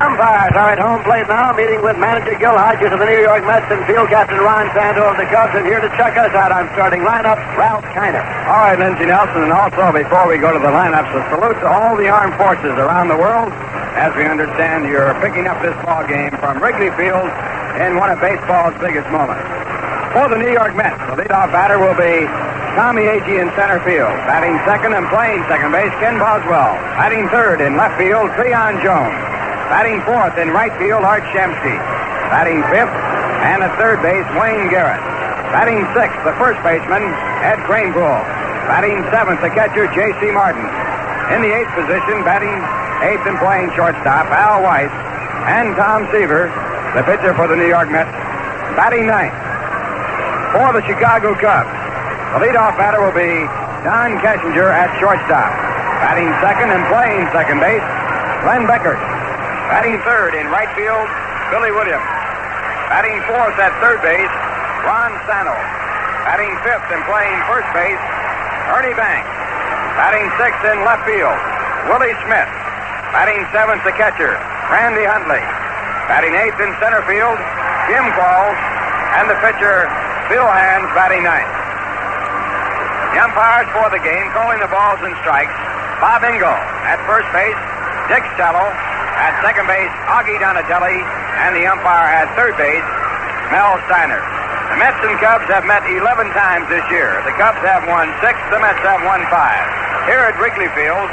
Umpires are at home plate now, meeting with manager Gil Hodges of the New York Mets and field captain Ron Santo of the Cubs. And here to check us out on starting lineup, Ralph Kiner. All right, Lindsay Nelson, and also before we go to the lineups, a salute to all the armed forces around the world. As we understand, you're picking up this ball game from Wrigley Field in one of baseball's biggest moments. For the New York Mets, the leadoff batter will be Tommy Agee in center field. Batting second and playing second base, Ken Boswell. Batting third in left field, Cleon Jones. Batting fourth in right field, Art Shamsky. Batting fifth and at third base, Wayne Garrett. Batting sixth, the first baseman, Ed Kranepool. Batting seventh, the catcher, J.C. Martin. In the eighth position, batting eighth and playing shortstop, Al Weiss. And Tom Seaver, the pitcher for the New York Mets. Batting ninth. For the Chicago Cubs, the leadoff batter will be Don Kessinger at shortstop. Batting second and playing second base, Glenn Beckert. Batting third in right field, Billy Williams. Batting fourth at third base, Ron Santo. Batting fifth and playing first base, Ernie Banks. Batting sixth in left field, Willie Smith. Batting seventh, the catcher, Randy Hundley. Batting eighth in center field, Jim Qualls. And the pitcher, Bill Hands, batting ninth. The umpires for the game calling the balls and strikes, Bob Engel at first base, Dick Stello. At second base, Augie Donatelli, and the umpire at third base, Mel Steiner. The Mets and Cubs have met 11 times this year. The Cubs have won 6, the Mets have won 5. Here at Wrigley Field,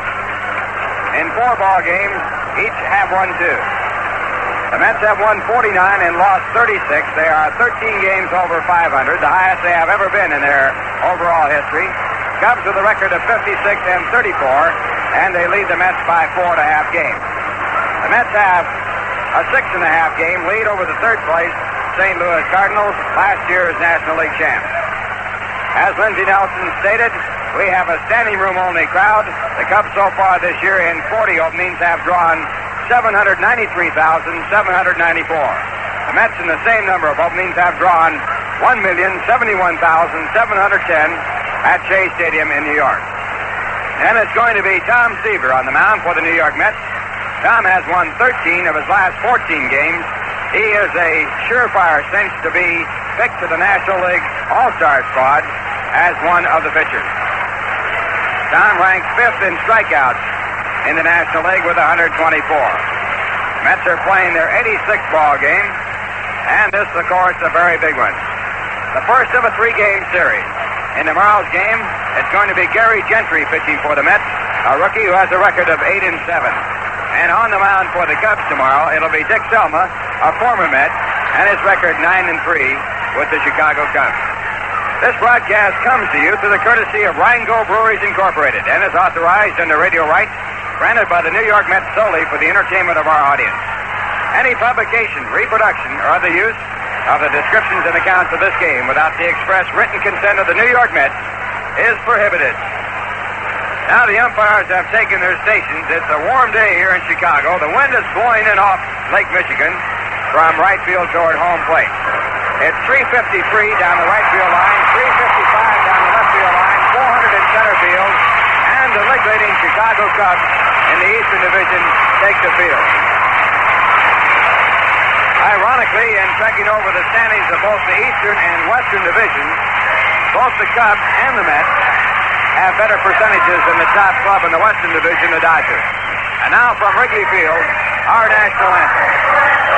in 4 ball games, each have won 2. The Mets have won 49 and lost 36. They are 13 games over 500, the highest they have ever been in their overall history. Cubs with a record of 56 and 34, and they lead the Mets by 4.5 games. The Mets have a 6.5 game lead over the third place St. Louis Cardinals, last year's National League champ. As Lindsay Nelson stated, we have a standing room only crowd. The Cubs so far this year in 40 openings have drawn 793,794. The Mets in the same number of openings have drawn 1,071,710 at Shea Stadium in New York. And it's going to be Tom Seaver on the mound for the New York Mets. Tom has won 13 of his last 14 games. He is a surefire cinch to be picked to the National League All-Star squad as one of the pitchers. Tom ranks 5th in strikeouts in the National League with 124. Mets are playing their 86th ball game, and this, of course, a very big one. The first of a 3-game series. In tomorrow's game, it's going to be Gary Gentry pitching for the Mets, a rookie who has a record of 8-7. And on the mound for the Cubs tomorrow, it'll be Dick Selma, a former Met, and his record 9-3 with the Chicago Cubs. This broadcast comes to you through the courtesy of Rheingold Breweries Incorporated and is authorized under radio rights granted by the New York Mets solely for the entertainment of our audience. Any publication, reproduction, or other use of the descriptions and accounts of this game without the express written consent of the New York Mets is prohibited. Now the umpires have taken their stations. It's a warm day here in Chicago. The wind is blowing in off Lake Michigan from right field toward home plate. It's 353 down the right field line, 355 down the left field line, 400 in center field, and the league-leading Chicago Cubs in the Eastern Division take the field. Ironically, in checking over the standings of both the Eastern and Western Divisions, both the Cubs and the Mets have better percentages than the top club in the Western Division, the Dodgers. And now from Wrigley Field, our national anthem.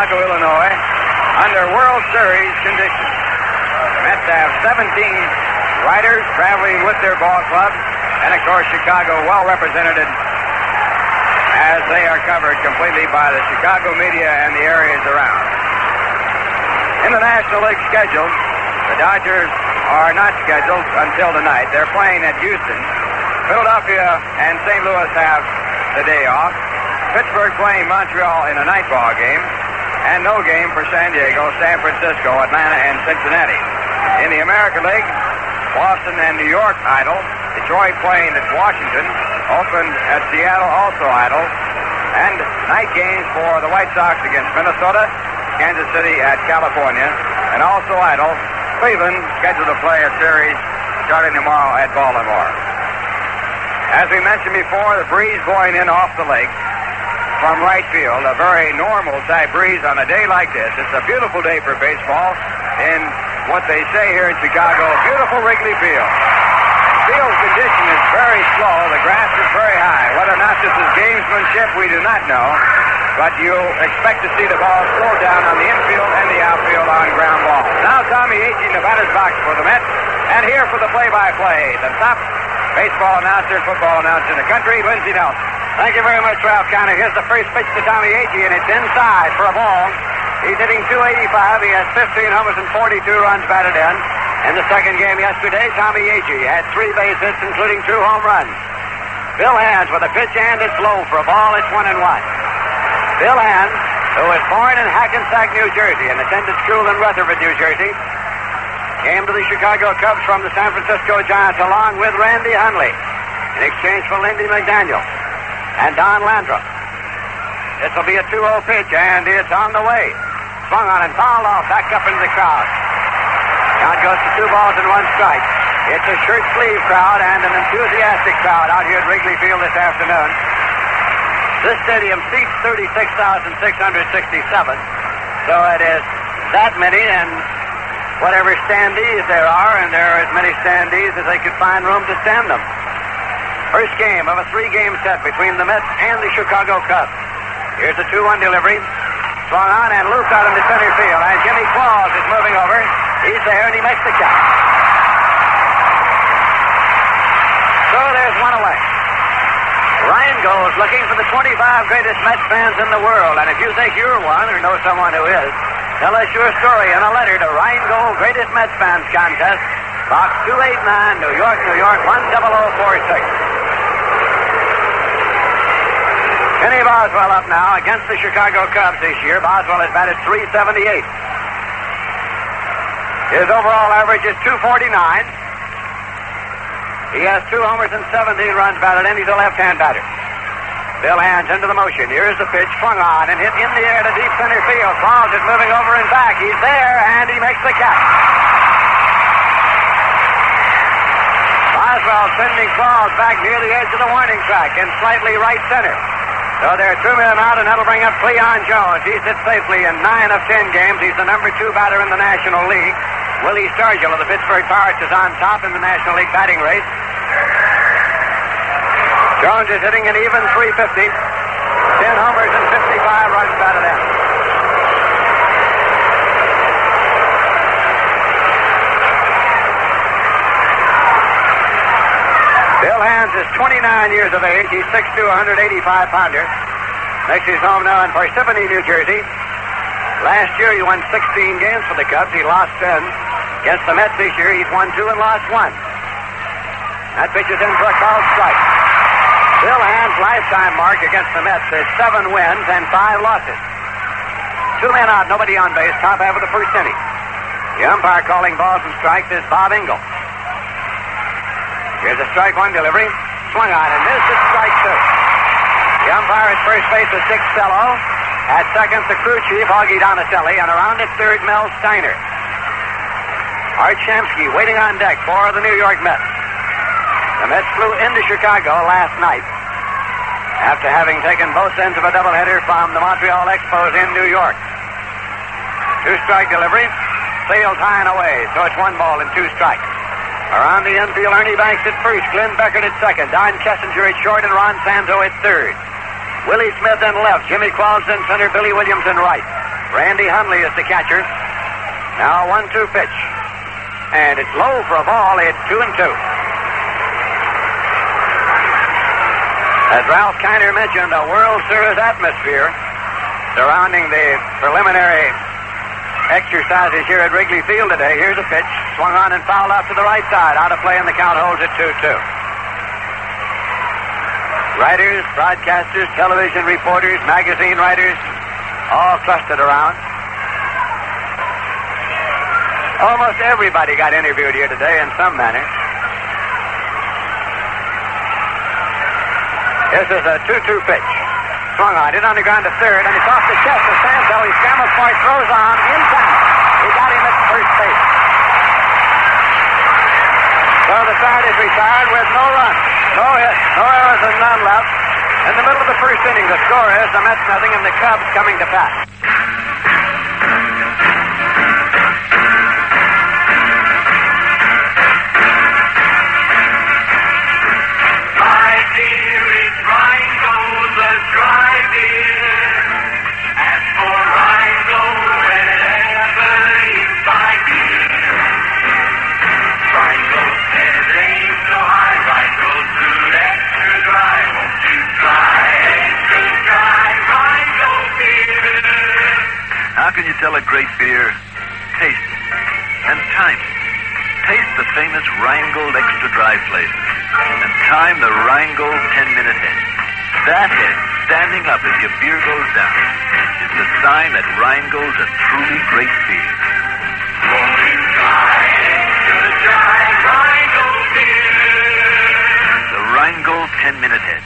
Chicago, Illinois, under World Series conditions. The Mets have 17 riders traveling with their ball clubs, and of course Chicago well represented as they are covered completely by the Chicago media and the areas around. In the National League schedule, the Dodgers are not scheduled until tonight. They're playing at Houston. Philadelphia and St. Louis have the day off. Pittsburgh playing Montreal in a night ball game. And no game for San Diego, San Francisco, Atlanta, and Cincinnati. In the American League, Boston and New York idle. Detroit playing at Washington. Oakland at Seattle also idle. And night games for the White Sox against Minnesota, Kansas City at California. And also idle, Cleveland scheduled to play a series starting tomorrow at Baltimore. As we mentioned before, the breeze blowing in off the lake from right field, a very normal type breeze on a day like this. It's a beautiful day for baseball in what they say here in Chicago, beautiful Wrigley Field. Field condition is very slow. The grass is very high. Whether or not this is gamesmanship, we do not know. But you'll expect to see the ball slow down on the infield and the outfield on ground ball. Now Tommy Agee in the batter's box for the Mets. And here for the play-by-play, the top baseball announcer, football announcer in the country, Lindsay Nelson. Thank you very much, Ralph Kiner. Here's the first pitch to Tommy Agee, and it's inside for a ball. He's hitting .285. He has 15 homers and 42 runs batted in. In the second game yesterday, Tommy Agee had 3 base hits, including 2 home runs. Bill Hands with a pitch, and it's low for a ball. It's 1-1. Bill Hands, who was born in Hackensack, New Jersey, and attended school in Rutherford, New Jersey, came to the Chicago Cubs from the San Francisco Giants along with Randy Hundley in exchange for Lindy McDaniel and Don Landrum. This will be a 2-0 pitch, and it's on the way. Swung on and fouled off, back up into the crowd. Now it goes to 2 balls and 1 strike. It's a shirt sleeve crowd and an enthusiastic crowd out here at Wrigley Field this afternoon. This stadium seats 36,667, so it is that many, and whatever standees there are, and there are as many standees as they could find room to stand them. First game of a 3-game set between the Mets and the Chicago Cubs. Here's a 2-1 delivery. Swung on and looped out into center field, and Jimmy Qualls is moving over. He's there, and he makes the catch. So there's one away. Ryan goes looking for the 25 greatest Mets fans in the world. And if you think you're one or know someone who is, tell us your story in a letter to Ryan Gold Greatest Mets Fans Contest, Box 289, New York, New York, 10046. Kenny Boswell up now against the Chicago Cubs this year. Boswell has batted .378. His overall average is .249. He has 2 homers and 17 runs batted in. He's a left-hand batter. Bill Hands into the motion. Here's the pitch. Swung on and hit in the air to deep center field. Qualls is moving over and back. He's there, and he makes the catch. Boswell sending Qualls back near the edge of the warning track in slightly right center. So there are 2 men out, and that'll bring up Cleon Jones. He's hit safely in 9 of 10 games. He's the number 2 batter in the National League. Willie Stargell of the Pittsburgh Pirates is on top in the National League batting race. Jones is hitting an even .350. 10 homers and 55 runs batted in. Bill Hands is 29 years of age. He's 6'2", 185-pounder. Makes his home now in Parsippany, New Jersey. Last year he won 16 games for the Cubs. He lost 10. Against the Mets this year, he's won 2 and lost 1. That pitch is in for a called strike. Bill Hands' lifetime mark against the Mets is 7 wins and 5 losses. 2 men out, nobody on base, top half of the first inning. The umpire calling balls and strikes is Bob Engel. Here's a strike 1 delivery. Swung on and missed at strike 2. The umpire at first base is Dick Sello. At second, the crew chief, Augie Donatelli, and around at third, Mel Steiner. Art Shamsky waiting on deck for the New York Mets. The Mets flew into Chicago last night after having taken both ends of a doubleheader from the Montreal Expos in New York. 2-strike delivery, sailed high and away, so it's 1 ball and 2 strikes. Around the infield, Ernie Banks at first, Glenn Beckert at second, Don Kessinger at short, and Ron Santo at third. Willie Smith in left, Jimmy Qualls in center, Billy Williams in right. Randy Hundley is the catcher. Now 1-2 pitch. And it's low for a ball. It's 2-2. As Ralph Kiner mentioned, a World Series atmosphere surrounding the preliminary exercises here at Wrigley Field today. Here's a pitch. Swung on and fouled out to the right side. Out of play, and the count holds at 2-2. Writers, broadcasters, television reporters, magazine writers, all clustered around. Almost everybody got interviewed here today in some manner. This is a 2-2 pitch. Swung on it, on the ground to third, and it's off the chest of Santo. He scrambles for it, throws on, in time. He got him at first base. So the side is retired with no runs, no hits, no errors, and none left. In the middle of the first inning, the score is the Mets nothing and the Cubs coming to bat. How can you tell a great beer? Taste it. And time it. Taste the famous Rheingold Extra Dry flavor. And time the Rheingold 10-minute hit. That hit, standing up as your beer goes down, is the sign that Rheingold's a truly great beer. Rolling dry, extra dry, Rheingold beer. The Rheingold 10-minute hit.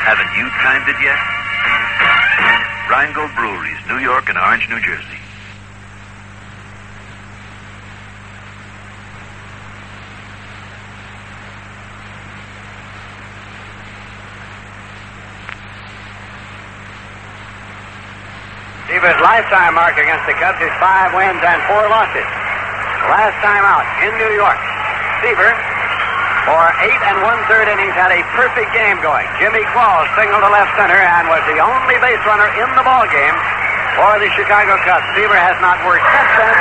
Haven't you timed it yet? Rheingold Breweries, New York and Orange, New Jersey. Seaver's lifetime mark against the Cubs is 5 wins and 4 losses. Last time out in New York, Seaver, for 8 1/3 innings, had a perfect game going. Jimmy Qualls singled to left center and was the only base runner in the ballgame for the Chicago Cubs. Seaver has not worked since then.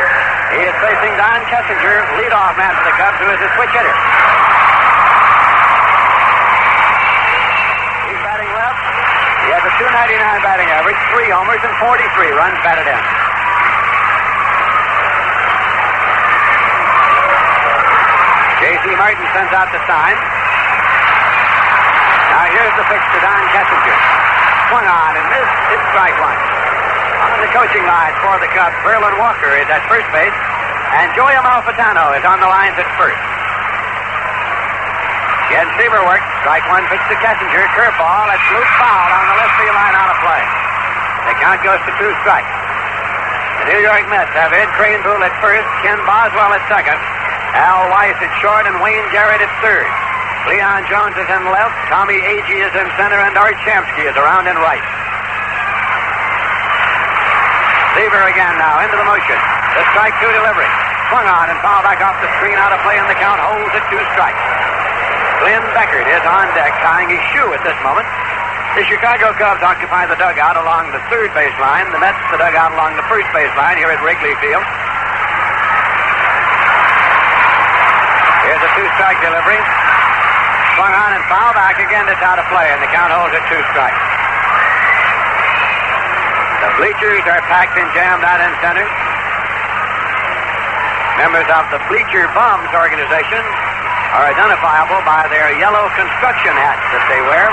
He is facing Don Kessinger, leadoff man for the Cubs, who is a switch hitter. He's batting left. He has a .299 batting average, 3 homers and 43 runs batted in. J.C. Martin sends out the sign. Now here's the pitch to Don Kessinger. Swung on and missed. It's strike one. On the coaching line for the Cubs, Verlin Walker is at first base, and Joey Amalfitano is on the lines at first. Ken Seaver works. Strike one pitch to Kessinger. Curveball. That's loop foul on the left field line, out of play. The count goes to 2 strikes. The New York Mets have Ed Kranepool at first, Ken Boswell at second, Al Weiss at short, and Wayne Garrett at third. Cleon Jones is in left, Tommy Agee is in center, and Art Shamsky is around in right. Seaver again now, into the motion. The strike two delivery. Swung on and fouled back off the screen, out of play, and the count holds at 2 strikes. Glenn Beckert is on deck, tying his shoe at this moment. The Chicago Cubs occupy the dugout along the third baseline. The Mets the dugout along the first baseline here at Wrigley Field. Here's a 2-strike delivery. Swung on and foul back again. It's out of play, and the count holds at 2 strikes. The bleachers are packed and jammed out in center. Members of the Bleacher Bums organization are identifiable by their yellow construction hats that they wear.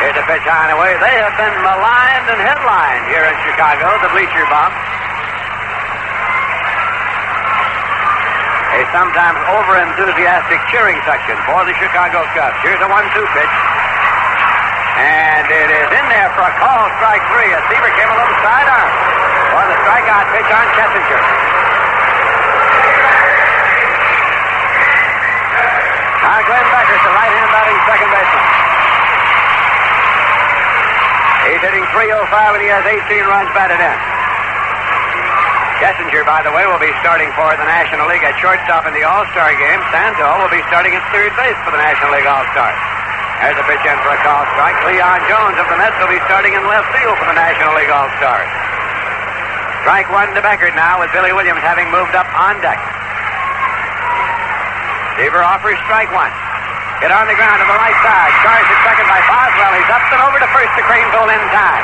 Here's a pitch high and away. They have been maligned and headlined here in Chicago, the Bleacher Bums. A sometimes over-enthusiastic cheering section for the Chicago Cubs. Here's a 1-2 pitch. And it is in there for a call, strike three. As Seaver came a little sidearm on the strikeout pitch on Kessinger. Now Glenn Beckert, the right-hand batting second baseman. He's hitting .305, and he has 18 runs batted in. Kessinger, by the way, will be starting for the National League at shortstop in the All-Star game. Santo will be starting at third base for the National League All-Stars. There's a pitch in for a call strike. Cleon Jones of the Mets will be starting in left field for the National League All-Stars. Strike one to Beckert now, with Billy Williams having moved up on deck. Seaver offers strike one. Hit on the ground to the right side. Charged at second by Boswell. He's up and over to first to Kranepool in time.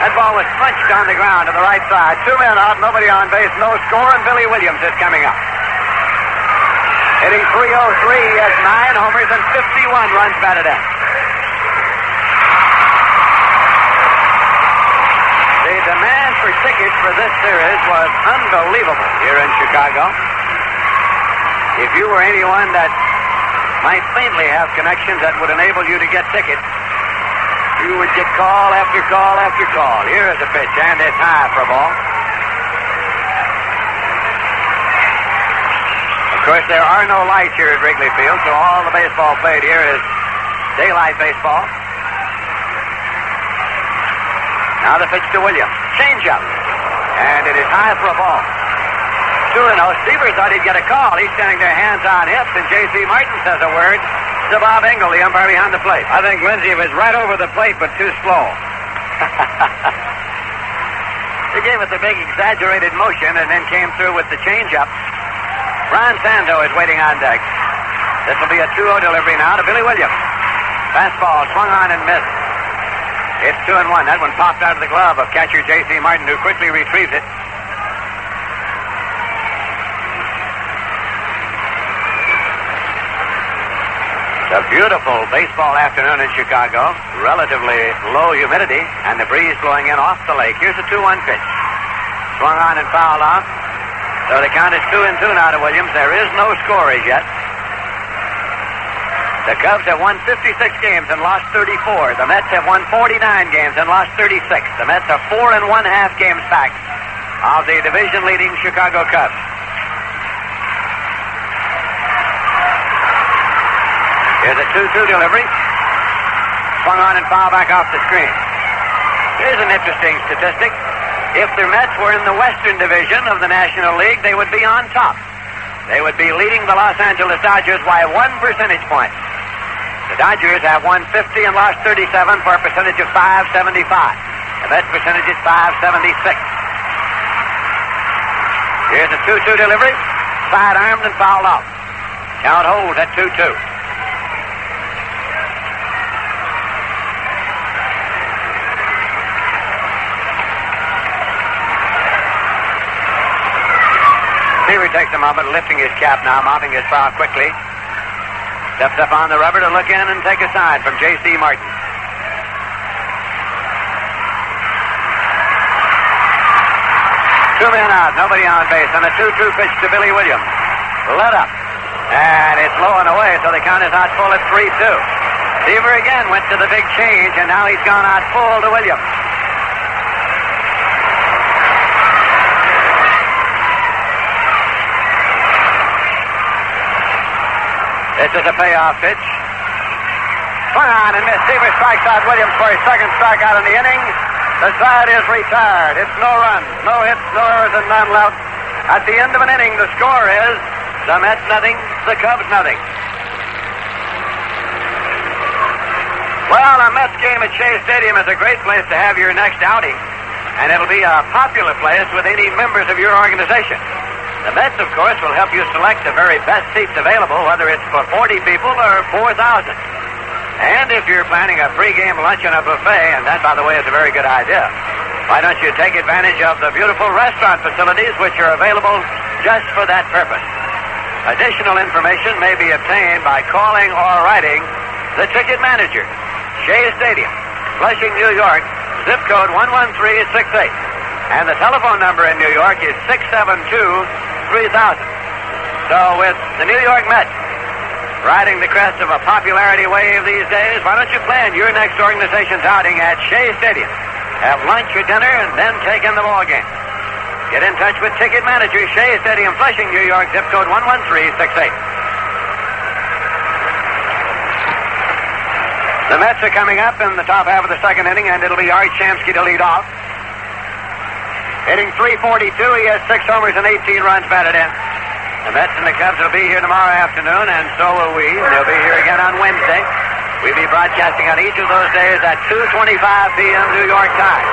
That ball was punched on the ground to the right side. Two men out, nobody on base, no score, and Billy Williams is coming up. Hitting .303, he has 9 homers and 51 runs batted in. The demand for tickets for this series was unbelievable here in Chicago. If you were anyone that might faintly have connections that would enable you to get tickets, you would get call after call after call. Here is a pitch, and it's high for a ball. Of course, there are no lights here at Wrigley Field, so all the baseball played here is daylight baseball. Now the pitch to Williams. Change up. And it is high for a ball. 2-0. Seaver thought he'd get a call. He's standing there hands on hips, and J.C. Martin says a word to Bob Engel, the umpire behind the plate. I think Lindsay was right over the plate, but too slow. He gave it the big exaggerated motion and then came through with the changeup. Ron Santo is waiting on deck. This will be a 2-0 delivery now to Billy Williams. Fastball swung on and missed. It's 2-1. That one popped out of the glove of catcher J.C. Martin, who quickly retrieved it. A beautiful baseball afternoon in Chicago. Relatively low humidity and the breeze blowing in off the lake. Here's a 2-1 pitch. Swung on and fouled off. So the count is 2-2 now to Williams. There is no score as yet. The Cubs have won 56 games and lost 34. The Mets have won 49 games and lost 36. The Mets are 4.5 games back of the division-leading Chicago Cubs. Here's a 2-2 delivery. Swung on and fouled back off the screen. Here's an interesting statistic. If the Mets were in the Western Division of the National League, they would be on top. They would be leading the Los Angeles Dodgers by 1 percentage point. The Dodgers have won 50 and lost 37 for a percentage of .575. The Mets percentage is .576. Here's a 2-2 delivery. Side-armed and fouled off. Count holds at 2-2. Takes a moment, lifting his cap now, mopping his brow quickly. Steps up on the rubber to look in and take a sign from J.C. Martin. Two men out, nobody on base, and a 2-2 pitch to Billy Williams. Let up. And it's low and away, so the count is out full at 3-2. Seaver again went to the big change, and now he's gone out full to Williams. This is a payoff pitch. Swung on and missed. Seaver strikes out Williams for his second strikeout in the inning. The side is retired. It's no runs, no hits, no errors, and none left. At the end of an inning, the score is the Mets nothing, the Cubs nothing. Well, a Mets game at Shea Stadium is a great place to have your next outing, and it'll be a popular place with any members of your organization. The Mets, of course, will help you select the very best seats available, whether it's for 40 people or 4,000. And if you're planning a pregame lunch and a buffet, and that, by the way, is a very good idea, why don't you take advantage of the beautiful restaurant facilities which are available just for that purpose? Additional information may be obtained by calling or writing the ticket manager, Shea Stadium, Flushing, New York, zip code 11368. And the telephone number in New York is 672-3000. So with the New York Mets riding the crest of a popularity wave these days, why don't you plan your next organization's outing at Shea Stadium? Have lunch or dinner and then take in the ball game. Get in touch with ticket manager Shea Stadium, Flushing, New York, zip code 11368. The Mets are coming up in the top half of the second inning, and it'll be Art Shamsky to lead off. Hitting .342, he has 6 homers and 18 runs batted in. The Mets and the Cubs will be here tomorrow afternoon, and so will we. They'll be here again on Wednesday. We'll be broadcasting on each of those days at 2:25 p.m. New York time.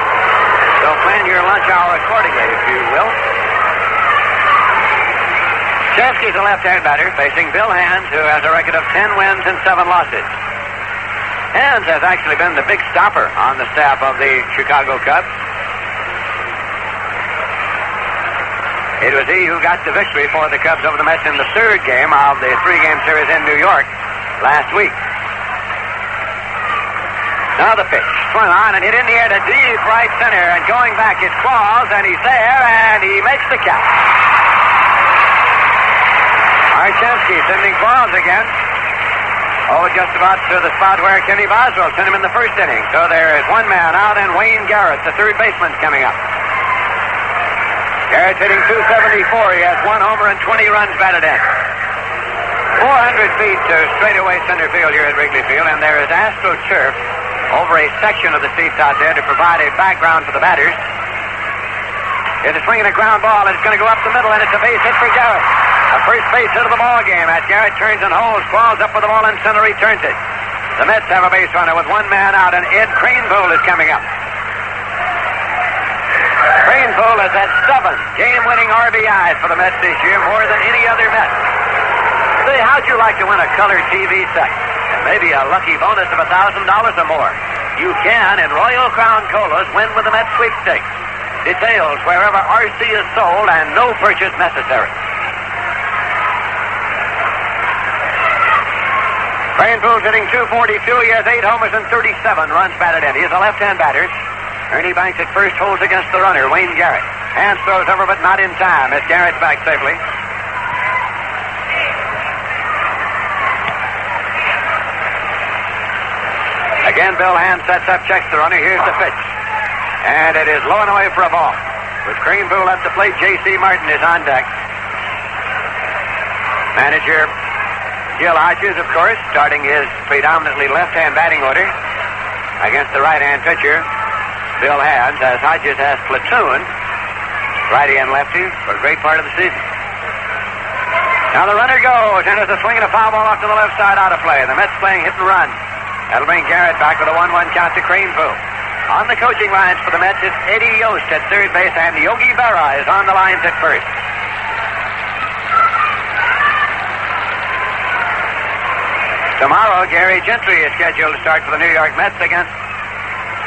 So plan your lunch hour accordingly, if you will. Shamsky's a left-hand batter facing Bill Hands, who has a record of 10 wins and 7 losses. Hands has actually been the big stopper on the staff of the Chicago Cubs. It was he who got the victory for the Cubs over the Mets in the third game of the three-game series in New York last week. Now the pitch. Swung on and hit in the air to deep right center. And going back is Qualls, and he's there, and he makes the catch. Art Shamsky sending Qualls again. Oh, just about to the spot where Kenny Boswell sent him in the first inning. So there is one man out, and Wayne Garrett, the third baseman, coming up. Garrett's hitting .274. He has one homer and 20 runs batted in. 400 feet to straightaway center field here at Wrigley Field, and there is AstroTurf over a section of the seats out there to provide a background for the batters. It's a swing and a ground ball. It's going to go up the middle, and it's a base hit for Garrett. A first base hit of the ball game. As Garrett turns and holds, Qualls up with the ball in center, he turns it. The Mets have a base runner with one man out, and Ed Kranepool is coming up. Kranepool has had 7 game-winning RBIs for the Mets this year, more than any other Met. Say, how'd you like to win a color TV set? And maybe a lucky bonus of $1,000 or more. You can, in Royal Crown Colas, win with the Mets sweepstakes. Details wherever RC is sold and no purchase necessary. Kranepool's hitting .242. He has 8 homers and 37 runs batted in. He is a left-hand batter. Ernie Banks at first holds against the runner, Wayne Garrett. Hands throws over, but not in time as Garrett's back safely. Again, Bill Hands sets up, checks the runner. Here's the pitch. And it is low and away for a ball. With Kranepool at the plate, J.C. Martin is on deck. Manager Gil Hodges, of course, starting his predominantly left-hand batting order against the right-hand pitcher, Bill Hands, as Hodges has platooned righty and lefty for a great part of the season. Now the runner goes, and there's a swing and a foul ball off to the left side out of play. The Mets playing hit and run. That'll bring Garrett back with a 1-1 count to Kranepool. On the coaching lines for the Mets, it's Eddie Yost at third base, and Yogi Berra is on the lines at first. Tomorrow, Gary Gentry is scheduled to start for the New York Mets against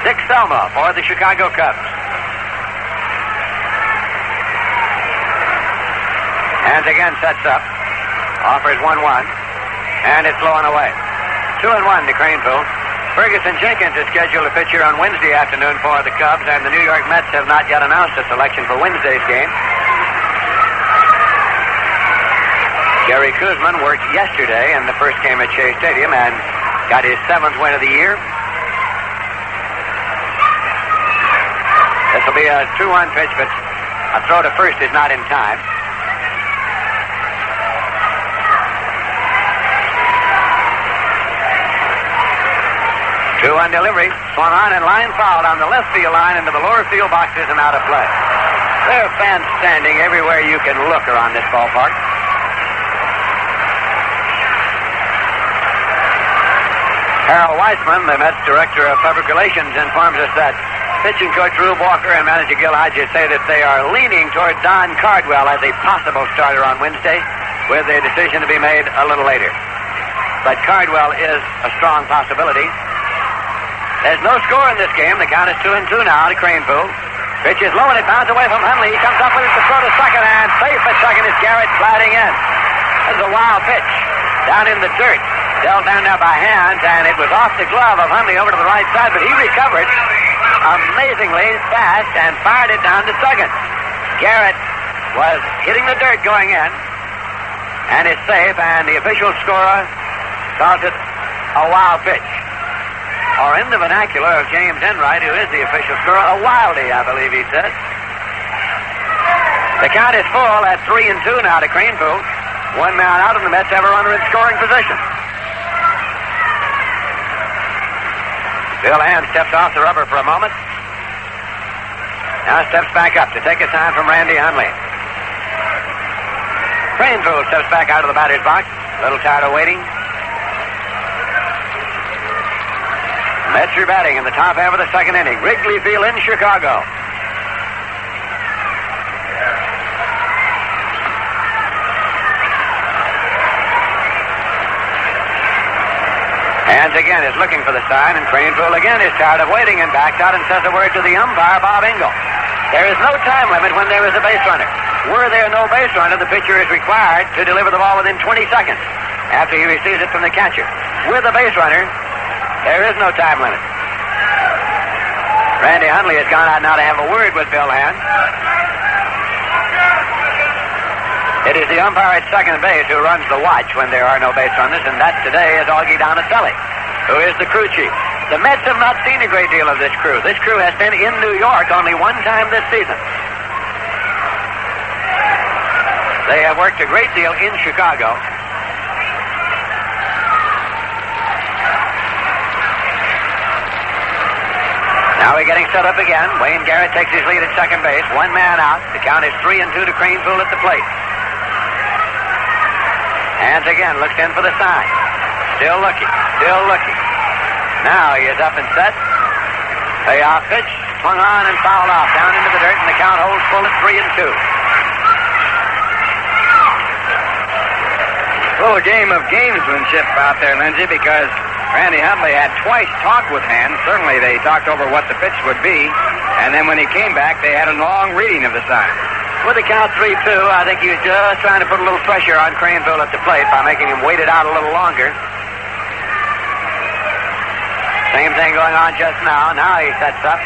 Dick Selma for the Chicago Cubs. Hands again sets up. Offers 1-1. And it's low and away. 2-1 to Kranepool. Ferguson Jenkins is scheduled to pitch here on Wednesday afternoon for the Cubs, and the New York Mets have not yet announced a selection for Wednesday's game. Gary Kuzman worked yesterday in the first game at Shea Stadium and got his 7th win of the year. This will be a 2-1 pitch, but a throw to first is not in time. Two on delivery, swung on and line foul on the left field line into the lower field boxes and out of play. There are fans standing everywhere you can look around this ballpark. Harold Weissman, the Mets director of public relations, informs us that pitching coach Rube Walker and manager Gil Hodges say that they are leaning toward Don Cardwell as a possible starter on Wednesday, with a decision to be made a little later. But Cardwell is a strong possibility. There's no score in this game. The count is 2-2 now to Kranepool. Pitch is low and it bounds away from Hundley. He comes up with it to throw to second, and safe at second is Garrett sliding in. That's a wild pitch down in the dirt. Dealt down there by Hands, and it was off the glove of Hundley over to the right side, but he recovered amazingly fast and fired it down to second. Garrett was hitting the dirt going in, and it's safe, and the official scorer calls it a wild pitch. Or in the vernacular of James Enright, who is the official scorer, a wildie, I believe he said. The count is full at 3-2 now to Kranepool. One man out, and the Mets have a runner in scoring position. Bill Hands steps off the rubber for a moment. Now steps back up to take a sign from Randy Hundley. Kranepool steps back out of the batter's box. A little tired of waiting. Mets are batting in the top half of the second inning. Wrigley Field in Chicago. Hands again is looking for the sign, and Kranepool again is tired of waiting and backs out and says a word to the umpire, Bob Engel. There is no time limit when there is a base runner. Were there no base runner, the pitcher is required to deliver the ball within 20 seconds after he receives it from the catcher. With a base runner, there is no time limit. Randy Hundley has gone out now to have a word with Bill Hands. It is the umpire at second base who runs the watch when there are no base runners, and that today is Augie Donatelli, who is the crew chief. The Mets have not seen a great deal of this crew. This crew has been in New York only one time this season. They have worked a great deal in Chicago. Now we're getting set up again. Wayne Garrett takes his lead at second base. One man out. The count is 3-2 to Kranepool at the plate. Hands again looks in for the sign. Still looking. Still looking. Now he is up and set. Payoff pitch. Swung on and fouled off down into the dirt, and the count holds full at 3-2. Full game of gamesmanship out there, Lindsay, because Randy Hundley had twice talked with Hands. Certainly they talked over what the pitch would be, and then when he came back, they had a long reading of the sign. With the count 3-2, I think he was just trying to put a little pressure on Kranepool at the plate by making him wait it out a little longer. Same thing going on just now. Now he sets up.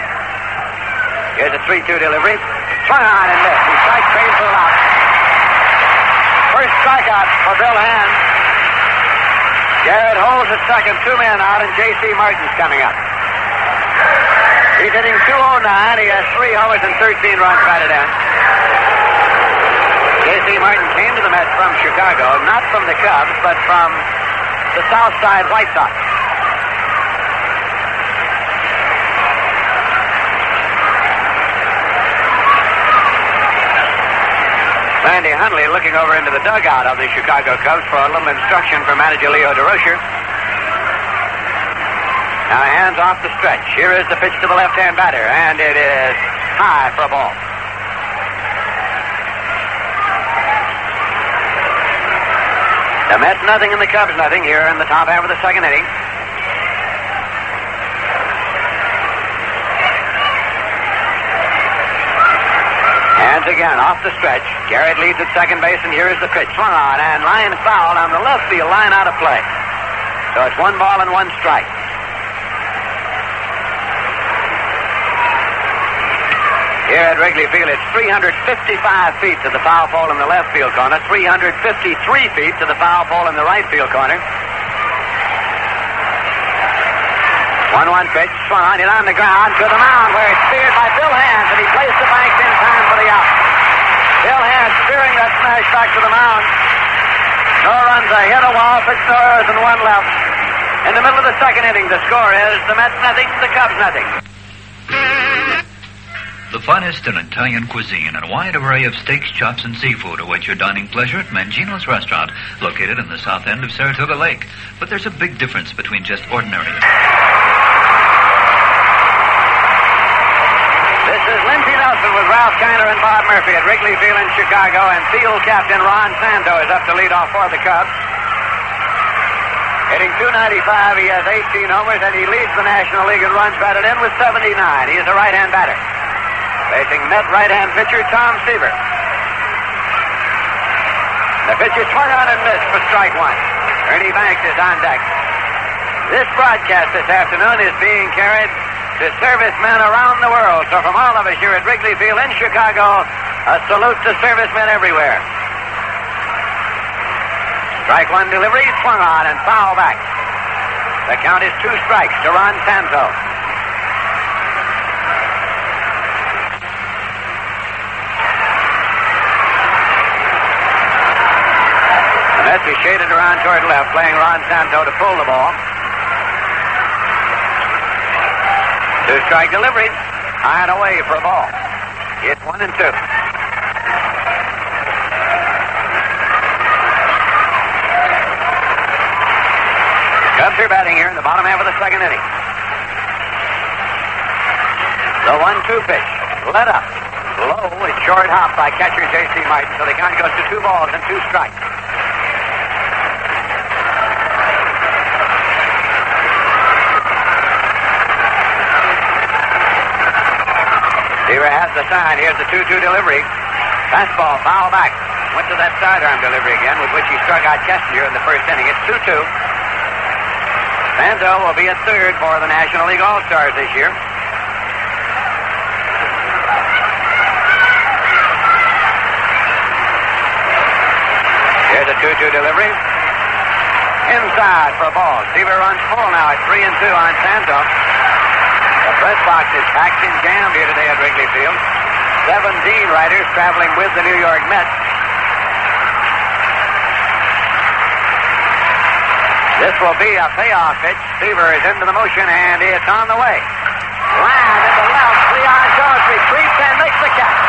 Here's a 3-2 delivery. Swung on and missed. He strikes Kranepool out. First strikeout for Bill Hands. Garrett holds at second, two men out, and J.C. Martin's coming up. He's hitting .209. He has 3 homers and 13 runs batted in. J.C. Martin came to the Mets from Chicago, not from the Cubs, but from the South Side White Sox. Randy Hundley looking over into the dugout of the Chicago Cubs for a little instruction from manager Leo DeRocher. Now Hands off the stretch. Here is the pitch to the left-hand batter, and it is high for a ball. The Mets nothing and the Cubs nothing here in the top half of the second inning. Hands again off the stretch. Garrett leads at second base, and here is the pitch. Swung on and line foul on the left field line out of play. So it's 1 ball and 1 strike. Here at Wrigley Field, it's 355 feet to the foul pole in the left field corner, 353 feet to the foul pole in the right field corner. 1-1 pitch, swung on it on the ground to the mound where it's speared by Bill Hands, and he plays the bank in time for the out. Bill Hands spearing that smash back to the mound. No runs, a hit, a wall, 6 errors, and 1 left. In the middle of the second inning, the score is the Mets nothing, the Cubs nothing. The finest in Italian cuisine and a wide away of steaks, chops, and seafood await your dining pleasure at Mangino's Restaurant, located in the south end of Saratoga Lake. But there's a big difference between just ordinary. This is Lindsay Nelson with Ralph Kiner and Bob Murphy at Wrigley Field in Chicago, and field captain Ron Santo is up to lead off for the Cubs. Hitting .295, he has 18 homers, and he leads the National League in runs batted in with 79. He is a right-hand batter. Facing Met right-hand pitcher Tom Seaver. The pitcher swung on and missed for strike 1. Ernie Banks is on deck. This broadcast this afternoon is being carried to servicemen around the world. So from all of us here at Wrigley Field in Chicago, a salute to servicemen everywhere. Strike 1 delivery, swung on and foul back. The count is 2 strikes to Ron Santo. He shaded around toward left, playing Ron Santo to pull the ball. 2-strike delivery. High and away for a ball. It's 1-2. Cubs are batting here in the bottom half of the second inning. The 1-2 pitch. Let up. Low with short hop by catcher J.C. Martin. So the count goes to 2 balls and 2 strikes. Seaver has the sign. Here's the 2-2 delivery. Fastball, foul back. Went to that sidearm delivery again, with which he struck out Kessinger in the first inning. It's 2-2. Santo will be at third for the National League All-Stars this year. Here's a 2-2 delivery. Inside for a ball. Seaver runs full now at 3-2 on Santo. The press box is packed and jammed here today at Wrigley Field. 17 riders traveling with the New York Mets. This will be a payoff pitch. Seaver is into the motion, and it's on the way. Land into left. Cleon Jones retreats and makes the catch.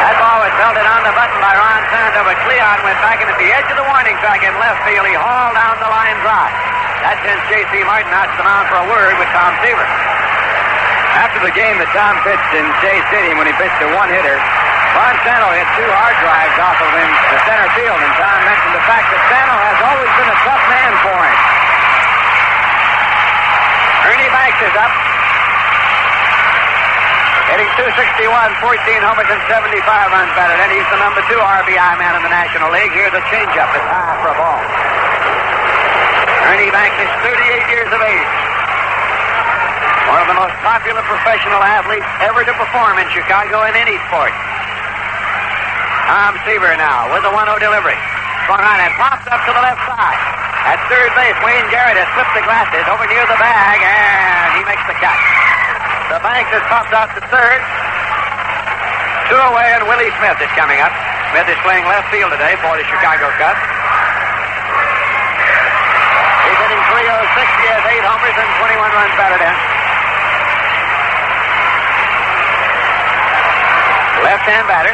That ball was belted on the button by Ron Santo, but Cleon went back into the edge of the warning track in left field. He hauled down the line drive. That sends J.C. Martin out to the mound for a word with Tom Seaver. After the game that Tom pitched in Shea Stadium when he pitched a one-hitter, Ron Santo hit 2 hard drives off of him to center field, and Tom mentioned the fact that Santo has always been a tough man for him. Ernie Banks is up. Hitting 261, 14 homers and 75 runs batted in. He's the number 2 RBI man in the National League. Here's a changeup. It's high for a ball. Ernie Banks is 38 years of age. One of the most popular professional athletes ever to perform in Chicago in any sport. Tom Seaver now with the 1-0 delivery. Swung on and popped up to the left side. At third base, Wayne Garrett has flipped the glasses over near the bag, and he makes the catch. The Banks has popped out to third. 2 away, and Willie Smith is coming up. Smith is playing left field today for the Chicago Cubs. He's hitting 306. He has 8 homers and 21 runs batted in. Left-hand batter.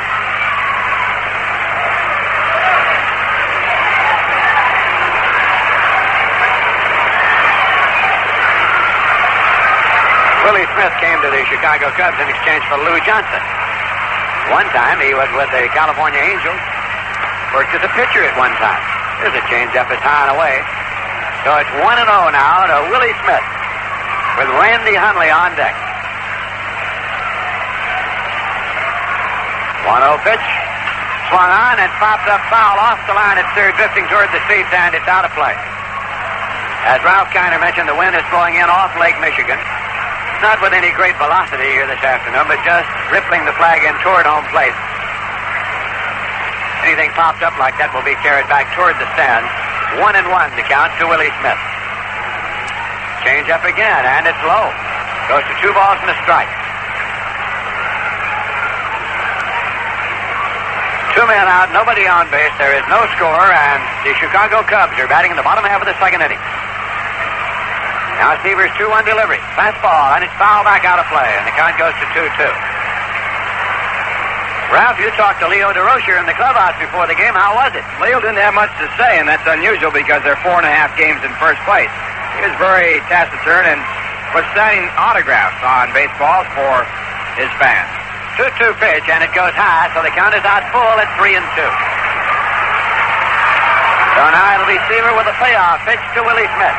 Willie Smith came to the Chicago Cubs in exchange for Lou Johnson. One time he was with the California Angels. Worked as a pitcher at one time. There's a changeup. It's high and away. So it's 1-0 now to Willie Smith with Randy Hundley on deck. 1-0 pitch. Swung on and popped up foul off the line at third, drifting toward the seats, and it's out of play. As Ralph Kiner mentioned, the wind is blowing in off Lake Michigan. Not with any great velocity here this afternoon, but just rippling the flag in toward home plate. Anything popped up like that will be carried back toward the stands. 1-1 to count to Willie Smith. Change up again, and it's low. Goes to 2 balls and a strike. 2 men out, nobody on base. There is no score, and the Chicago Cubs are batting in the bottom half of the second inning. Now Seaver's 2-1 delivery. Fastball, and it's foul back out of play, and the count goes to 2-2. Ralph, you talked to Leo DeRocher in the clubhouse before the game. How was it? Leo didn't have much to say, and that's unusual because they're 4.5 games in first place. He was very taciturn and was signing autographs on baseballs for his fans. 2-2 pitch, and it goes high, so the count is out full at 3-2. So now it'll be Seaver with a playoff pitch to Willie Smith.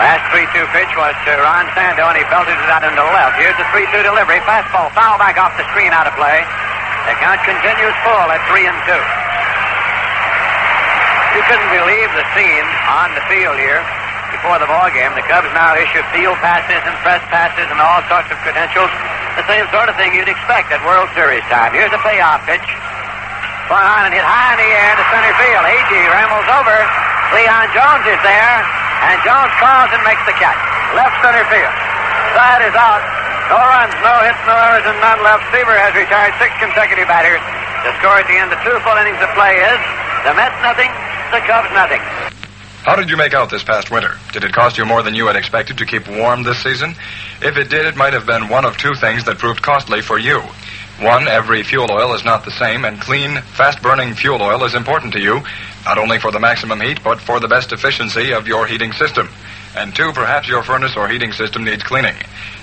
Last 3-2 pitch was to Ron Santo, and he belted it out into left. Here's the 3-2 delivery. Fastball foul back off the screen, out of play. The count continues full at 3-2. You couldn't believe the scene on the field here before the ball game. The Cubs now issue field passes and press passes and all sorts of credentials. The same sort of thing you'd expect at World Series time. Here's a playoff pitch. Swung on and hit high in the air to center field. Agee rambles over. Cleon Jones is there. And Jones calls and makes the catch. Left center field. Side is out. No runs, no hits, no errors, and none left. Seaver has retired 6 consecutive batters. The score at the end of 2 full innings of play is the Mets nothing, the Cubs nothing. How did you make out this past winter? Did it cost you more than you had expected to keep warm this season? If it did, it might have been one of 2 things that proved costly for you. 1, every fuel oil is not the same, and clean, fast-burning fuel oil is important to you, not only for the maximum heat, but for the best efficiency of your heating system. And two, perhaps your furnace or heating system needs cleaning.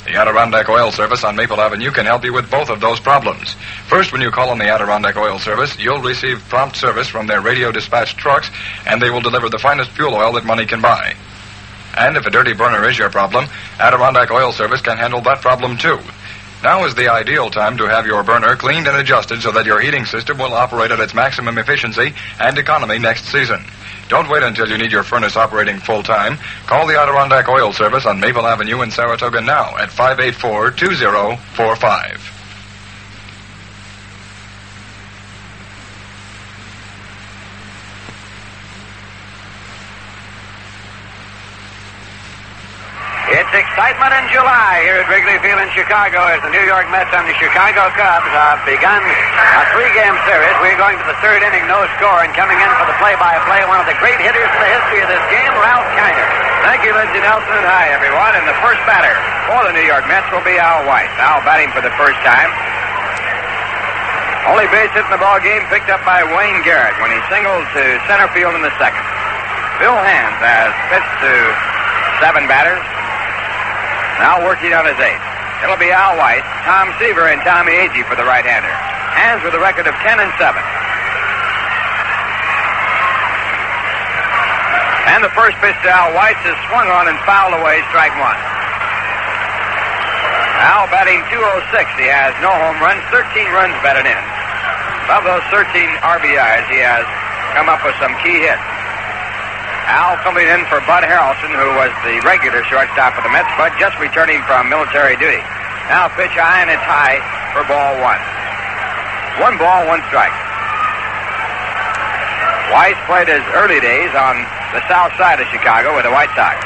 The Adirondack Oil Service on Maple Avenue can help you with both of those problems. First, when you call on the Adirondack Oil Service, you'll receive prompt service from their radio dispatch trucks, and they will deliver the finest fuel oil that money can buy. And if a dirty burner is your problem, Adirondack Oil Service can handle that problem, too. Now is the ideal time to have your burner cleaned and adjusted so that your heating system will operate at its maximum efficiency and economy next season. Don't wait until you need your furnace operating full-time. Call the Adirondack Oil Service on Maple Avenue in Saratoga now at 584-2045. It's excitement in July here at Wrigley Field in Chicago as the New York Mets and the Chicago Cubs have begun a three-game series. We're going to the third inning, no score, and coming in for the play-by-play, one of the great hitters in the history of this game, Ralph Kiner. Thank you, Lindsay Nelson, and hi, everyone. And the first batter for the New York Mets will be Al Weiss. Al batting for the first time. Only base hit in the ballgame picked up by Wayne Garrett when he singled to center field in the second. Bill Hands has pitched to seven batters. Now working on his eighth. It'll be Al Weiss, Tom Seaver, and Tommy Agee for the right-hander. Hands with a record of 10-7. And the first pitch to Al Weiss is swung on and fouled away, strike one. Al batting .206. He has no home runs, 13 runs batted in. Of those 13 RBIs, he has come up with some key hits. Al coming in for Bud Harrelson, who was the regular shortstop of the Mets, but just returning from military duty. Now pitch high, and it's high for ball one. 1 ball, 1 strike. Weiss played his early days on the south side of Chicago with the White Sox.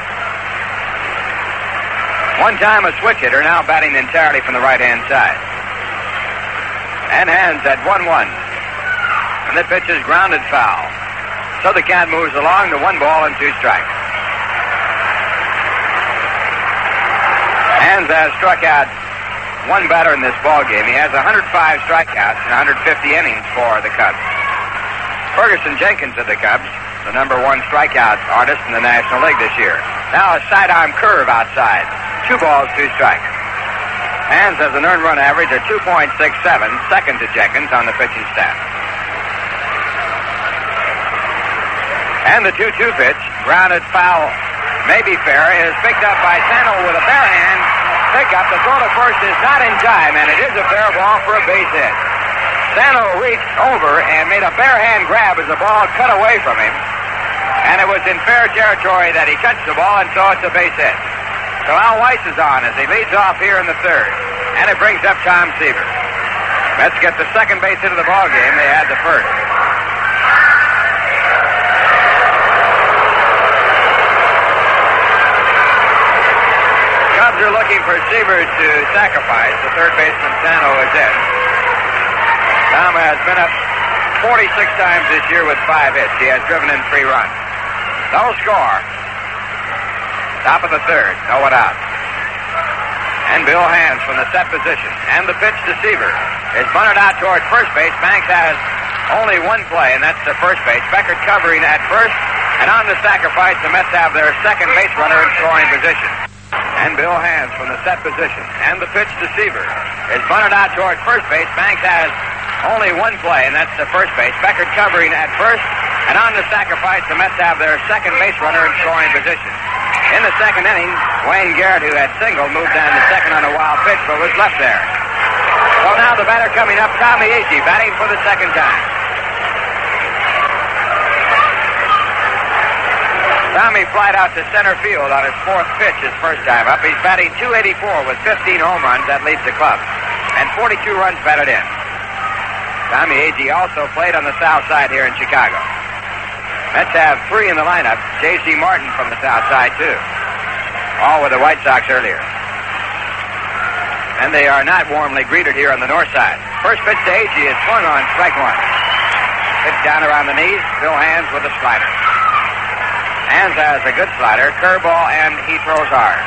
One time a switch hitter, now batting entirely from the right-hand side. And Hands at 1-1. And the pitch is grounded foul. So the count moves along to 1 ball and 2 strikes. Hands has struck out one batter in this ballgame. He has 105 strikeouts and 150 innings for the Cubs. Ferguson Jenkins of the Cubs, the #1 strikeout artist in the National League this year. Now a sidearm curve outside. 2 balls, 2 strikes. Hands has an earned run average of 2.67, second to Jenkins on the pitching staff. And the 2-2 pitch, grounded foul, maybe fair, is picked up by Santo with a bare hand. Pick up, the throw to first is not in time, and it is a fair ball for a base hit. Santo reached over and made a bare hand grab as the ball cut away from him. And it was in fair territory that he touched the ball, and so it's a base hit. So Al Weiss is on as he leads off here in the third. And it brings up Tom Seaver. Mets get the second base hit of the ballgame. They had the first. Looking for Seaver to sacrifice. The third baseman, Santo, is in. Tom has been up 46 times this year with 5 hits. He has driven in 3 runs. No score. Top of the third. No one out. And Bill Hands from the set position. And the pitch to Seaver is bunted out toward first base. Banks has only one play, and that's the first base. Beckert covering at first. And on the sacrifice, the Mets have their second base runner in scoring position. And Bill Hands from the set position. And the pitch to Seaver is bunted out toward first base. Banks has only one play, and that's the first base. Beckert covering at first. And on the sacrifice, the Mets have their second base runner in scoring position. In the second inning, Wayne Garrett, who had singled, moved down to second on a wild pitch, but was left there. So now the batter coming up, Tommy Agee, batting for the second time. Tommy flied out to center field on his fourth pitch his first time up. He's batting .284 with 15 home runs. That leads the club. And 42 runs batted in. Tommy Agee also played on the south side here in Chicago. Mets have 3 in the lineup. J.C. Martin from the south side, too. All with the White Sox earlier. And they are not warmly greeted here on the north side. First pitch to Agee is swung on, strike one. Pitch down around the knees. Bill Hands with a slider. Hands has a good slider, curveball, and he throws hard.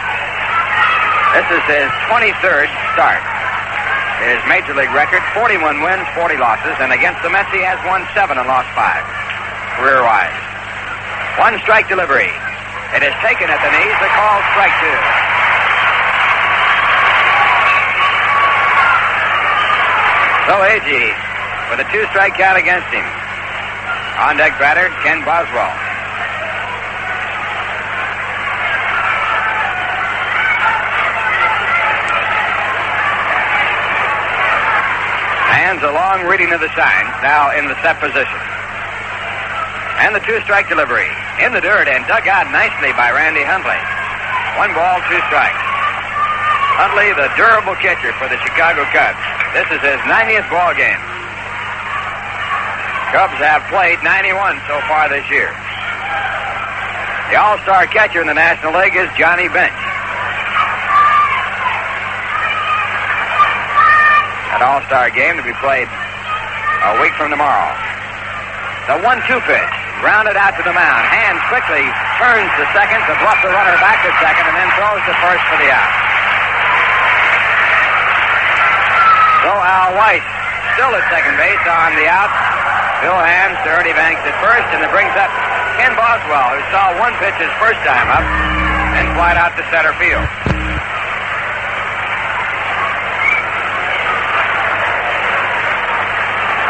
This is his 23rd start. His major league record, 41 wins, 40 losses, and against the Mets, he has won 7 and lost 5, career-wise. One strike delivery. It is taken at the knees. The call, strike two. So Agee with a two-strike count against him. On deck batter, Ken Boswell. Hands a long reading of the signs, now in the set position. And the two-strike delivery. In the dirt and dug out nicely by Randy Hundley. One ball, two strikes. Hundley, the durable catcher for the Chicago Cubs. This is his 90th ball game. Cubs have played 91 so far this year. The all-star catcher in the National League is Johnny Bench. An all-star game to be played a week from tomorrow. The 1-2 pitch, grounded out to the mound. Hands quickly turns to second to bluff the runner back to second, and then throws to first for the out. So Al Weiss still at second base on the out. Bill Hands to Ernie Banks at first, and it brings up Ken Boswell, who saw one pitch his first time up and flied out to center field.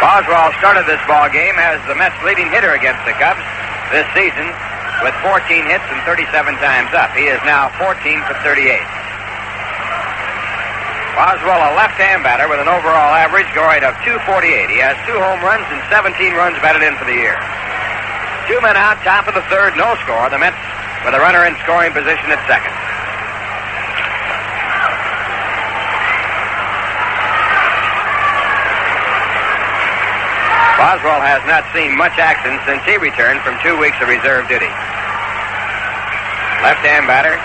Boswell started this ball game as the Mets' leading hitter against the Cubs this season with 14 hits and 37 times up. He is now 14 for 38. Boswell, a left-hand batter with an overall average going of .248. He has 2 home runs and 17 runs batted in for the year. 2 men out, top of the third, no score. The Mets with a runner in scoring position at second. Boswell has not seen much action since he returned from 2 weeks of reserve duty. Left-hand batter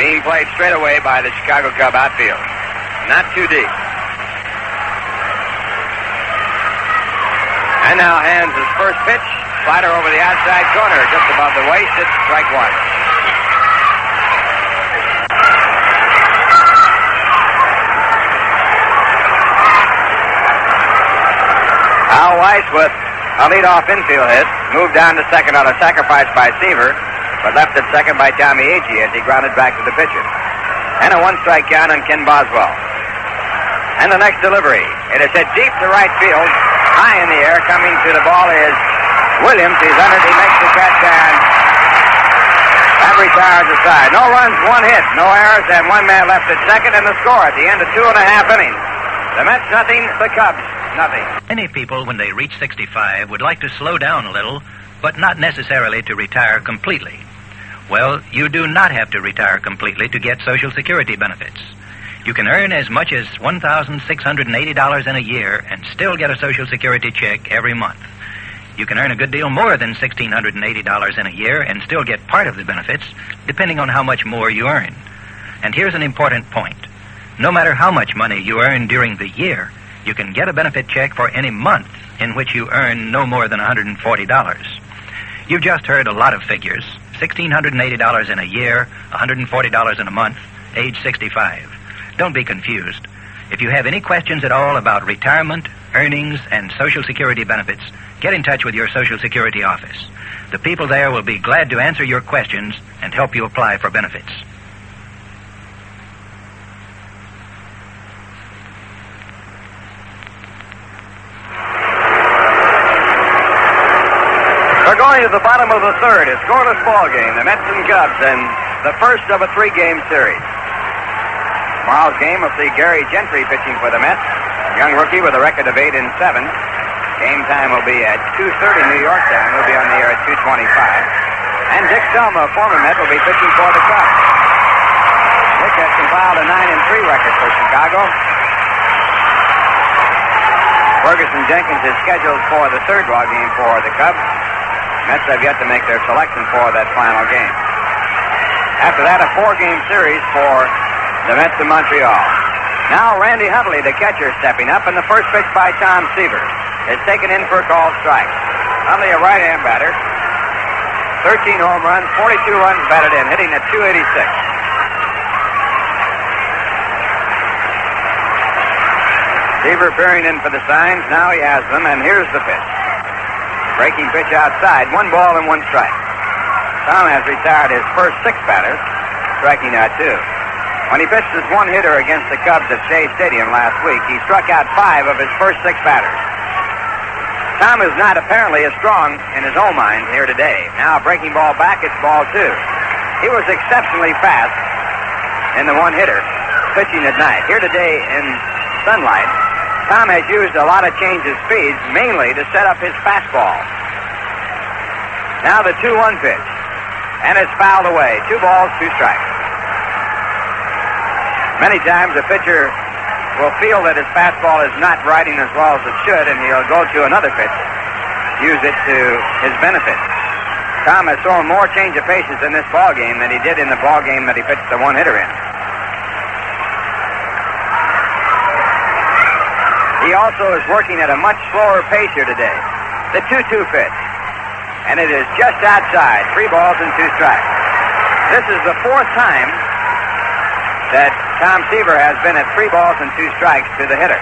being played straight away by the Chicago Cub outfield. Not too deep. And now Hands' his first pitch. Slider over the outside corner, just above the waist. It's strike one. Al Weiss with a leadoff infield hit, moved down to second on a sacrifice by Seaver, but left at second by Tommy Agee as he grounded back to the pitcher. And a one-strike count on Ken Boswell. And the next delivery, it is hit deep to right field, high in the air. Coming to the ball is Williams. He's under it. He makes the catch and that retires aside. No runs, one hit, no errors, and one man left at second, and the score at the end of 2.5 innings. The Mets nothing, the Cubs nothing. Many people, when they reach 65, would like to slow down a little, but not necessarily to retire completely. Well, you do not have to retire completely to get Social Security benefits. You can earn as much as $1,680 in a year and still get a Social Security check every month. You can earn a good deal more than $1,680 in a year and still get part of the benefits, depending on how much more you earn. And here's an important point. No matter how much money you earn during the year, you can get a benefit check for any month in which you earn no more than $140. You've just heard a lot of figures. $1,680 in a year, $140 in a month, age 65. Don't be confused. If you have any questions at all about retirement, earnings, and Social Security benefits, get in touch with your Social Security office. The people there will be glad to answer your questions and help you apply for benefits. To the bottom of the third, a scoreless ball game, the Mets and Cubs, and the first of a 3-game series. Tomorrow's game will see Gary Gentry pitching for the Mets, young rookie with a record of 8-7. Game time will be at 2:30 New York time. We'll be on the air at 2:25. And Dick Selma, former Met, will be pitching for the Cubs. Dick has compiled a 9-3 record for Chicago. Ferguson Jenkins is scheduled for the third ball game for the Cubs. Mets have yet to make their selection for that final game. After that, a 4-game series for the Mets in Montreal. Now Randy Hundley, the catcher, stepping up, and the first pitch by Tom Seaver is taken in for a called strike. Hundley, a right-hand batter, 13 home runs, 42 runs batted in, hitting at .286. Seaver peering in for the signs. Now he has them, and here's the pitch. Breaking pitch outside. One ball and one strike. Tom has retired his first six batters, striking out two. When he pitched his one hitter against the Cubs at Shea Stadium last week, he struck out five of his first six batters. Tom is not apparently as strong in his own mind here today. Now breaking ball back, it's ball two. He was exceptionally fast in the one hitter, pitching at night. Here today in sunlight, Tom has used a lot of changes speeds, mainly to set up his fastball. Now the 2-1 pitch, and it's fouled away. 2 balls, 2 strikes. Many times a pitcher will feel that his fastball is not riding as well as it should, and he'll go to another pitch, use it to his benefit. Tom has thrown more change of paces in this ballgame than he did in the ballgame that he pitched the one-hitter in. He also is working at a much slower pace here today. The 2-2 pitch, and it is just outside. 3 balls and 2 strikes. This is the fourth time that Tom Seaver has been at 3 balls and 2 strikes to the hitter.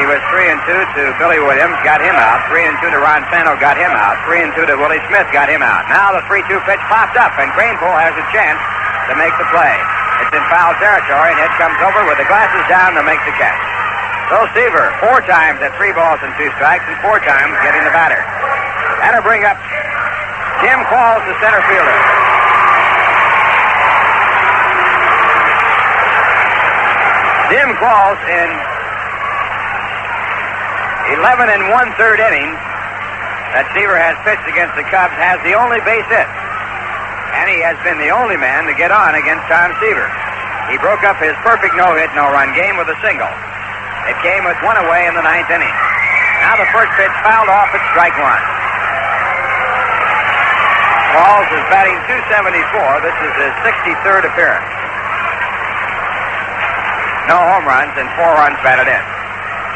He was 3-2 to Billy Williams, got him out. 3-2 to Ron Santo, got him out. 3-2 to Willie Smith, got him out. Now the 3-2 pitch popped up, and Kranepool has a chance to make the play. It's in foul territory, and Ed comes over with the glasses down to make the catch. So Seaver, 4 times at 3 balls and 2 strikes, and 4 times getting the batter. That'll bring up Jim Qualls, the center fielder. Jim Qualls, in 11 1/3 innings that Seaver has pitched against the Cubs, has the only base hit. And he has been the only man to get on against Tom Seaver. He broke up his perfect no-hit, no-run game with a single. It came with one away in the 9th inning. Now the first pitch fouled off at strike one. Qualls is batting .274. This is his 63rd appearance. No home runs and 4 runs batted in.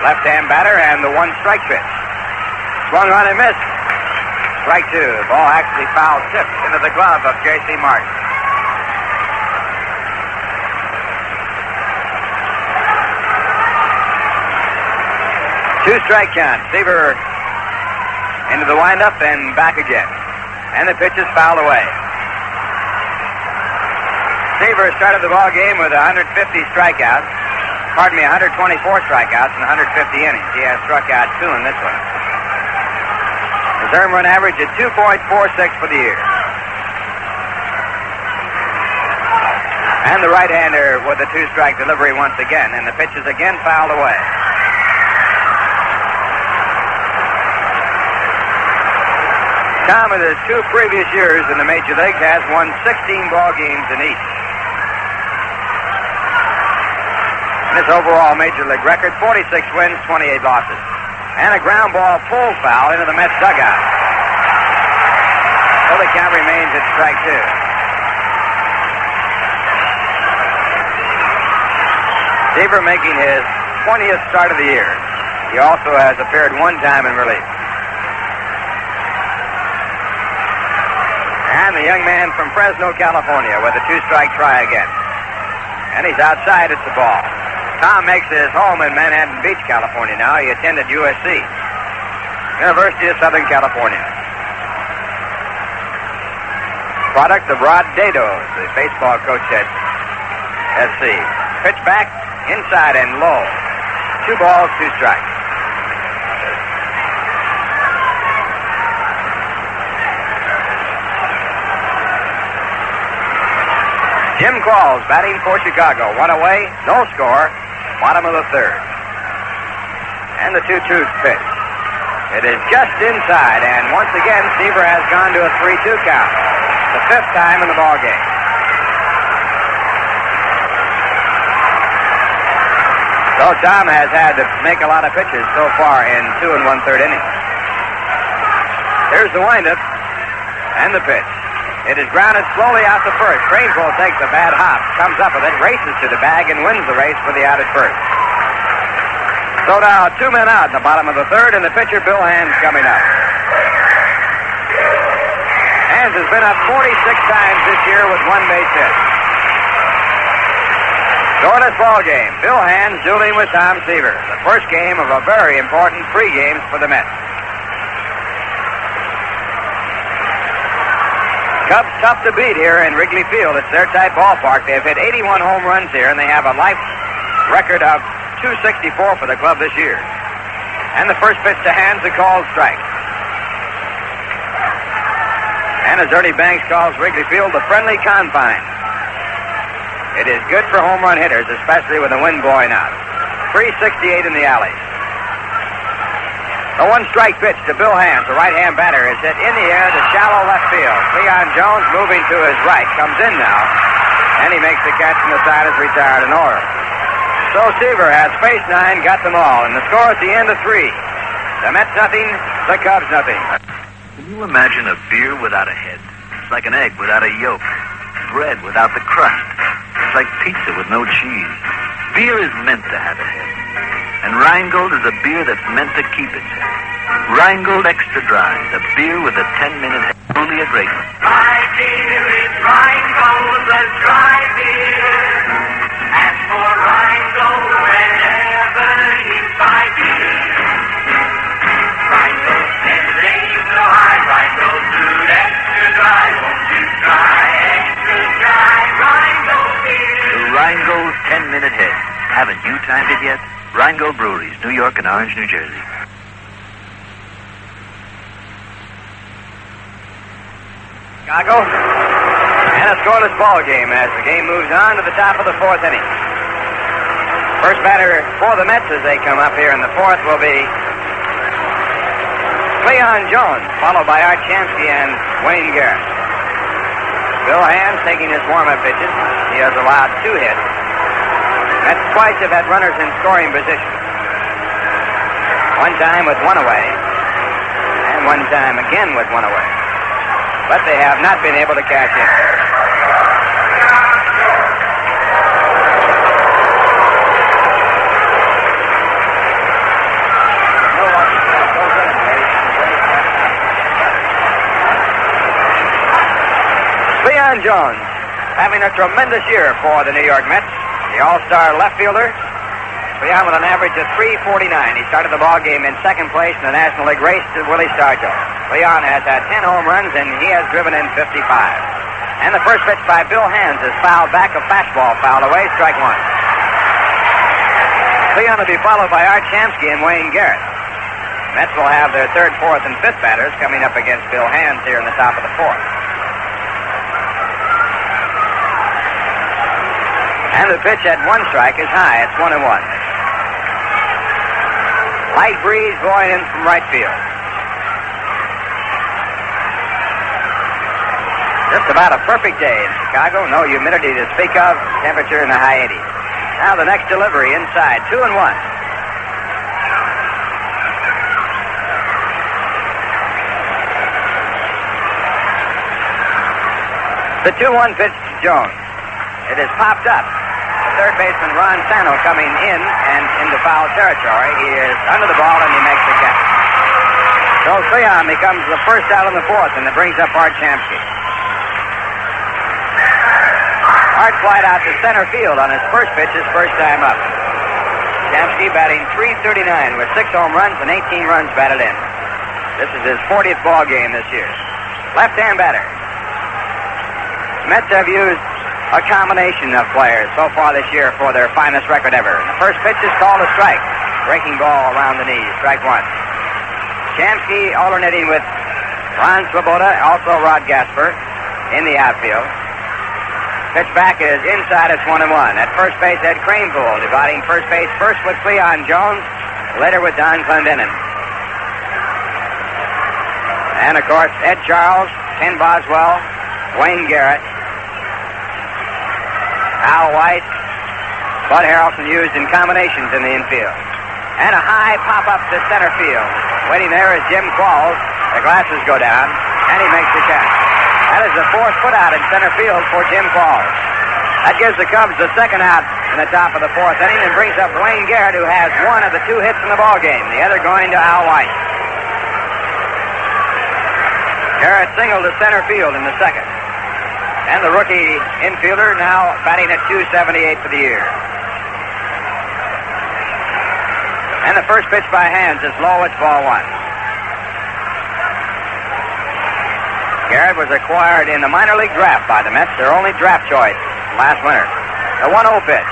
Left-hand batter and the 1-strike pitch. Swung on and missed. Strike two. Ball actually foul tipped into the glove of J.C. Martin. Two strike count. Seaver into the windup and back again. And the pitch is fouled away. Seaver started the ball game with 150 strikeouts. 124 strikeouts in 150 innings. He has struck out 2 in this one. His earned run average at 2.46 for the year. And the right-hander with a 2-strike delivery once again, and the pitch is again fouled away. Tom, in his 2 previous years in the Major League, has won 16 ball games in each. His overall Major League record, 46 wins, 28 losses. And a ground ball pull foul into the Mets dugout. So the count remains at strike two. Seaver making his 20th start of the year. He also has appeared one time in relief. And the young man from Fresno, California, with a 2-strike try again. And he's outside, it's the ball. Tom makes his home in Manhattan Beach, California now. He attended USC, University of Southern California. Product of Rod Dado, the baseball coach at SC. Pitch back, inside and low. 2 balls, 2 strikes. Jim Qualls batting for Chicago. 1 away, no score. Bottom of the 3rd. And the 2-2 pitch. It is just inside, and once again, Seaver has gone to a 3-2 count. The 5th time in the ballgame. So Tom has had to make a lot of pitches so far in 2 1/3 innings. Here's the windup and the pitch. It is grounded slowly out to first. Kranepool takes a bad hop, comes up with it, races to the bag, and wins the race for the out at first. So now 2 men out in the bottom of the 3rd, and the pitcher, Bill Hands, coming up. Hands has been up 46 times this year with 1 base hit. Scoreless ball game. Bill Hands dueling with Tom Seaver. The first game of a very important 3 games for the Mets. Cubs tough to beat here in Wrigley Field. It's their type ballpark. They've hit 81 home runs here, and they have a life record of 264 for the club this year. And the first pitch to Hands, the called strike. And as Ernie Banks calls Wrigley Field the friendly confine. It is good for home run hitters, especially with the wind blowing out. 368 in the alley. The one-strike pitch to Bill Hands, the right-hand batter, is hit in the air to shallow left field. Cleon Jones, moving to his right, comes in now, and he makes the catch from the side as retired in order. So Seaver has faced nine, got them all, and the score at the end of three. The Mets nothing, the Cubs nothing. Can you imagine a beer without a head? It's like an egg without a yolk, bread without the crust. It's like pizza with no cheese. Beer is meant to have a head. And Rheingold is a beer that's meant to keep its head. Rheingold Extra Dry, the beer with a 10-minute head. Only a great one. My beer is Rheingold, the dry beer. Ask for Rheingold whenever you buy beer. Rheingold can save so high. Rheingold food extra dry. Won't you try extra dry Rheingold beer? The Rheingold 10-minute head. Haven't you timed it yet? Rheingold Breweries, New York and Orange, New Jersey. Chicago, and a scoreless ball game as the game moves on to the top of the fourth inning. First batter for the Mets as they come up here in the fourth will be Cleon Jones, followed by Art Shamsky and Wayne Garrett. Bill Hands taking his warm-up pitches. He has allowed two hits. Mets twice have had runners in scoring position. One time with one away, and one time again with one away. But they have not been able to cash in. Leon Jones having a tremendous year for the New York Mets. The all-star left fielder, Cleon with an average of 349. He started the ball game in second place in the National League race to Willie Stargell. Cleon has had 10 home runs, and he has driven in 55. And the first pitch by Bill Hands is fouled back, a fastball fouled away, strike one. Cleon will be followed by Art Shamsky and Wayne Garrett. Mets will have their third, fourth, and fifth batters coming up against Bill Hands here in the top of the fourth. And the pitch at one strike is high. It's 1-1. Light breeze blowing in from right field. Just about a perfect day in Chicago. No humidity to speak of. Temperature in the high 80s. Now the next delivery inside. 2-1. The 2-1 pitch to Jones. It is popped up. Third baseman Ron Santo coming in and into foul territory. He is under the ball and he makes the catch. So Cleon becomes the first out in the fourth, and it brings up Art Shamsky. Art flied out to center field on his first pitch, his first time up. Shamsky batting .339 with 6 home runs and 18 runs batted in. This is his 40th ball game this year. Left-hand batter. Mets have used a combination of players so far this year for their finest record ever. The first pitch is called a strike. Breaking ball around the knees. Strike one. Shamsky alternating with Ron Swoboda, also Rod Gasper, in the outfield. Pitch back is inside. It's 1-1. At first base, Ed Kranepool dividing first base first with Cleon Jones, later with Don Clendenon. And, of course, Ed Charles, Ken Boswell, Wayne Garrett, Al Weiss, Bud Harrelson used in combinations in the infield. And a high pop-up to center field. Waiting there is Jim Qualls. The glasses go down, and he makes the catch. That is the fourth put out in center field for Jim Qualls. That gives the Cubs the second out in the top of the fourth inning and brings up Wayne Garrett, who has one of the two hits in the ballgame, the other going to Al Weiss. Garrett singled to center field in the second. And the rookie infielder now batting at .278 for the year. And the first pitch by Hands is low. It's ball one. Garrett was acquired in the minor league draft by the Mets, their only draft choice last winter. The 1-0 pitch.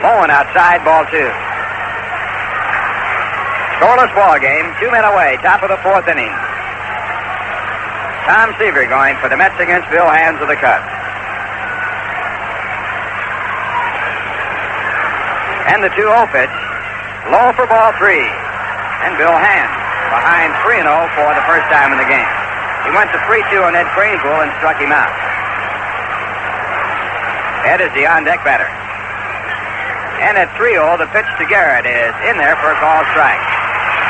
Bowen outside, ball two. Scoreless ball game, 2 men away, top of the 4th inning. Tom Seaver going for the Mets against Bill Hands of the Cubs. And the 2-0 pitch, low for ball 3. And Bill Hands behind 3-0 for the first time in the game. He went to 3-2 on Ed Kranepool and struck him out. Ed is the on-deck batter. And at 3-0, the pitch to Garrett is in there for a called strike.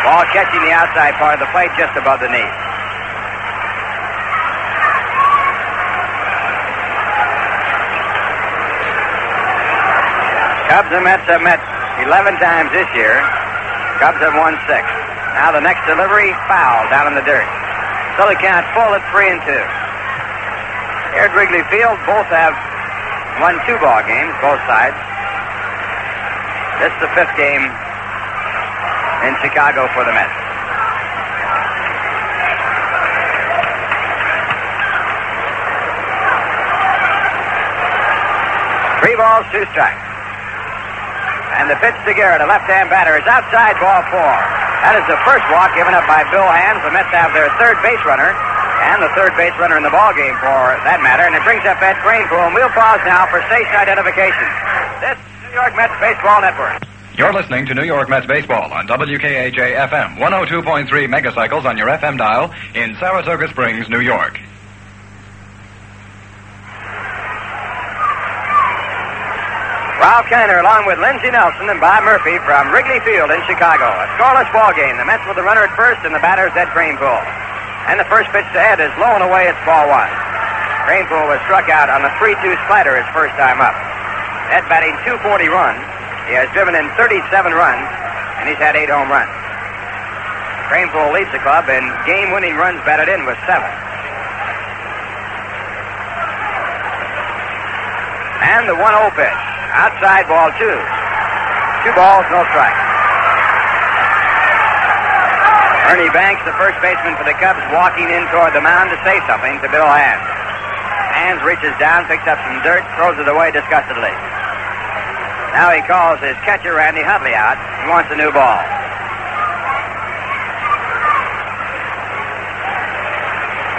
Ball catching the outside part of the plate just above the knee. Cubs and Mets have met 11 times this year. Cubs have won 6. Now the next delivery, foul down in the dirt. So they count full at 3-2. Here at Wrigley Field, both have won 2 ball games, both sides. This is the 5th game in Chicago for the Mets. Three balls, 2 strikes. And the pitch to Garrett, a left-hand batter, is outside, ball 4. That is the first walk given up by Bill Hands. The Mets have their 3rd base runner, and the 3rd base runner in the ballgame for that matter. And it brings up Ed Kranepool, and we'll pause now for station identification. This New York Mets Baseball Network. You're listening to New York Mets Baseball on WKAJ-FM, 102.3 megacycles on your FM dial in Saratoga Springs, New York. Ralph Kiner along with Lindsay Nelson and Bob Murphy from Wrigley Field in Chicago. A scoreless ball game. The Mets with the runner at first and the batter's Ed Kranepool. And the first pitch to Ed is low and away. It's ball 1. Kranepool was struck out on a 3-2 slider his first time up. Ed batting .240 runs. He has driven in 37 runs, and he's had 8 home runs. Kranepool leads the club in game-winning runs batted in with 7. And the 1-0 pitch. Outside, ball 2. 2 balls, no strikes. Ernie Banks, the first baseman for the Cubs, walking in toward the mound to say something to Bill Hands. Hands reaches down, picks up some dirt, throws it away disgustedly. Now he calls his catcher, Randy Hundley, out. He wants a new ball.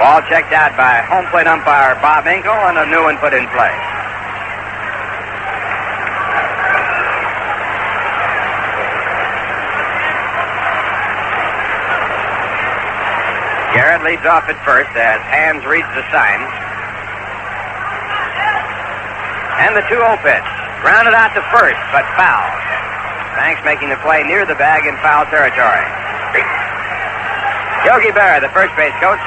Ball checked out by home plate umpire Bob Engel, and a new one put in play. Garrett leads off at first as Hands reads the sign. And the 2-0 pitch. Rounded out to first, but foul. Banks making the play near the bag in foul territory. Yogi Berra, the first base coach,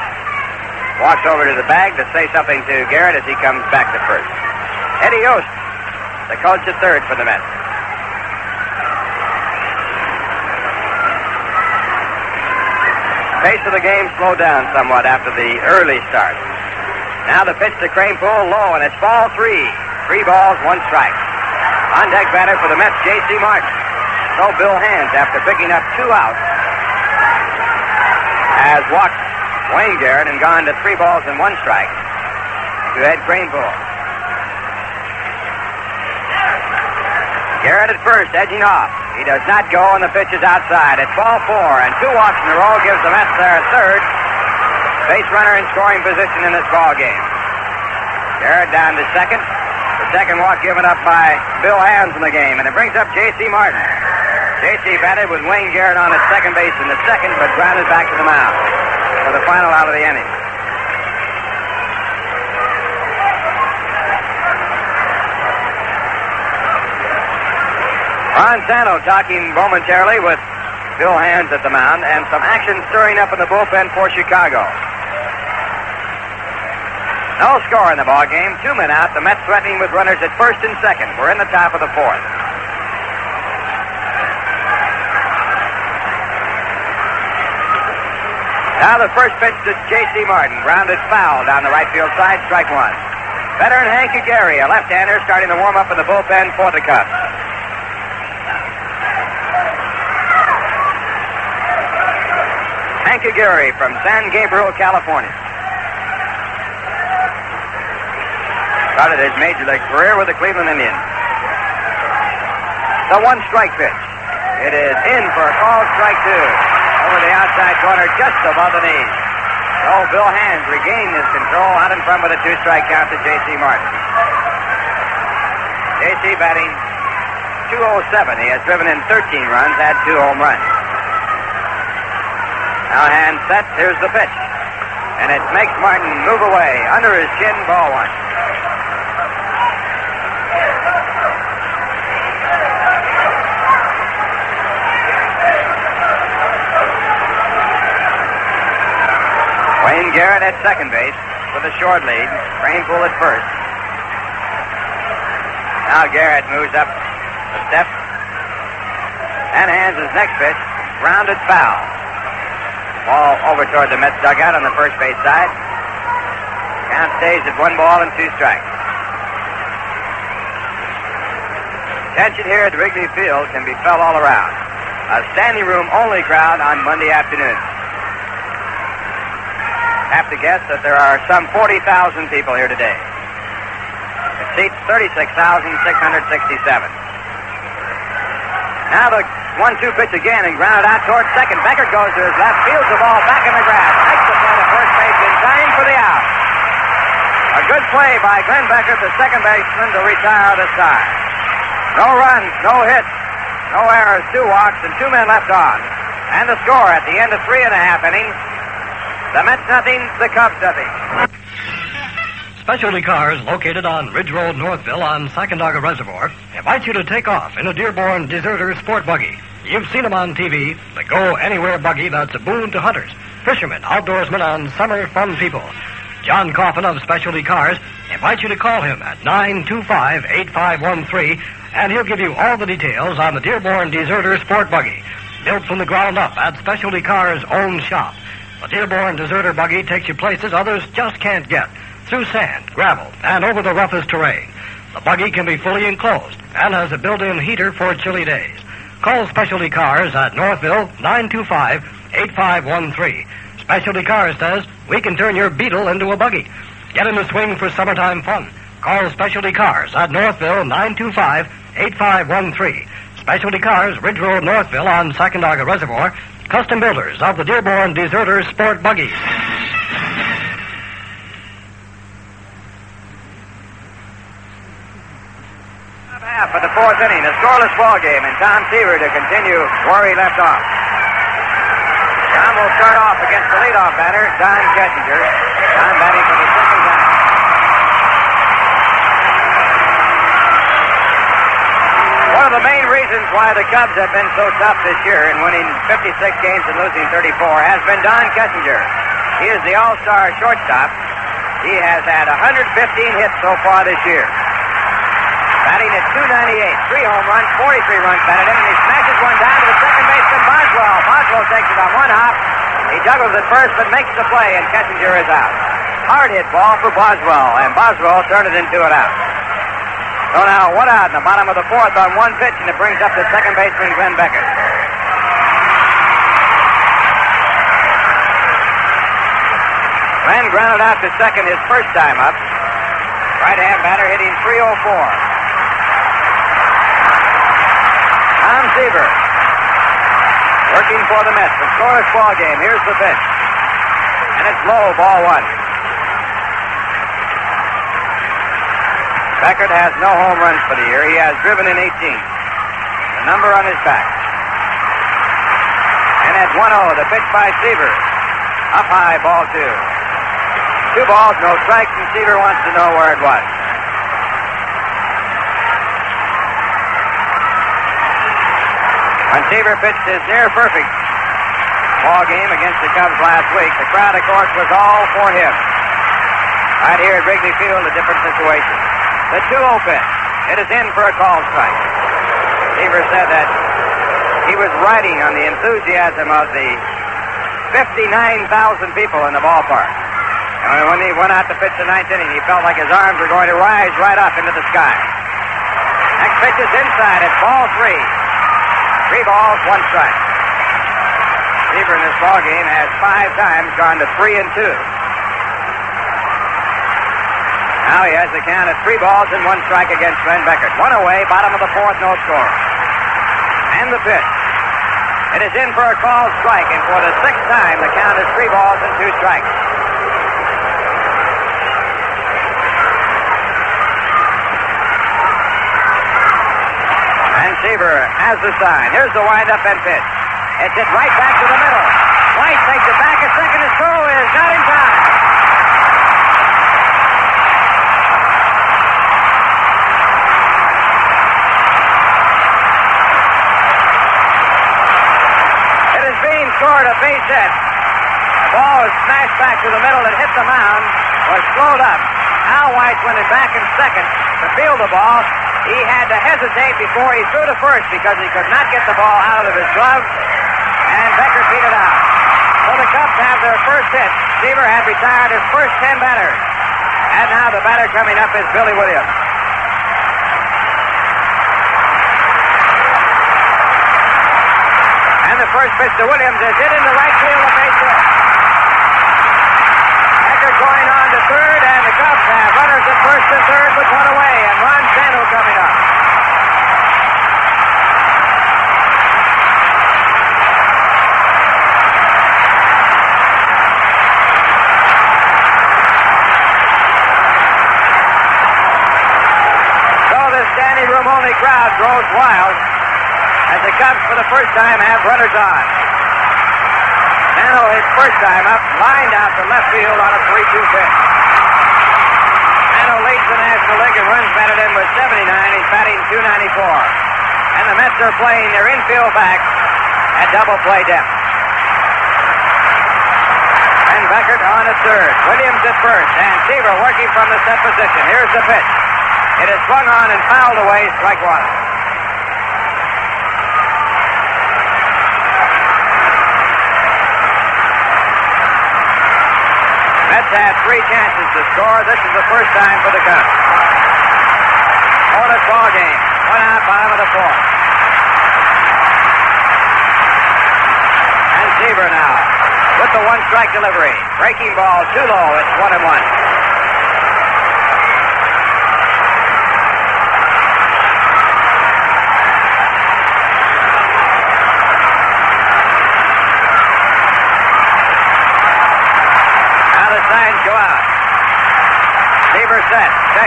walks over to the bag to say something to Garrett as he comes back to first. Eddie Yost, the coach at third for the Mets. The pace of the game slowed down somewhat after the early start. Now the pitch to Kranepool, low, and it's ball 3. 3 balls, 1 strike. On deck batter for the Mets, J.C. Martin. So Bill Hands, after picking up 2 outs, has walked Wayne Garrett and gone to 3 balls and 1 strike to Ed Kranepool. Garrett at first, edging off. He does not go, and the pitch is outside. It's ball 4, and 2 walks in a row gives the Mets their 3rd base runner in scoring position in this ball game. Garrett down to 2nd. The 2nd walk given up by Bill Hands in the game, and it brings up J.C. Martin. J.C. batted with Wayne Garrett on his 2nd base in the 2nd, but grounded back to the mound for the final out of the inning. Ron Santo talking momentarily with Bill Hands at the mound, and some action stirring up in the bullpen for Chicago. No score in the ball game. 2 men out. The Mets threatening with runners at first and 2nd. We're in the top of the 4th. Now the first pitch to J.C. Martin. Rounded foul down the right field side. Strike 1. Veteran Hank Aguirre, a left-hander, starting the warm-up in the bullpen for the Cubs. Hank Aguirre from San Gabriel, California. Started his major league career with the Cleveland Indians. The one-strike pitch. It is in for a call, strike two. Over the outside corner, just above the knees. So Bill Hands regained his control out in front with a two-strike count to J.C. Martin. J.C. batting .207. He has driven in 13 runs, had 2 home runs. Now Hands sets. Here's the pitch. And it makes Martin move away. Under his chin, ball one. Wayne Garrett at second base with a short lead. Kranepool at first. Now Garrett moves up a step. And Hands his next pitch. Grounded foul. Ball over toward the Mets dugout on the first base side. Count stays at 1 ball and 2 strikes. Tension here at Wrigley Field can be felt all around. A standing room only crowd on Monday afternoon. Have to guess that there are some 40,000 people here today. It seats 36,667. Now the 1-2 pitch again and grounded out towards second. Beckert goes to his left, fields the ball back in the grass. Hikes the ball to first base in time for the out. A good play by Glenn Beckert, the second baseman, to retire the side. No runs, no hits, no errors, 2 walks, and 2 men left on. And the score at the end of 3.5 innings. The Mets nothing, the Cubs nothing. Specialty Cars, located on Ridge Road, Northville, on Sacandaga Reservoir, invite you to take off in a Dearborn Deserter sport buggy. You've seen them on TV, the go-anywhere buggy that's a boon to hunters, fishermen, outdoorsmen, and summer fun people. John Coffin of Specialty Cars invites you to call him at 925-8513, and he'll give you all the details on the Dearborn Deserter sport buggy, built from the ground up at Specialty Cars' own shop. The Dearborn Deserter Buggy takes you places others just can't get, through sand, gravel, and over the roughest terrain. The buggy can be fully enclosed and has a built-in heater for chilly days. Call Specialty Cars at Northville, 925-8513. Specialty Cars says we can turn your Beetle into a buggy. Get in the swing for summertime fun. Call Specialty Cars at Northville, 925-8513. Specialty Cars, Ridge Road, Northville on Sacandaga Reservoir. Custom builders of the Dearborn Deserter Sport Buggy. Half of the 4th inning, a scoreless ball game, and Tom Seaver to continue where he left off. Tom will start off against the leadoff batter, Don Kessinger. Don batting for the second time. One of the main reasons why the Cubs have been so tough this year in winning 56 games and losing 34 has been Don Kessinger. He is the all-star shortstop. He has had 115 hits so far this year. Batting at .298, 3 home runs, 43 runs batted in, and he smashes one down to the second baseman, Boswell. Boswell takes it on 1 hop. He juggles at first, but makes the play, and Kessinger is out. Hard hit ball for Boswell, and Boswell turned it into an out. So now 1 out in the bottom of the 4th on 1 pitch, and it brings up the second baseman, Glenn Beckert. Glenn grounded out to second his first time up. Right-hand batter hitting .304. Tom Seaver working for the Mets. A scoreless ball game. Here's the pitch. And it's low, ball one. Beckert has no home runs for the year. He has driven in 18. The number on his back. And at 1-0, the pitch by Seaver. Up high, ball two. 2 balls, no strikes, and Seaver wants to know where it was. When Seaver pitched his near-perfect ball game against the Cubs last week, the crowd, of course, was all for him. Right here at Wrigley Field, a different situation. The 2-0 pitch. It is in for a call strike. Seaver said that he was riding on the enthusiasm of the 59,000 people in the ballpark. And when he went out to pitch the 9th inning, he felt like his arms were going to rise right up into the sky. Next pitch is inside. It's ball three. 3 balls, 1 strike. Seaver in this ball game has 5 times gone to 3-2. Now he has the count at 3 balls and 1 strike against Glenn Beckert. One away, bottom of the fourth, no score. And the pitch. It is in for a called strike, and for the sixth time, the count is 3 balls and 2 strikes. And Seaver has the sign. Here's the windup and pitch. It's hit right back to the middle. White takes it back. A second is through. It is not in time. Scored a base hit. The ball was smashed back to the middle. It hit the mound, was slowed up. Al Weiss went it back in second to field the ball. He had to hesitate before he threw to first because he could not get the ball out of his glove, and Becker beat it out. So the Cubs have their first hit. Seaver had retired his first 10 batters. And now the batter coming up is Billy Williams. First pitch to Williams is hit in the right field, a base hit. Beckert going on to third, and the Cubs have runners at first and third with one away, and Ron Santo coming up. So this standing room only crowd grows wild as the Cubs, for the first time, have runners on. Nano, his first time up, lined out to left field on a 3-2 pitch. Nano leads the National League and runs batted in with 79. He's batting 294. And the Mets are playing their infield back at double play depth. And Beckert on at third. Williams at first. And Seaver working from the set position. Here's the pitch. It is swung on and fouled away, strike one. Had 3 chances to score. This is the first time for the Cubs. Bonus ball game. 1 out, bottom of the fourth. And Seaver now with the 1-strike delivery. Breaking ball too low. It's 1-1.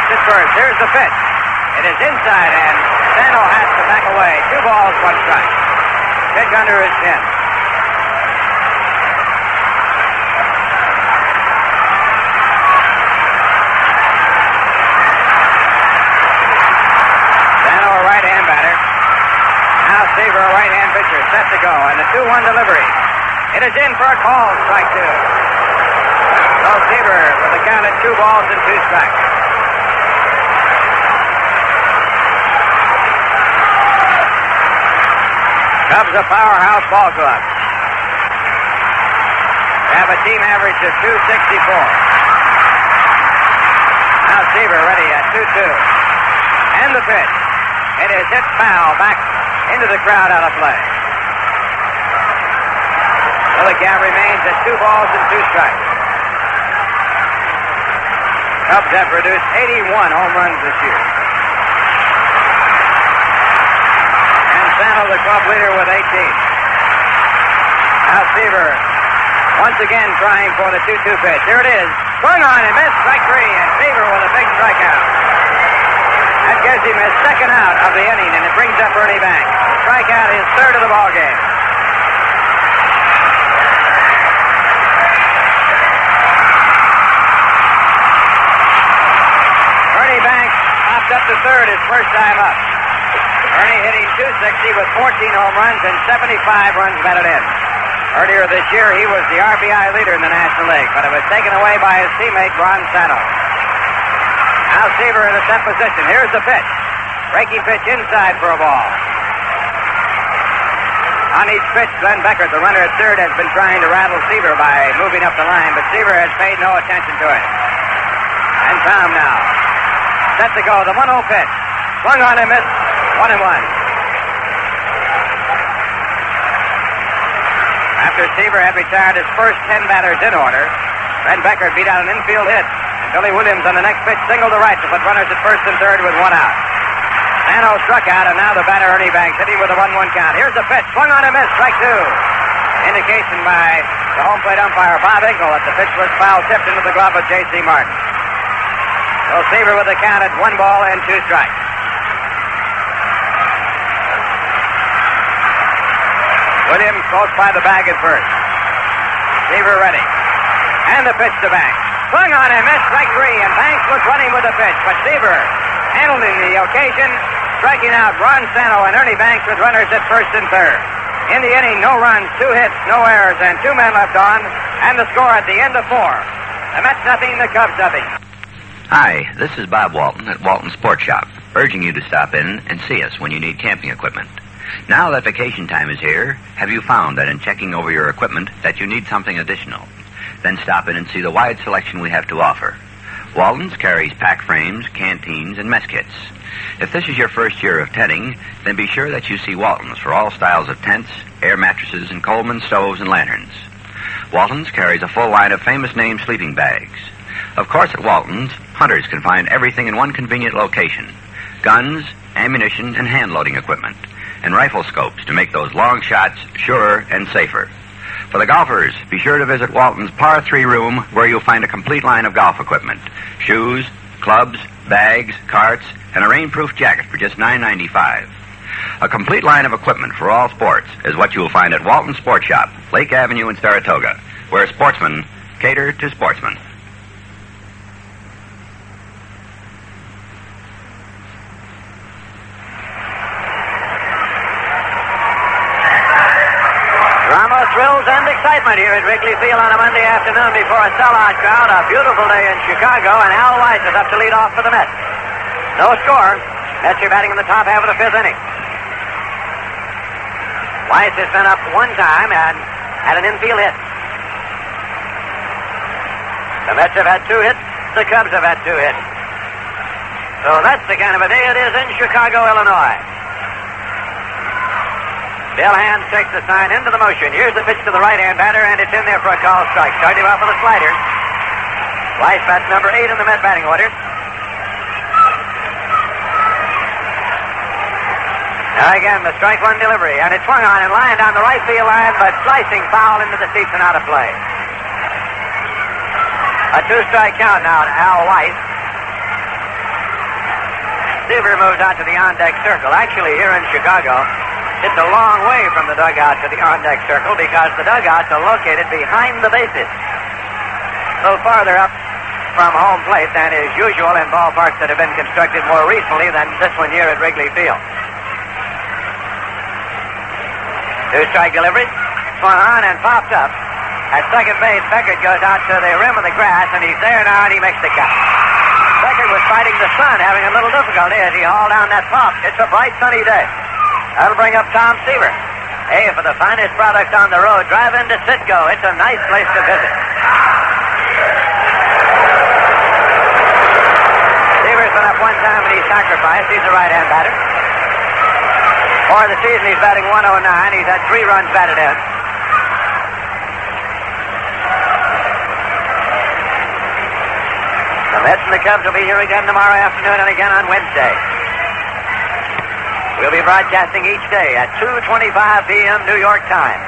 At first. Here's the pitch. It is inside, and Santo has to back away. 2 balls, 1 strike. Pitch under his chin. Santo, a right-hand batter. Now Seaver, a right-hand pitcher, set to go, and the 2-1 delivery. It is in for a call, strike two. So Seaver with a count at 2 balls and 2 strikes. Cubs a powerhouse ball club. They have a team average of 264. Now Seaver ready at 2-2. And the pitch. It is hit foul back into the crowd out of play. So the count remains at 2 balls and 2 strikes. Cubs have produced 81 home runs this year. Santo, the club leader, with 18. Now Seaver, once again trying for the 2-2 pitch. Here it is. Swung on and missed, strike three, and Seaver with a big strikeout. That gives him his second out of the inning, and it brings up Ernie Banks. The strikeout is third of the ballgame. Ernie Banks popped up to third his first time up. Ernie hitting 260 with 14 home runs and 75 runs batted in. Earlier this year, he was the RBI leader in the National League, but it was taken away by his teammate, Ron Santo. Now Seaver in a set position. Here's the pitch. Breaking pitch inside for a ball. On each pitch, Glenn Beckert, the runner at third, has been trying to rattle Seaver by moving up the line, but Seaver has paid no attention to it. And Tom now. Set to go. The 1-0 pitch. Swung on and missed. 1-1. After Seaver had retired his first 10 batters in order, Glenn Beckert beat out an infield hit and Billy Williams on the next pitch, single to right to put runners at first and third with one out. Nano struck out, and now the batter, Ernie Banks, hitting with a 1-1 count. Here's the pitch, swung on a miss, strike two. Indication by the home plate umpire, Bob Engel, that the pitch was foul tipped into the glove of J.C. Martin. So Seaver with a count at 1-2. Williams close by the bag at first. Seaver ready. And the pitch to Banks. Swung on him, missed strike three, and Banks was running with the pitch. But Seaver handling the occasion, striking out Ron Santo and Ernie Banks with runners at first and third. In the inning, no runs, two hits, no errors, and two men left on, and the score at the end of four. The Mets nothing, the Cubs nothing. Hi, this is Bob Walton at Walton Sports Shop, urging you to stop in and see us when you need camping equipment. Now that vacation time is here, have you found that in checking over your equipment that you need something additional? Then stop in and see the wide selection we have to offer. Walden's carries pack frames, canteens, and mess kits. If this is your first year of tenting, then be sure that you see Walton's for all styles of tents, air mattresses, and Coleman stoves and lanterns. Walton's carries a full line of famous name sleeping bags. Of course, at Walton's, hunters can find everything in one convenient location. Guns, ammunition, and hand-loading equipment, and rifle scopes to make those long shots surer and safer. For the golfers, be sure to visit Walton's Par 3 room, where you'll find a complete line of golf equipment. Shoes, clubs, bags, carts, and a rainproof jacket for just $9.95. A complete line of equipment for all sports is what you'll find at Walton Sports Shop, Lake Avenue in Saratoga, where sportsmen cater to sportsmen. Excitement here at Wrigley Field on a Monday afternoon before a sellout crowd. A beautiful day in Chicago, and Al Weiss is up to lead off for the Mets. No score. Mets are batting in the top half of the fifth inning. Weiss has been up one time and had an infield hit. The Mets have had two hits. The Cubs have had two hits. So that's the kind of a day it is in Chicago, Illinois. Bill Hands takes the sign into the motion. Here's the pitch to the right-hand batter, and it's in there for a call strike. Start him off with a slider. Weiss bats number 8 in the Met batting order. Now again, the strike one delivery, and it swung on and lined down the right field line, but slicing foul into the seats and out of play. A two-strike count now to Al Weiss. Seaver moves out to the on-deck circle. Actually, here in Chicago, it's a long way from the dugout to the on-deck circle because the dugouts are located behind the bases. A little farther up from home plate than is usual in ballparks that have been constructed more recently than this one here at Wrigley Field. Two-strike delivery. Swung on and popped up. At second base, Beckert goes out to the rim of the grass, and he's there now, and he makes the catch. Beckert was fighting the sun, having a little difficulty as he hauled down that pop. It's a bright, sunny day. That'll bring up Tom Seaver. Hey, for the finest product on the road, drive into Citgo. It's a nice place to visit. Seaver's been up one time and he sacrificed. He's a right-hand batter. For the season, he's batting .109. He's had 3 runs batted in. The Mets and the Cubs will be here again tomorrow afternoon and again on Wednesday. We'll be broadcasting each day at 2:25 p.m. New York time.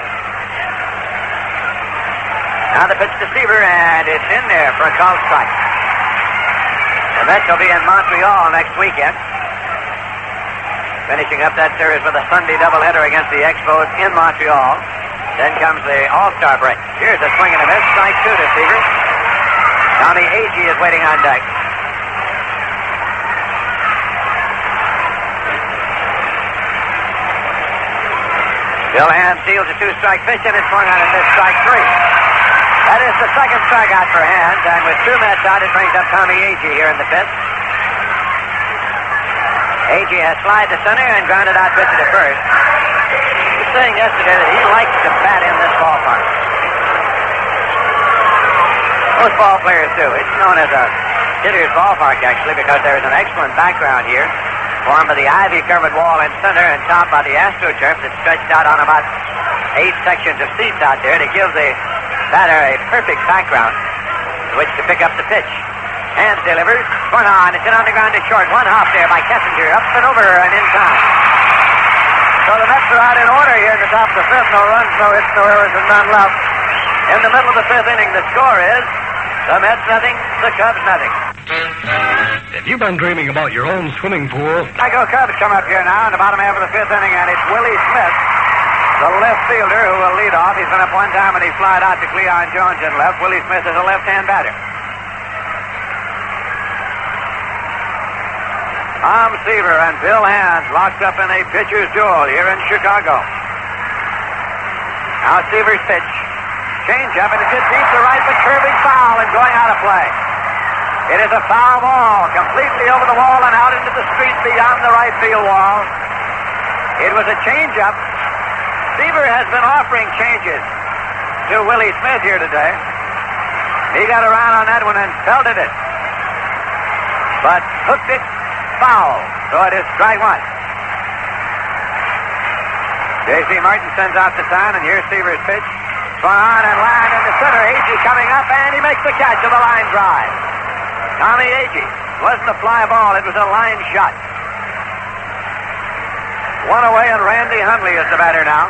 Now the pitch to Seaver, and it's in there for a called strike. The Mets will be in Montreal next weekend, finishing up that series with a Sunday doubleheader against the Expos in Montreal. Then comes the All-Star break. Here's a swing and a miss, strike two to Seaver. Tommy Agee is waiting on deck. Bill Hands deals a two-strike pitch, and it's swung on and missed strike three. That is the second strikeout for Hands, and with 2 Mets out, it brings up Tommy Agee here in the fifth. Agee has slide to center and grounded out pitch to first. He was saying yesterday that he likes to bat in this ballpark. Most ball players do. It's known as a hitter's ballpark, actually, because there is an excellent background here, formed by the ivy-covered wall in center and topped by the AstroTurf that's stretched out on about 8 sections of seats out there to give the batter a perfect background in which to pick up the pitch. Hands delivers. Swung on. It's in on the ground to short. One hop there by Kessinger. Up and over and in time. So the Mets are out in order here in the top of the fifth. No runs, no hits, no errors, and none left. In the middle of the fifth inning, the score is the Mets nothing, the Cubs nothing. If you've been dreaming about your own swimming pool... Chicago Cubs come up here now in the bottom half of the fifth inning, and it's Willie Smith, the left fielder, who will lead off. He's been up one time, and he flied out to Cleon Jones in left. Willie Smith is a left-hand batter. Tom Seaver and Bill Hands locked up in a pitcher's duel here in Chicago. Now Seaver's pitch. Change up, and it's just deep to right, but curving foul and going out of play. It is a foul ball, completely over the wall and out into the street beyond the right field wall. It was a change up. Seaver has been offering changes to Willie Smith here today. He got around on that one and pelted it, but hooked it. Foul, so it is strike one. J.C. Martin sends out the sign, and here's Seaver's pitch. Swung on and lined in the center. Agee coming up, and he makes the catch of the line drive. Tommy Agee. Wasn't a fly ball. It was a line shot. One away, and Randy Hundley is the batter now.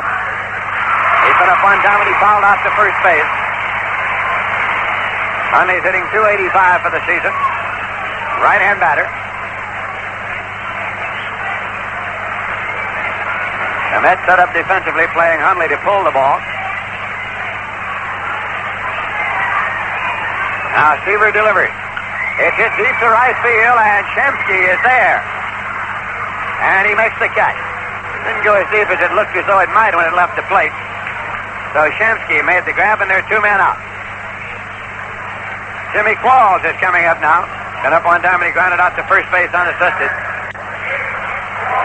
He's been up one time, and he fouled out to first base. Hundley's hitting .285 for the season. Right-hand batter. The Mets set up defensively, playing Hundley to pull the ball. Now Seaver delivers. It's hit deep to right field, and Shamsky is there. And he makes the catch. Didn't go as deep as it looked as though it might when it left the plate. So Shamsky made the grab, and there are two men out. Jimmy Qualls is coming up now. Been up one time, and he grounded out to first base unassisted.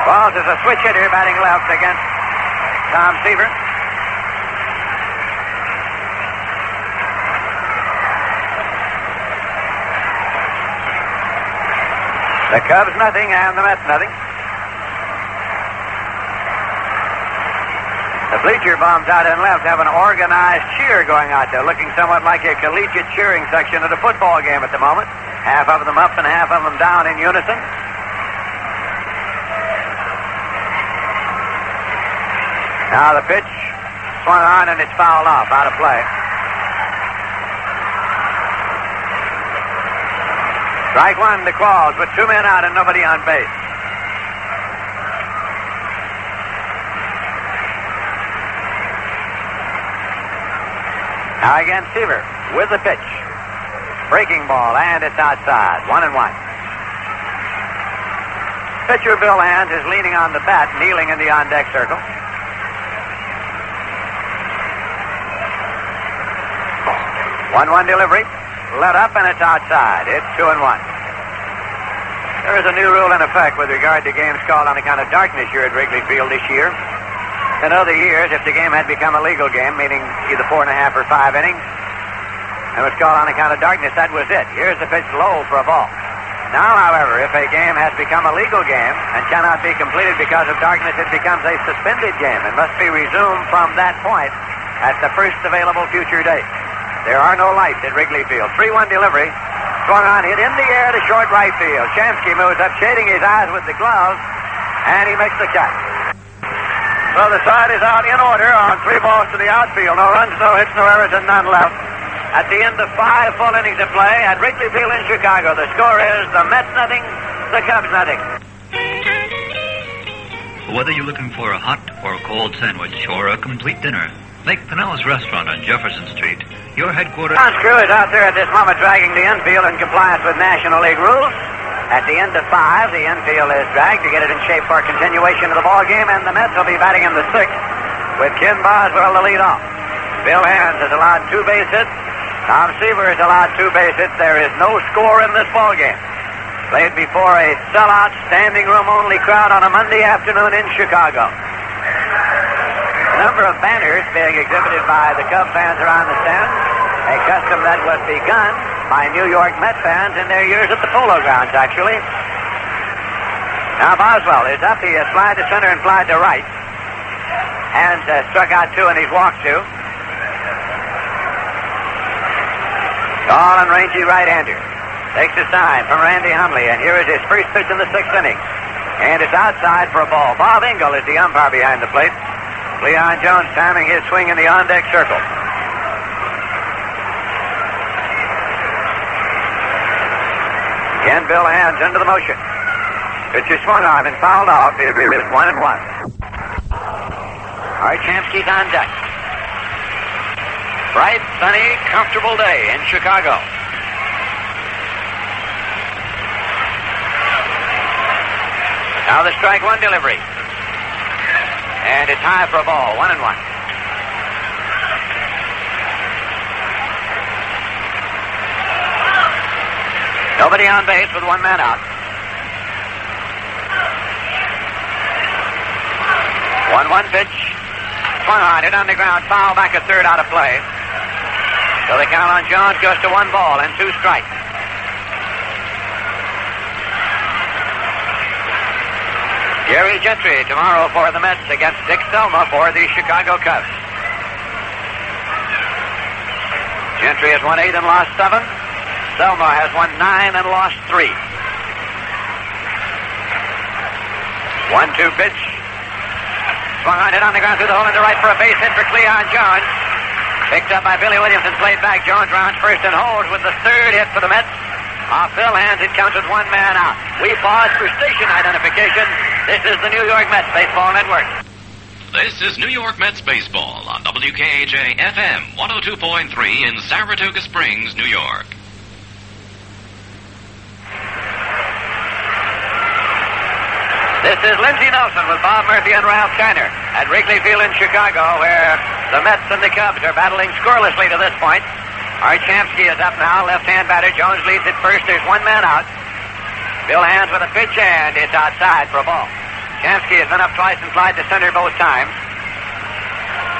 Qualls is a switch hitter batting left against Tom Seaver. The Cubs nothing and the Mets nothing. The bleacher bombs out and left have an organized cheer going out there, looking somewhat like a collegiate cheering section at a football game at the moment. Half of them up and half of them down in unison. Now the pitch swung on and it's fouled off, out of play. Strike one to Qualls with two men out and nobody on base. Now again Seaver with the pitch. Breaking ball and it's outside. 1-1. Pitcher Bill Hands is leaning on the bat, kneeling in the on-deck circle. One-one delivery, let up, and it's outside. It's 2-1. There is a new rule in effect with regard to games called on account of darkness here at Wrigley Field this year. In other years, if the game had become a legal game, meaning either 4.5 or 5 innings, and was called on account of darkness, that was it. Here's the pitch low for a ball. Now, however, if a game has become a legal game and cannot be completed because of darkness, it becomes a suspended game and must be resumed from that point at the first available future date. There are no lights at Wrigley Field. 3-1 delivery. Swung on, hit in the air to short right field. Shamsky moves up, shading his eyes with the gloves, and he makes the catch. So the side is out in order on 3 balls to the outfield. No runs, no hits, no errors, and none left. At the end of 5 full innings of play at Wrigley Field in Chicago, the score is the Mets nothing, the Cubs nothing. Whether you're looking for a hot or a cold sandwich or a complete dinner, Lake Pinellas Restaurant on Jefferson Street, your headquarters... John Screw is out there at this moment dragging the infield in compliance with National League rules. At the end of 5, the infield is dragged to get it in shape for a continuation of the ball game, and the Mets will be batting in the 6th with Ken Boswell to lead off. Bill Hands has allowed 2 base hits. Tom Seaver has allowed 2 base hits. There is no score in this ball game. Played before a sellout, standing room-only crowd on a Monday afternoon in Chicago. The number of banners being exhibited by the Cub fans around the stands, a custom that was begun by New York Met fans in their years at the Polo Grounds, actually. Now Boswell is up. He has flied to center and flied to right. Hands struck out 2, and he's walked 2. Tall and rangy right-hander. Takes his time from Randy Hundley, and here is his first pitch in the sixth inning. And it's outside for a ball. Bob Engel is the umpire behind the plate. Cleon Jones timing his swing in the on-deck circle. Again, Bill Hands into the motion. Pitch is swung on and fouled out. It'll be 1-1. Art Shamsky's on deck. Bright, sunny, comfortable day in Chicago. Now the strike one delivery. And it's high for a ball. 1-1. Nobody on base with one man out. 1-1 pitch. Swung on it on the ground. Foul back at third out of play. So the count on Jones goes to 1 ball and 2 strikes. Gary Gentry tomorrow for the Mets against Dick Stelma for the Chicago Cubs. Gentry has won 8 and lost 7. Stelma has won 9 and lost 3. 1-2 pitch. Swung on it on the ground through the hole into right for a base hit for Cleon Jones. Picked up by Billy Williams and played back. Jones rounds first and holds with the third hit for the Mets. Off Bill Hands, it counts with 1 man out. We pause for station identification. This is the New York Mets Baseball Network. This is New York Mets Baseball on WKHA-FM 102.3 in Saratoga Springs, New York. This is Lindsay Nelson with Bob Murphy and Ralph Kiner at Wrigley Field in Chicago, where the Mets and the Cubs are battling scorelessly to this point. Art Shamsky is up now, left-hand batter. Jones leads at first. There's 1 man out. Bill Hands with a pitch, and it's outside for a ball. Shamsky has been up twice and slide to center both times.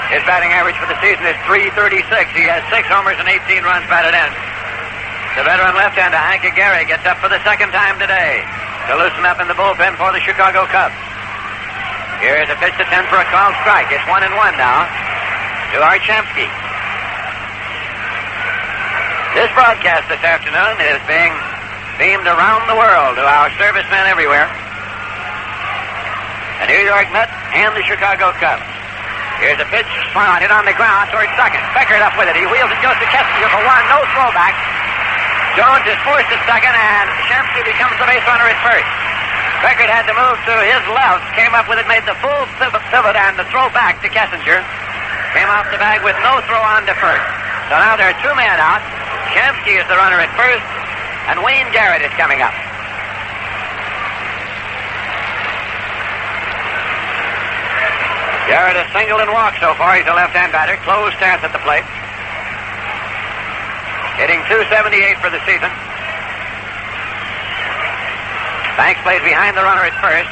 His batting average for the season is .336. He has 6 homers and 18 runs batted in. The veteran left-hander Hank Aguirre gets up for the second time today to loosen up in the bullpen for the Chicago Cubs. Here is a pitch to 10 for a called strike. It's 1-1 now to Art Shamsky. This broadcast this afternoon is being beamed around the world to our servicemen everywhere. The New York Mets and the Chicago Cubs. Here's a pitch, swung on, hit on the ground towards second. Beckert up with it. He wheels and goes to Kessinger for 1. No throwback. Jones is forced to second, and Shamsky becomes the base runner at first. Beckert had to move to his left, came up with it, made the full pivot, and the throw back to Kessinger. Came off the bag with no throw on to first. So now there are 2 men out. Shamsky is the runner at first, and Wayne Garrett is coming up. Garrett has singled and walked so far. He's a left-hand batter. Close stance at the plate. Hitting .278 for the season. Banks plays behind the runner at first.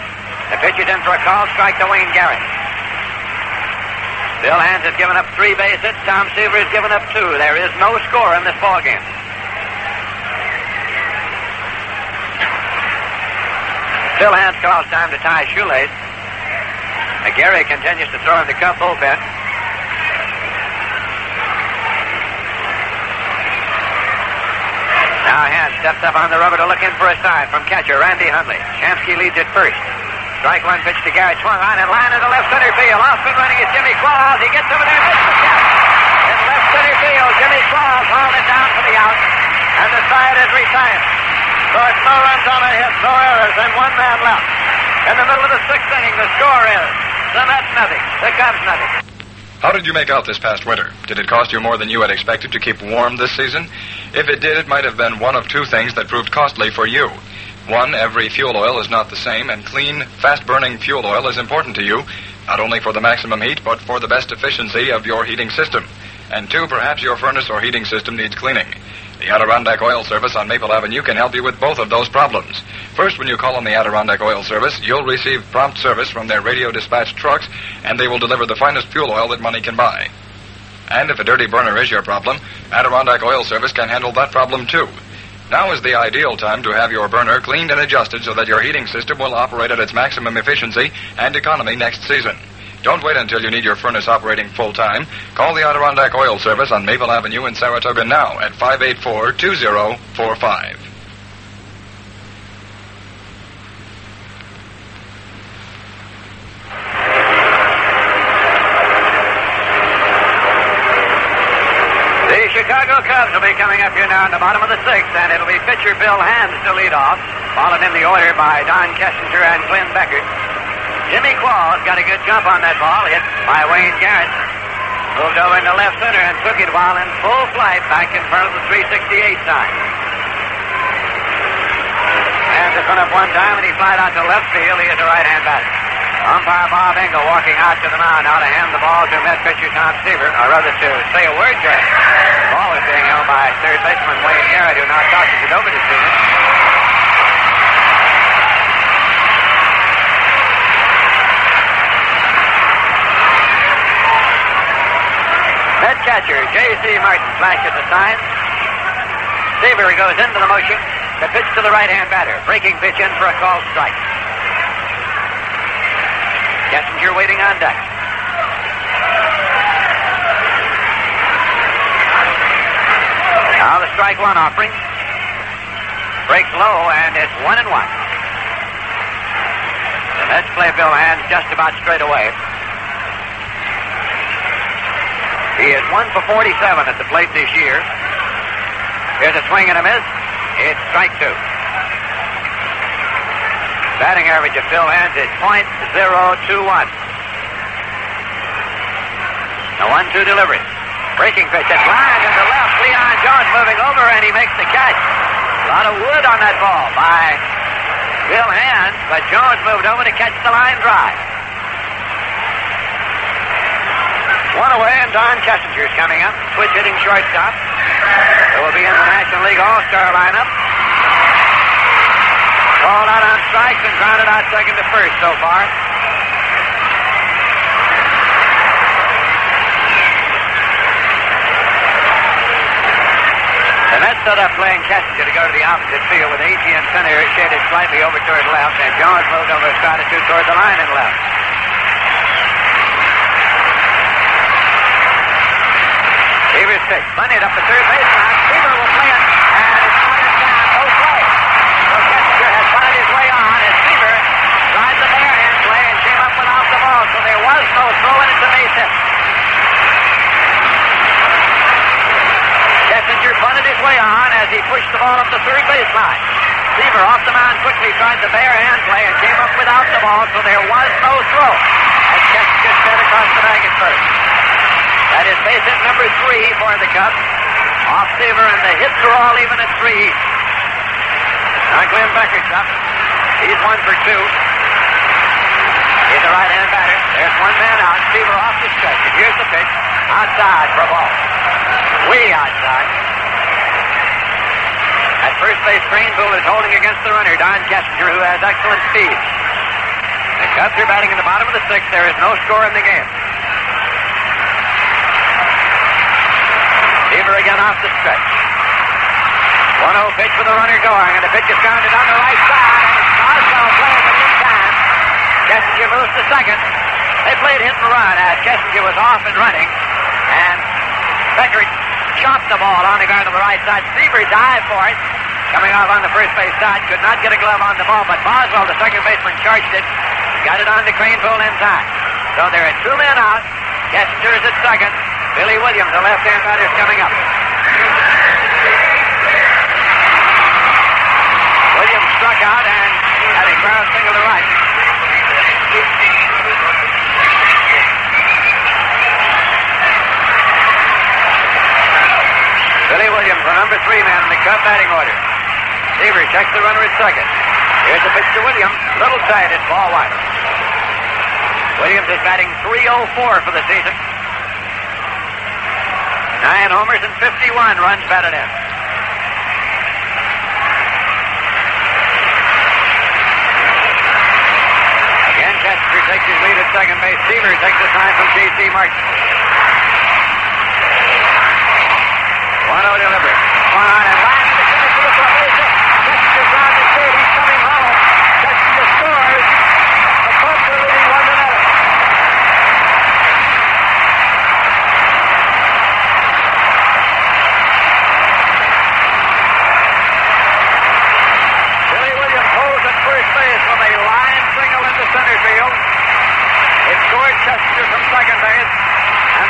The pitch is in for a called strike to Wayne Garrett. Bill Hands has given up 3 base hits. Tom Seaver has given up 2. There is no score in this ballgame. Bill Hands calls time to tie shoelace. Aguirre continues to throw in the Cub bullpen. Now Hands steps up on the rubber to look in for a sign from catcher Randy Hundley. Shamsky leads at first. Strike 1 pitch to Garrett, swung on and line into left center field. Off and running is Jimmy Qualls. He gets over there, hits the catch. In left center field, Jimmy Qualls hauled it down for the out, and the side is retired. So it's no runs on a hit, no errors, and 1 man left. In the middle of the 6th inning, the score is the Mets nothing, the Cubs nothing. How did you make out this past winter? Did it cost you more than you had expected to keep warm this season? If it did, it might have been one of 2 things that proved costly for you. 1, every fuel oil is not the same, and clean, fast-burning fuel oil is important to you, not only for the maximum heat, but for the best efficiency of your heating system. And 2, perhaps your furnace or heating system needs cleaning. The Adirondack Oil Service on Maple Avenue can help you with both of those problems. First, when you call on the Adirondack Oil Service, you'll receive prompt service from their radio dispatch trucks, and they will deliver the finest fuel oil that money can buy. And if a dirty burner is your problem, Adirondack Oil Service can handle that problem, too. Now is the ideal time to have your burner cleaned and adjusted so that your heating system will operate at its maximum efficiency and economy next season. Don't wait until you need your furnace operating full-time. Call the Adirondack Oil Service on Maple Avenue in Saratoga now at 584-2045. will be coming up here now in the bottom of the sixth, and it'll be pitcher Bill Hands to lead off, followed in the order by Don Kessinger and Glenn Beckert. Jimmy Qualls got a good jump on that ball, hit by Wayne Garrett. Moved over into left center and took it while in full flight back in front of the 368 sign. Hands has been up one time, and he flied out to left field. He is a right-hand batter. Umpire Bob Engel walking out to the mound now to hand the ball to Met pitcher Tom Seaver, or rather to say a word to him. The ball is being held by third baseman Wayne Garrett, who now tosses it over to Seaver. Met catcher J.C. Martin flashes the sign. Seaver goes into the motion. The pitch to the right-hand batter. Breaking pitch in for a called strike. Kessinger waiting on deck. Now the strike one offering. Breaks low, and it's 1-1. The Mets play Bill Hands just about straight away. He is 1-for-47 at the plate this year. Here's a swing and a miss. It's strike two. Batting average of Phil Hands is .021. The 1-2 delivery. Breaking pitch at line into left. Cleon Jones moving over, and he makes the catch. A lot of wood on that ball by Bill Hands, but Jones moved over to catch the line drive. One away, and Don Kessinger is coming up. Switch hitting shortstop. It will be in the National League All-Star lineup. Called out on strikes and grounded out second to first so far. The Mets set up playing Kessinger to go to the opposite field with Agee in center shaded slightly over toward left, and Jones moved over a stride or two toward the line and left. Seaver's pitch, bunted up the third baseline. Seaver will play it, and it's sliding down. No play. So Kessinger has bunted his way on as Seaver drives the bare-hand play and came up without the ball, so there was no throw, and it's a base hit. Kessinger bunted his way on as he pushed the ball up the third baseline. Seaver off the mound quickly tried the bare-hand play and came up without the ball, so there was no throw. And Kessinger sped across the bag at first. That is base hit number 3 for the Cubs. Off Seaver, and the hits are all even at 3. Now Glenn Beckert's up. He's 1-for-2. He's a right-hand batter. There's one man out. Seaver off the stretch. And here's the pitch. Outside for a ball. Way outside. At first base, Kranepool is holding against the runner, Don Kessinger, who has excellent speed. The Cubs are batting in the bottom of the sixth. There is no score in the game. Seaver again off the stretch. 1-0 pitch for the runner going, and the pitch is grounded on the right side, and it's Boswell playing the lead time. Kessinger moves to second. They played hit and run as Kessinger was off and running, and Beckert chopped the ball on the guard to the right side. Seaver dived for it. Coming off on the first base side, could not get a glove on the ball, but Boswell, the second baseman, charged it, got it on to Kranepool in time. So there are two men out. Kessinger is at second. Billy Williams, the left-hand batter, is coming up. Williams struck out and had a ground single to right. Billy Williams, the number 3 man in the Cub batting order. Seaver checks the runner at second. Here's the pitch to Williams. Little tight, it's ball wide. Williams is batting .304 for the season. 9 homers and 51 runs batted in. Again, Kessinger takes his lead at second base. Seaver takes the time from J.C. Martin. 1-0 delivery. One on and last. Kessinger drives the third. He's coming home. Kessinger scores. The Cubs are leading 1-0. Center field. It scored Kessinger from second base, and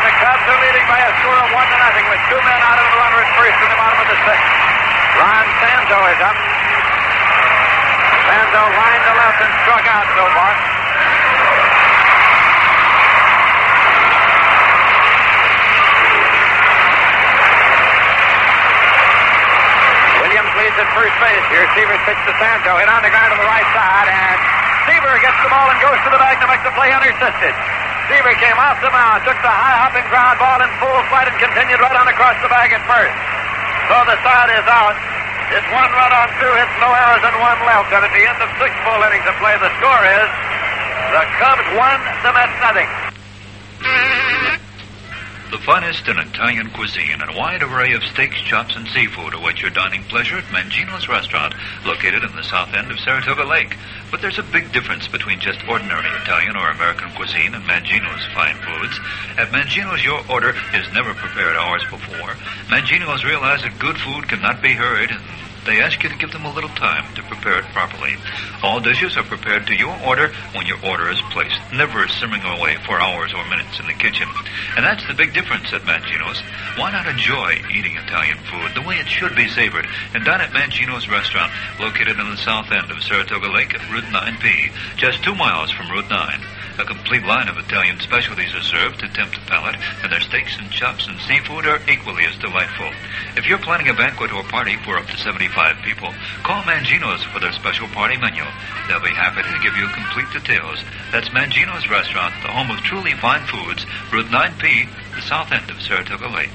Nelson struck out so far. Williams leads at first base here. Seaver pitched to Santo. Hit on the ground to the right side, and Seaver gets the ball and goes to the bag to make the play unassisted. Seaver came off the mound, took the high hopping ground ball in full flight, and continued right on across the bag at first. So the side is out. It's one run on two hits, no errors, and one left. And at the end of six full innings of play, the score is the Cubs won, the Mets nothing. The finest in Italian cuisine and a wide array of steaks, chops, and seafood await your dining pleasure at Mangino's Restaurant, located in the south end of Saratoga Lake. But there's a big difference between just ordinary Italian or American cuisine and Mangino's fine foods. At Mangino's, your order is never prepared hours before. Mangino's realize that good food cannot be hurried. They ask you to give them a little time to prepare it properly. All dishes are prepared to your order when your order is placed, never simmering away for hours or minutes in the kitchen. And that's the big difference at Mangino's. Why not enjoy eating Italian food the way it should be savored and dine at Mangino's Restaurant, located in the south end of Saratoga Lake at Route 9B, just 2 miles from Route 9. A complete line of Italian specialties are served to tempt the palate, and their steaks and chops and seafood are equally as delightful. If you're planning a banquet or party for up to 75 people, call Mangino's for their special party menu. They'll be happy to give you complete details. That's Mangino's Restaurant, the home of truly fine foods, Route 9P, the south end of Saratoga Lake.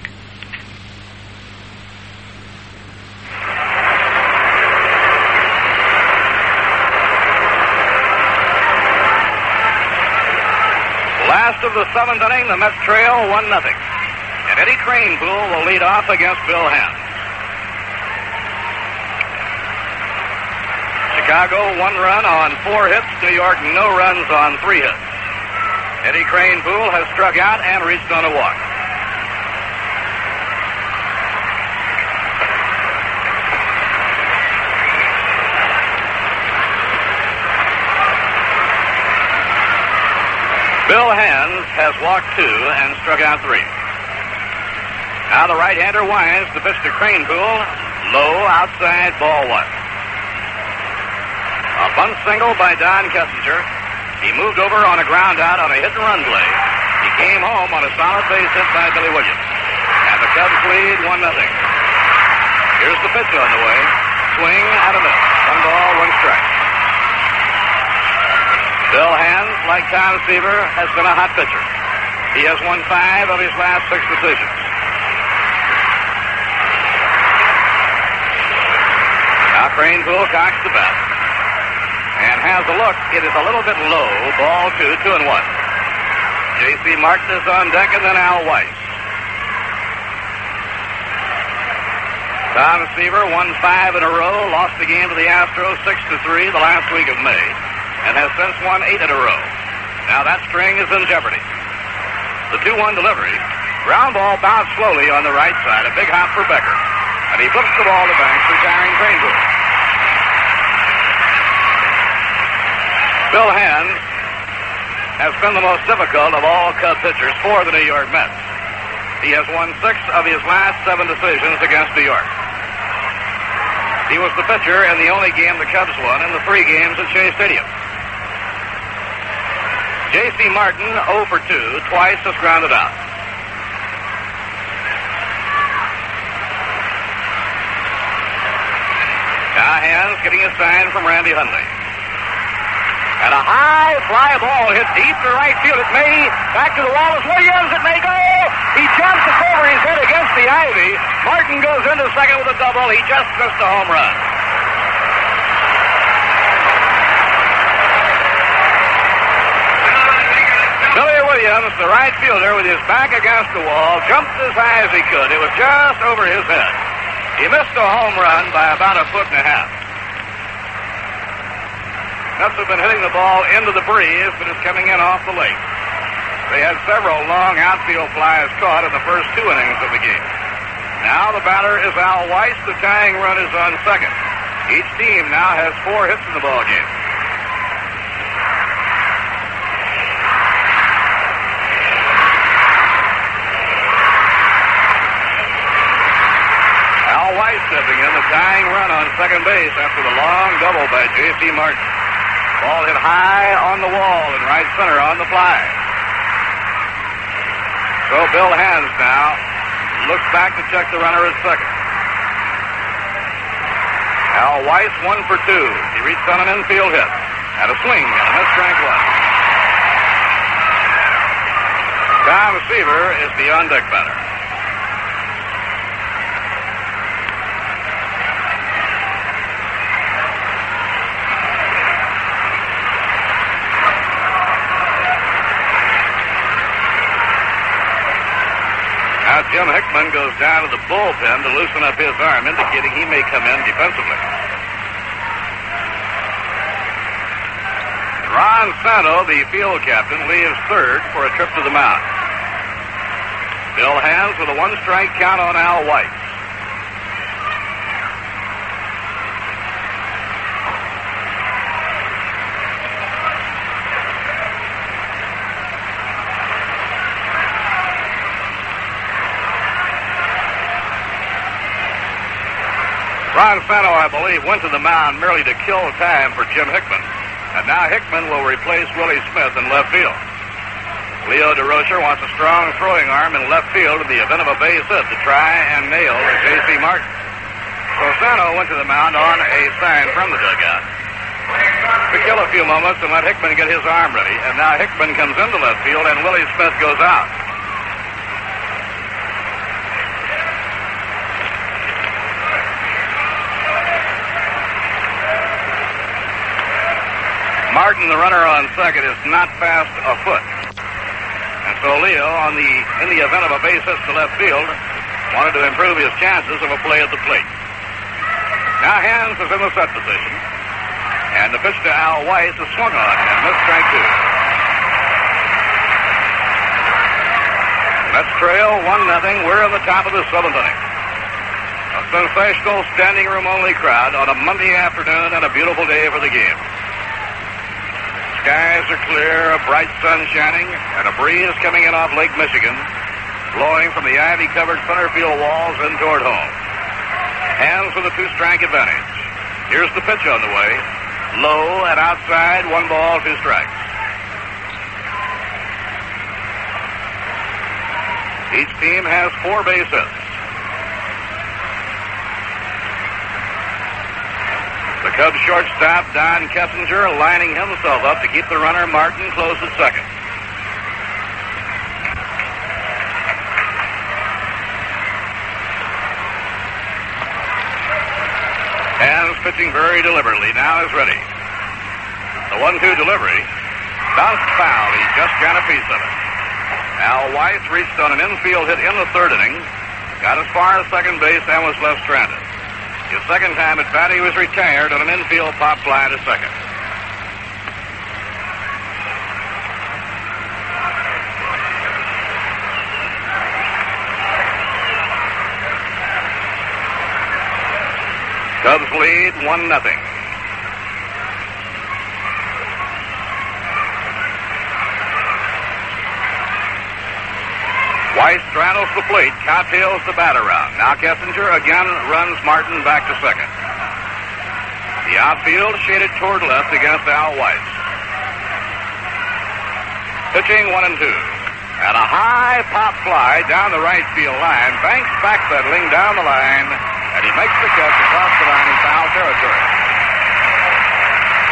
Last of the seventh inning, the Mets trail 1-0. And Ed Kranepool will lead off against Bill Hands. Chicago, 1 run on 4 hits. New York, no runs on 3 hits. Ed Kranepool has struck out and reached on a walk. Bill Hands has walked 2 and struck out 3. Now the right-hander winds the pitch to Kranepool. Low, outside, ball 1. A bunt single by Don Kessinger. He moved over on a ground out on a hit-and-run play. He came home on a solid base hit by Billy Williams. And the Cubs lead 1-0. Here's the pitch on the way. Swing out of miss. 1 ball, 1 strike. Bill Hands, like Tom Seaver, has been a hot pitcher. He has won 5 of his last 6 decisions. Now Kranepool cocks the bat and has a look. It is a little bit low. Ball 2, 2-1. J.C. Martin is on deck, and then Al Weiss. Tom Seaver won 5 in a row, lost the game to the Astros 6-3 the last week of May, and has since won 8 in a row. Now that string is in jeopardy. The 2-1 delivery. Ground ball bounced slowly on the right side. A big hop for Becker. And he flips the ball to Banks, retiring Kranepool. Bill Hands has been the most difficult of all Cub pitchers for the New York Mets. He has won 6 of his last 7 decisions against New York. He was the pitcher in the only game the Cubs won in the 3 games at Shea Stadium. J.C. Martin, 0 for 2, twice has grounded out. Now Hands getting a sign from Randy Hundley. And a high fly ball hit deep to right field. It may back to the wall as Williams. It may go. He jumps it over his head against the ivy. Martin goes into second with a double. He just missed a home run. Williams, the right fielder, with his back against the wall, jumped as high as he could. It was just over his head. He missed a home run by about 1.5 feet. Mets have been hitting the ball into the breeze, but it's coming in off the lake. They had several long outfield flies caught in the first 2 innings of the game. Now the batter is Al Weiss. The tying run is on second. Each team now has 4 hits in the ballgame. Stepping in, the tying run on second base after the long double by J.C. Martin. Ball hit high on the wall and right center on the fly. So Bill Hands now looks back to check the runner at second. Al Weiss 1 for 2. He reached on an infield hit. Had a swing and a miss, strike one. Tom Seaver is the on-deck batter. Jim Hickman goes down to the bullpen to loosen up his arm, indicating he may come in defensively. Ron Santo, the field captain, leaves third for a trip to the mound. Bill Hands with a one-strike count on Al White. Ron Santo, I believe, went to the mound merely to kill time for Jim Hickman. And now Hickman will replace Willie Smith in left field. Leo DeRocher wants a strong throwing arm in left field in the event of a base hit to try and nail to J.C. Martin. So Santo went to the mound on a sign from the dugout to kill a few moments and let Hickman get his arm ready. And now Hickman comes into left field and Willie Smith goes out. Martin, the runner on second, is not fast a foot. And so Leo, in the event of a base hit to left field, wanted to improve his chances of a play at the plate. Now Hands is in the set position. And the pitch to Al Weiss is swung on and missed, strike two. Mets trail 1-0. We're in the top of the seventh inning. A sensational standing room only crowd on a Monday afternoon and a beautiful day for the game. Skies are clear, a bright sun shining, and a breeze coming in off Lake Michigan, blowing from the ivy-covered center field walls in toward home. Hands with a two-strike advantage. Here's the pitch on the way. Low and outside, 1 ball, 2 strikes. Each team has 4 base hits. The Cubs shortstop, Don Kessinger, lining himself up to keep the runner, Martin, close at second. Hands pitching very deliberately. Now is ready. The 1-2 delivery. Bounced foul. He just got a piece of it. Al Weiss reached on an infield hit in the third inning, got as far as second base and was left stranded. His second time at bat, he was retired on an infield pop fly to second. Cubs lead 1-0. Weiss straddles the plate, cocktails the bat around. Now Kessinger again runs Martin back to second. The outfield shaded toward left against Al Weiss. Pitching 1-2. And a high pop fly down the right field line. Banks backpedaling down the line, and he makes the catch across the line in foul territory.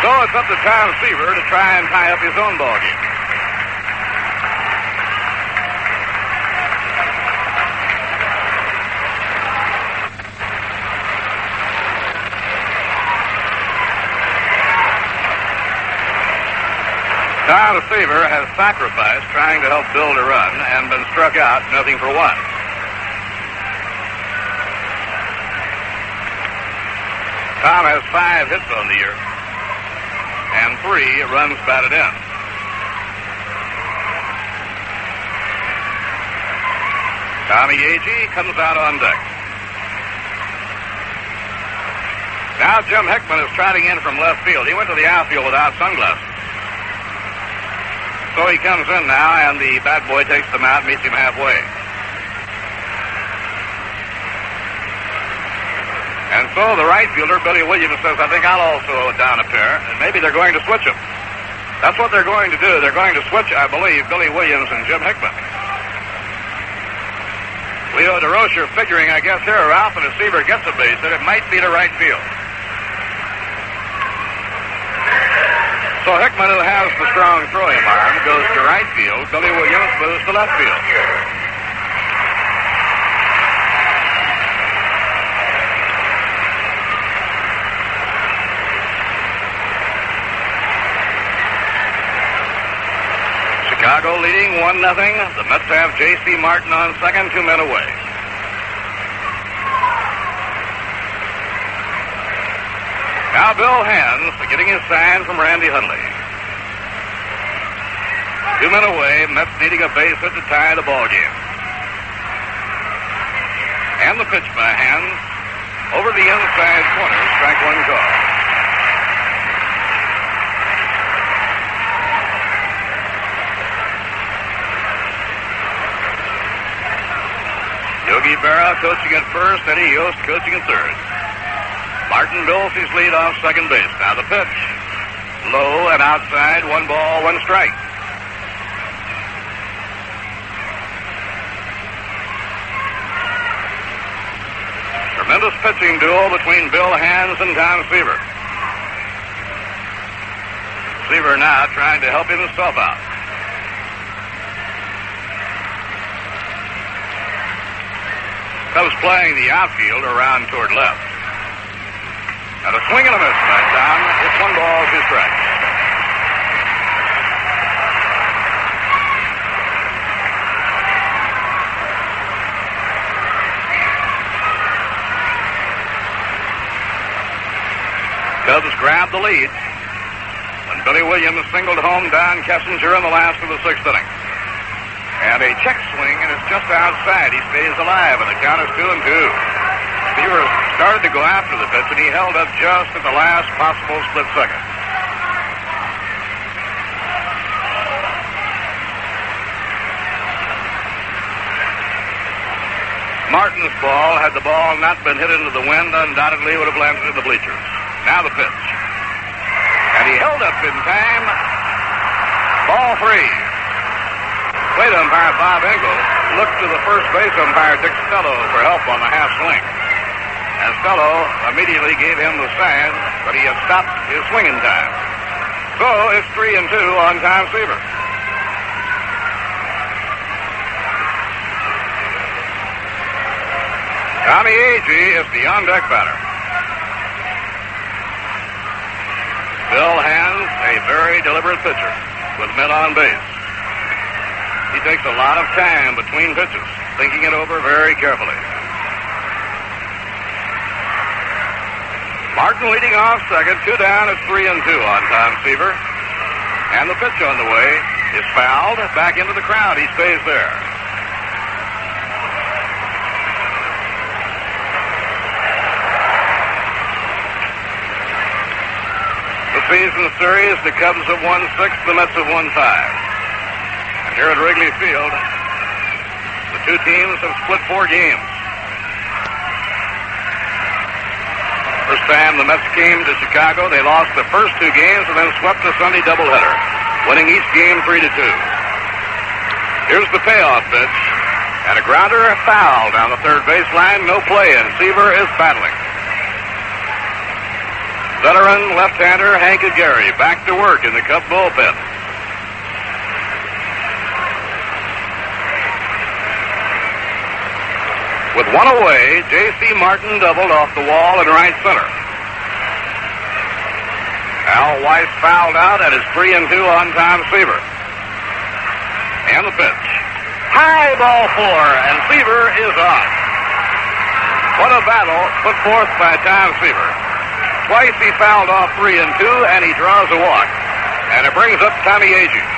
So it's up to Tom Seaver to try and tie up his own ballgame. Tom Seaver has sacrificed trying to help build a run and been struck out, 0 for 1. Tom has 5 hits on the year and 3 runs batted in. Tommy Agee comes out on deck. Now Jim Hickman is trotting in from left field. He went to the outfield without sunglasses. So he comes in now, and the bad boy takes them out and meets him halfway. And so the right fielder, Billy Williams, says, I think I'll also down a pair. And maybe they're going to switch him. That's what they're going to do. They're going to switch, I believe, Billy Williams and Jim Hickman. Leo DeRocher figuring, I guess, here, Ralph and the Seaver gets a base, that it might be to right field. So Hickman, who has the strong throwing arm, goes to right field. Billy Williams moves to left field. Chicago leading 1-0. The Mets have J.C. Martin on second, 2 men away. Now Bill Hands getting his sign from Randy Hundley. 2 men away, Mets needing a base hit to tie the ball game. And the pitch by Hands over the inside corner, strike one call. Yogi Berra coaching at first, Eddie Yost coaching at third. Martin builds his lead off second base. Now the pitch. Low and outside, 1 ball, 1 strike. Tremendous pitching duel between Bill Hands and Tom Seaver. Seaver now trying to help himself out. Cubs playing the outfield around toward left. And a swing and a miss by Tom. It's 1 ball, 2 strikes. Cubs grab the lead when Billy Williams singled home Don Kessinger in the last of the 6th inning. And a check swing, and it's just outside. He stays alive, and the count is 2-2. Seaver started to go after the pitch, and he held up just at the last possible split second. Martin's ball, had the ball not been hit into the wind, undoubtedly would have landed in the bleachers. Now the pitch. And he held up in time. Ball 3. Plate umpire Bob Engel looked to the first base umpire Dick Stello for help on the half swing. And Stello immediately gave him the sign, but he had stopped his swinging time. So it's 3-2 on Tom Seaver. Tommy Agee is the on-deck batter. Bill Hands, a very deliberate pitcher with men on base. He takes a lot of time between pitches, thinking it over very carefully. Martin leading off second, 2 down, it's 3-2 on Tom Seaver. And the pitch on the way is fouled back into the crowd. He stays there. The season series, the Cubs have won 6, the Mets have won 5. Here at Wrigley Field, the two teams have split 4 games. First time the Mets came to Chicago, they lost the first 2 games and then swept the Sunday doubleheader, winning each game 3-2. Here's the payoff pitch, and a grounder, a foul down the third baseline, no play, and Seaver is battling. Veteran left-hander Hank Aguirre back to work in the Cub bullpen. With 1 away, J.C. Martin doubled off the wall in right center. Al Weiss fouled out, and it's 3-2 on Tom Seaver. And the pitch. High ball 4, and Seaver is on. What a battle put forth by Tom Seaver. Twice he fouled off 3-2, and he draws a walk. And it brings up Tommy Agee.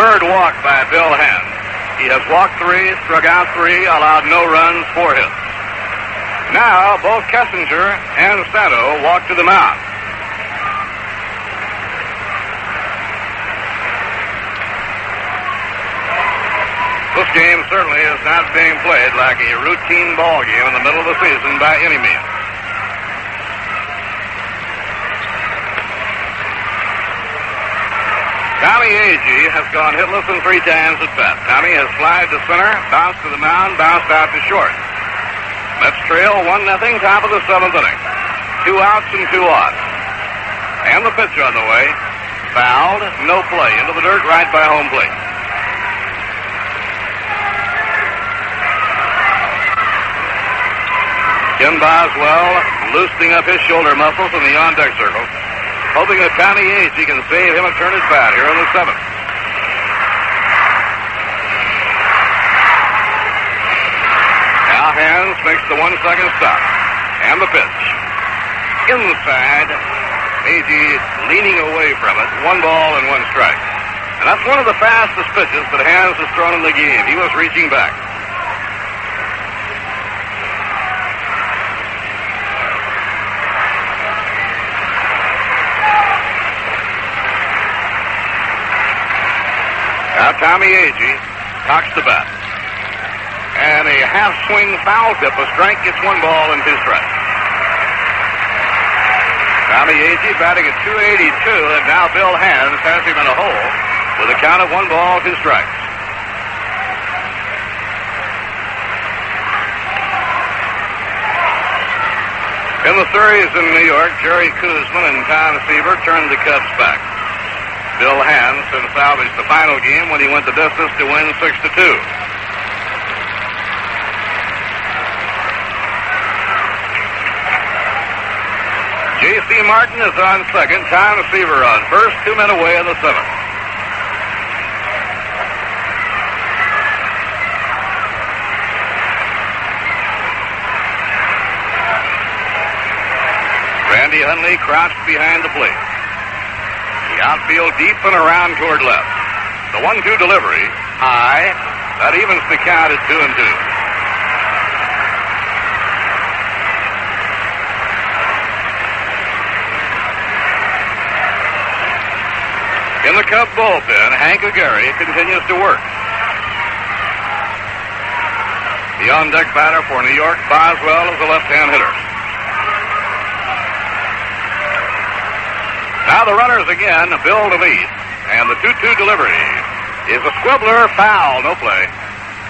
Third walk by Bill Hands. He has walked 3, struck out 3, allowed no runs, 4 hits. Now, both Kessinger and Santo walk to the mound. This game certainly is not being played like a routine ball game in the middle of the season by any means. Tommy Agee has gone hitless in three times at bat. Tommy has flied to center, bounced to the mound, bounced out to short. Mets trail 1-0, top of the seventh inning. 2 outs and 2 on. And the pitch on the way. Fouled, no play. Into the dirt, right by home plate. Ken Boswell loosening up his shoulder muscles in the on-deck circle, hoping that Tommy Agee can save him a turn at bat here in the seventh. Al Hands makes the 1-second stop. And the pitch. Inside. Agee leaning away from it. 1 ball and 1 strike. And that's one of the fastest pitches that Hands has thrown in the game. He was reaching back. Tommy Agee cocks the bat. And a half-swing foul tip. A strike, gets 1 ball and 2 strikes. Tommy Agee batting at 282, and now Bill Hands has him in a hole with a count of 1 ball, 2 strikes. In the series in New York, Jerry Kuzman and Tom Seaver turned the Cubs back. Bill Hands then salvaged the final game when he went the distance to win 6-2. J.C. Martin is on second, Tom Seaver on first, 2 men away in the seventh. Randy Hundley crouched behind the plate. Outfield deep and around toward left. The 1-2 delivery, high. That evens the count at 2-2. In the Cub bullpen, Hank Aguirre continues to work. The on-deck batter for New York, Boswell, is a left-hand hitter. Now the runners again, Bill to lead, and the 2-2 delivery is a squibbler, foul, no play.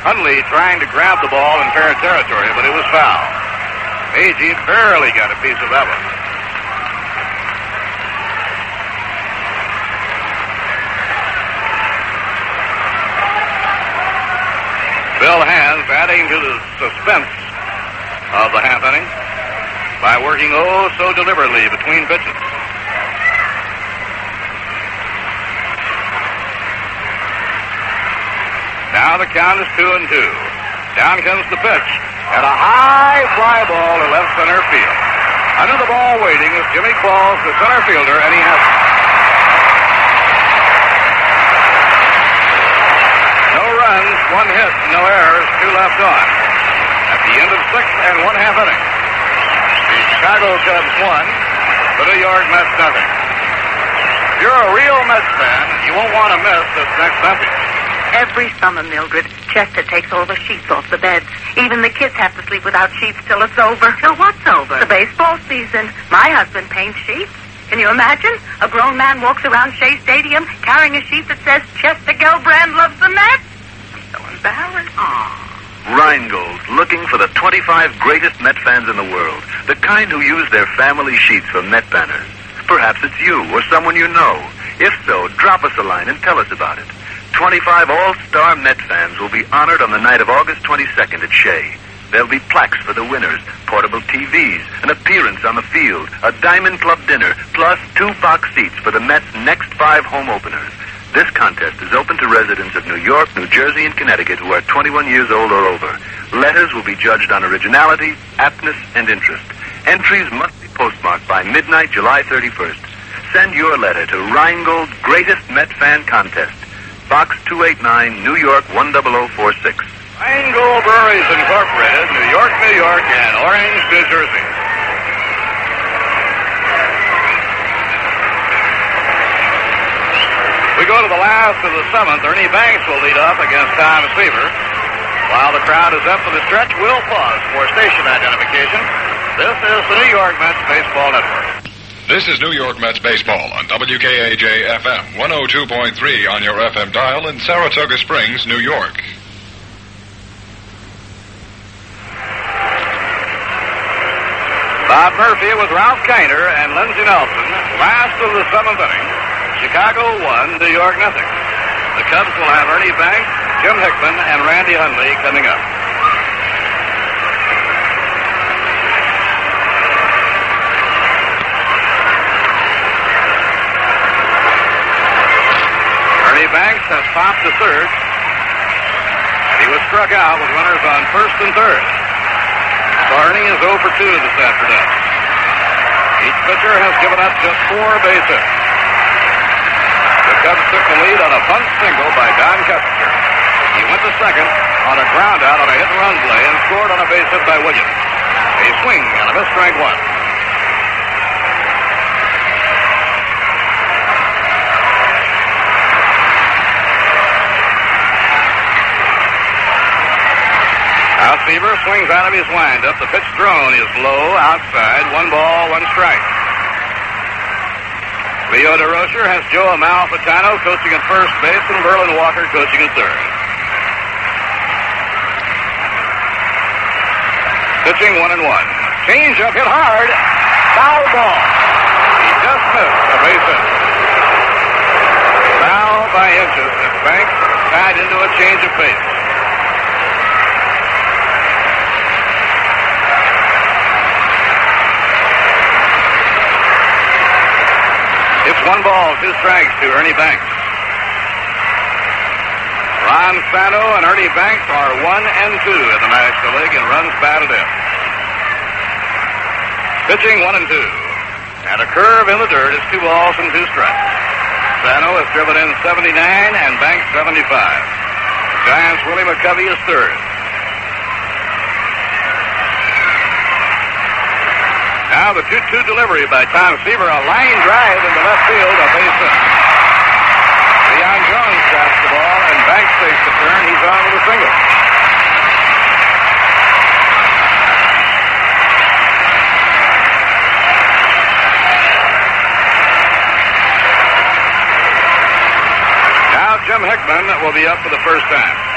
Hundley trying to grab the ball in fair territory, but it was foul. Agee barely got a piece of that one. Bill Hands adding to the suspense of the half inning by working oh so deliberately between pitches. Now the count is 2-2. Down comes the pitch. And a high fly ball to left center field. Under the ball waiting is Jimmy Qualls, the center fielder, and he has it. No runs, 1 hit, no errors, 2 left on. At the end of 6 and 1/2 innings. The Chicago Cubs won, the New York Mets nothing. If you're a real Mets fan, you won't want to miss this next message. Every summer, Mildred, Chester takes all the sheets off the beds. Even the kids have to sleep without sheets till it's over. Till what's over? The baseball season. My husband paints sheets. Can you imagine? A grown man walks around Shea Stadium carrying a sheet that says, Chester Gilbrand loves the Mets. I'm so embarrassed. Aww. Rheingold, looking for the 25 greatest Met fans in the world. The kind who use their family sheets for Met banners. Perhaps it's you or someone you know. If so, drop us a line and tell us about it. 25 all-star Met fans will be honored on the night of August 22nd at Shea. There'll be plaques for the winners, portable TVs, an appearance on the field, a Diamond Club dinner, plus 2 box seats for the Mets' next 5 home openers. This contest is open to residents of New York, New Jersey, and Connecticut who are 21 years old or over. Letters will be judged on originality, aptness, and interest. Entries must be postmarked by midnight, July 31st. Send your letter to Rheingold's Greatest Met Fan Contest. Box 289, New York, 10046. Rheingold Breweries Incorporated, New York, New York, and Orange, New Jersey. We go to the last of the seventh. Ernie Banks will lead off against Tom Seaver. While the crowd is up for the stretch, we'll pause for station identification. This is the New York Mets Baseball Network. This is New York Mets Baseball on WKAJ-FM 102.3 on your FM dial in Saratoga Springs, New York. Bob Murphy with Ralph Kiner and Lindsay Nelson. Last of the seventh inning. Chicago 1, New York nothing. The Cubs will have Ernie Banks, Jim Hickman, and Randy Hundley coming up. Ernie Banks has popped to third. And he was struck out with runners on first and third. So Ernie is 0 for 2 this afternoon. Each pitcher has given up just 4 base hits. The Cubs took the lead on a bunt single by Don Kessinger. He went to second on a ground out on a hit and run play and scored on a base hit by Williams. A swing and a miss, strike one. Now Seaver swings out of his windup. The pitch thrown is low, outside. 1 ball, 1 strike. Leo DeRocher has Joe Amalfitano coaching at first base and Merlin Walker coaching at third. Pitching 1-1. Change up, hit hard. Foul ball. He just missed a base hit. Foul by inches. And Banks tied into a change of pace. It's 1 ball, 2 strikes to Ernie Banks. Ron Santo and Ernie Banks are 1 and 2 in the National League and runs batted in. Pitching 1-2. And a curve in the dirt is 2 balls and 2 strikes. Santo has driven in 79 and Banks 75. The Giants' Willie McCovey is third. Now the 2-2 delivery by Tom Seaver, a line drive into left field, a base hit. Cleon Jones drops the ball, and Banks takes the turn. He's on with a single. Now Jim Hickman will be up for the first time.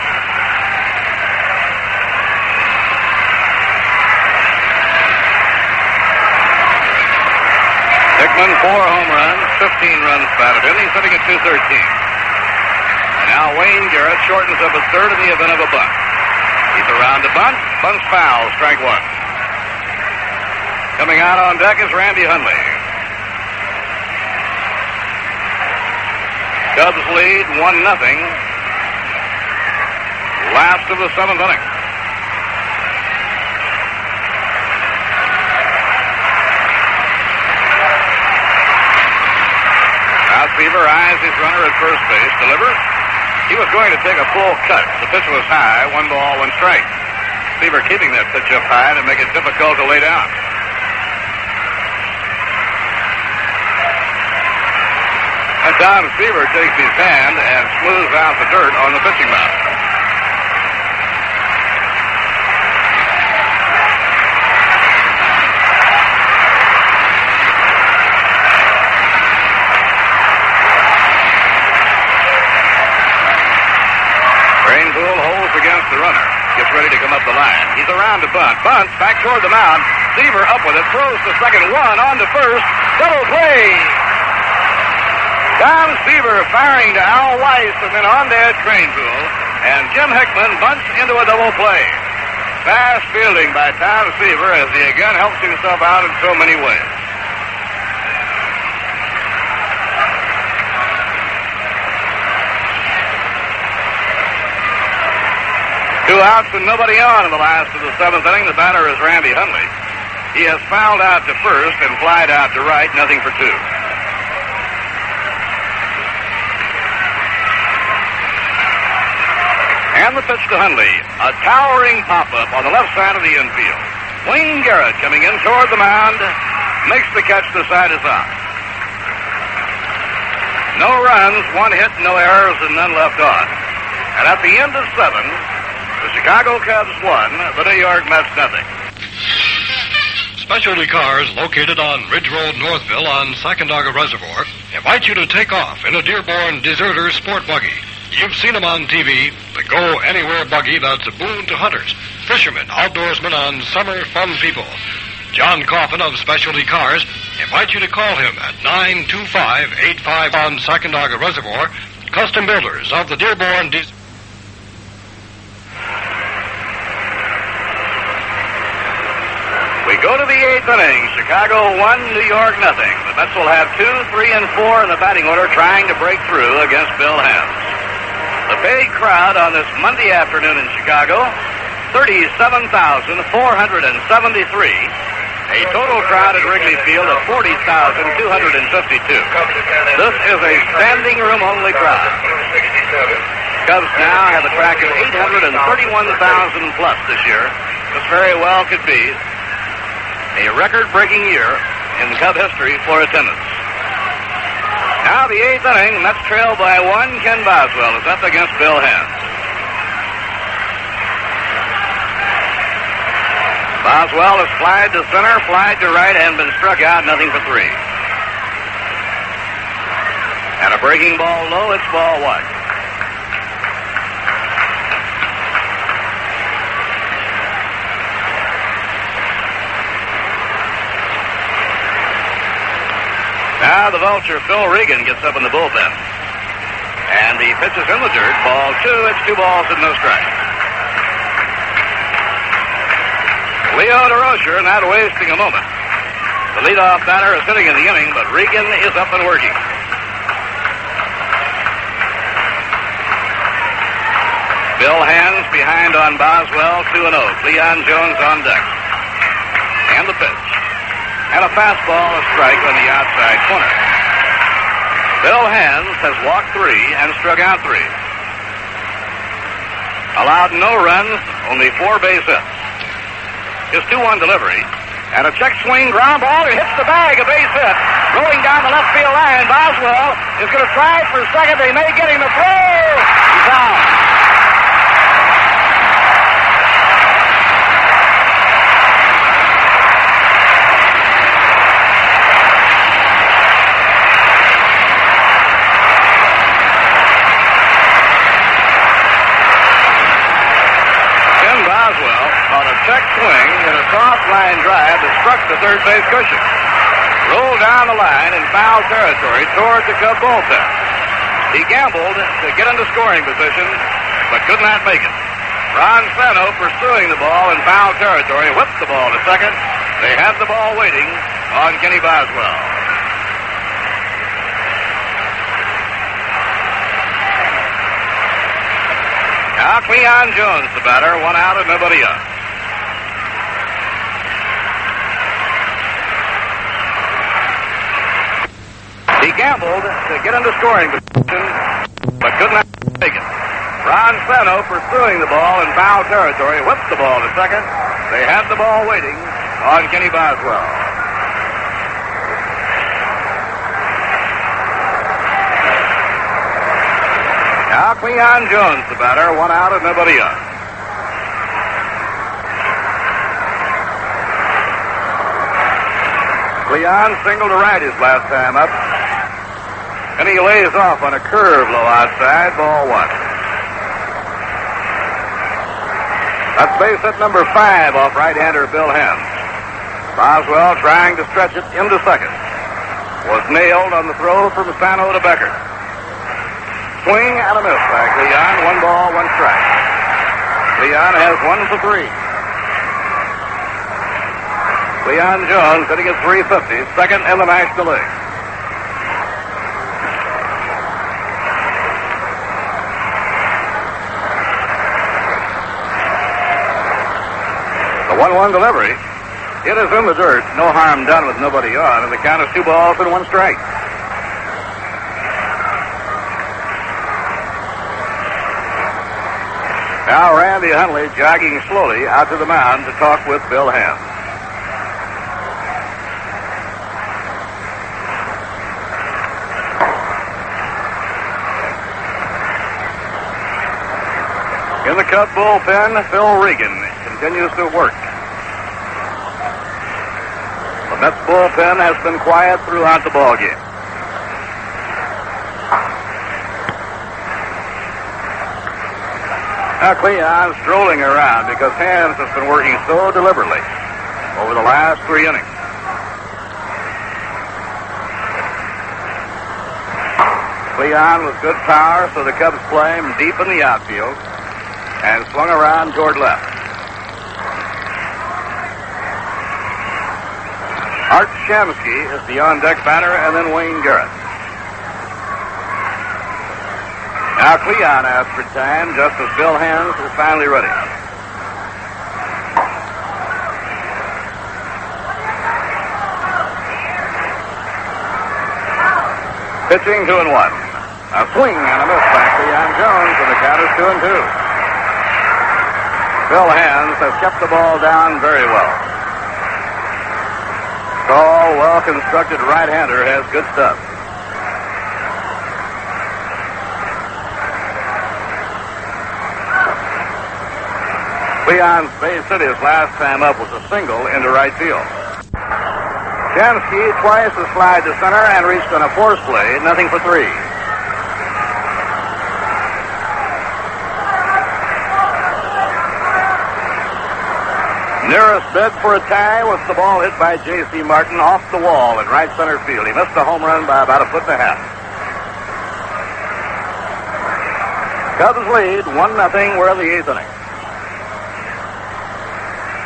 Hickman, 4 home runs, 15 runs batted in. He's hitting at .213. And now Wayne Garrett shortens up his third in the event of a bunt. He's around the bunt. Bunt's foul, strike one. Coming out on deck is Randy Hundley. Cubs lead 1-0. Last of the seventh inning. Seaver eyes his runner at first base, delivers. He was going to take a full cut. The pitch was high, 1 ball, 1 strike. Seaver keeping that pitch up high to make it difficult to lay down. And Don Seaver takes his hand and smooths out the dirt on the pitching mound. Against the runner. Gets ready to come up the line. He's around the bunt. Bunts back toward the mound. Seaver up with it. Throws the second one on to first. Double play. Don Seaver firing to Al Weiss and then on to Ed Kranepool. And Jim Hickman bunts into a double play. Fast fielding by Tom Seaver as he again helps himself out in so many ways. Two outs and nobody on in the last of the seventh inning. The batter is Randy Hundley. He has fouled out to first and flied out to right, 0 for 2. And the pitch to Hundley. A towering pop-up on the left side of the infield. Wayne Garrett coming in toward the mound. Makes the catch, the side is out. No runs, one hit, no errors, and none left on. And at the end of seven, the Chicago Cubs won, the New York Mets nothing. Specialty cars located on Ridge Road, Northville, on Sacandaga Reservoir, invite you to take off in a Dearborn Deserter sport buggy. You've seen them on TV, the go-anywhere buggy that's a boon to hunters, fishermen, outdoorsmen, and summer fun people. John Coffin of Specialty Cars invites you to call him at 925-85 on Sacandaga Reservoir, custom builders of the Dearborn Deserter. We go to the eighth inning. Chicago 1, New York nothing. The Mets will have 2, 3, and 4 in the batting order trying to break through against Bill Hands. The big crowd on this Monday afternoon in Chicago, 37,473. A total crowd at Wrigley Field of 40,252. This is a standing room only crowd. Cubs now have a track of 831,000 plus this year. This very well could be a record-breaking year in Cub history for attendance. Now the eighth inning, Mets trail by one. Ken Boswell is up against Bill Hands. Boswell has flied to center, flied to right, and been struck out, nothing for three. And a breaking ball low, it's ball one. Now the vulture, Phil Regan, gets up in the bullpen. And he pitches in the dirt, ball two, it's 2 balls and no strikes. Leo DeRocher not wasting a moment. The leadoff batter is sitting in the inning, but Regan is up and working. Bill Hands behind on Boswell, 2-0. Cleon Jones on deck. And the pitch. And a fastball, a strike on the outside corner. Bill Hands has walked 3 and struck out 3. Allowed no runs, only 4 base hits. His 2-1 delivery, and a check swing ground ball. It hits the bag, a base hit. Rolling down the left field line, Boswell is going to try for second. They may get him to throw. He's out. The third base cushion. Rolled down the line in foul territory toward the Cub bullpen. He gambled to get into scoring position, but could not make it. Ron Santo pursuing the ball in foul territory, whipped the ball to second. They had the ball waiting on Kenny Boswell. Now Cleon Jones, the batter, one out and nobody up. Gambled to get into scoring position, but could not make it. Ron Santo pursuing the ball in foul territory, whipped the ball to second. They had the ball waiting on Kenny Boswell. Now Cleon Jones, the batter, one out and nobody up. Cleon singled to right his last time up. And he lays off on a curve low outside, ball one. That's base hit number 5 off right-hander Bill Hands. Boswell trying to stretch it into second. Was nailed on the throw from Santo to Beckert. Swing and a miss by Cleon. 1 ball, 1 strike. Cleon has 1 for 3. Cleon Jones hitting at .350, second in the National League. Delivery. It is in the dirt. No harm done with nobody on, and the count is 2 balls and 1 strike. Now Randy Hundley jogging slowly out to the mound to talk with Bill Hands. In the Cub bullpen, Phil Regan continues to work. The Mets bullpen has been quiet throughout the ballgame. Now, Cleon's strolling around because Hands has been working so deliberately over the last three innings. Cleon with good power, so the Cubs play him deep in the outfield and swung around toward left. Art Shamsky is the on-deck batter, and then Wayne Garrett. Now Cleon asks for time just as Bill Hands is finally ready. Pitching 2-1. A swing and a miss by Cleon Jones, and the count is 2-2. Bill Hands has kept the ball down very well. Tall, well-constructed right-hander has good stuff. Leon's base hit his last time up was a single into right field. Shamsky twice the slide to center and reached on a force play, 0-3. Nearest bid for a tie was the ball hit by J.C. Martin off the wall in right center field. He missed a home run by about 1.5 feet. Cubs lead 1-0. We're in the 8th inning.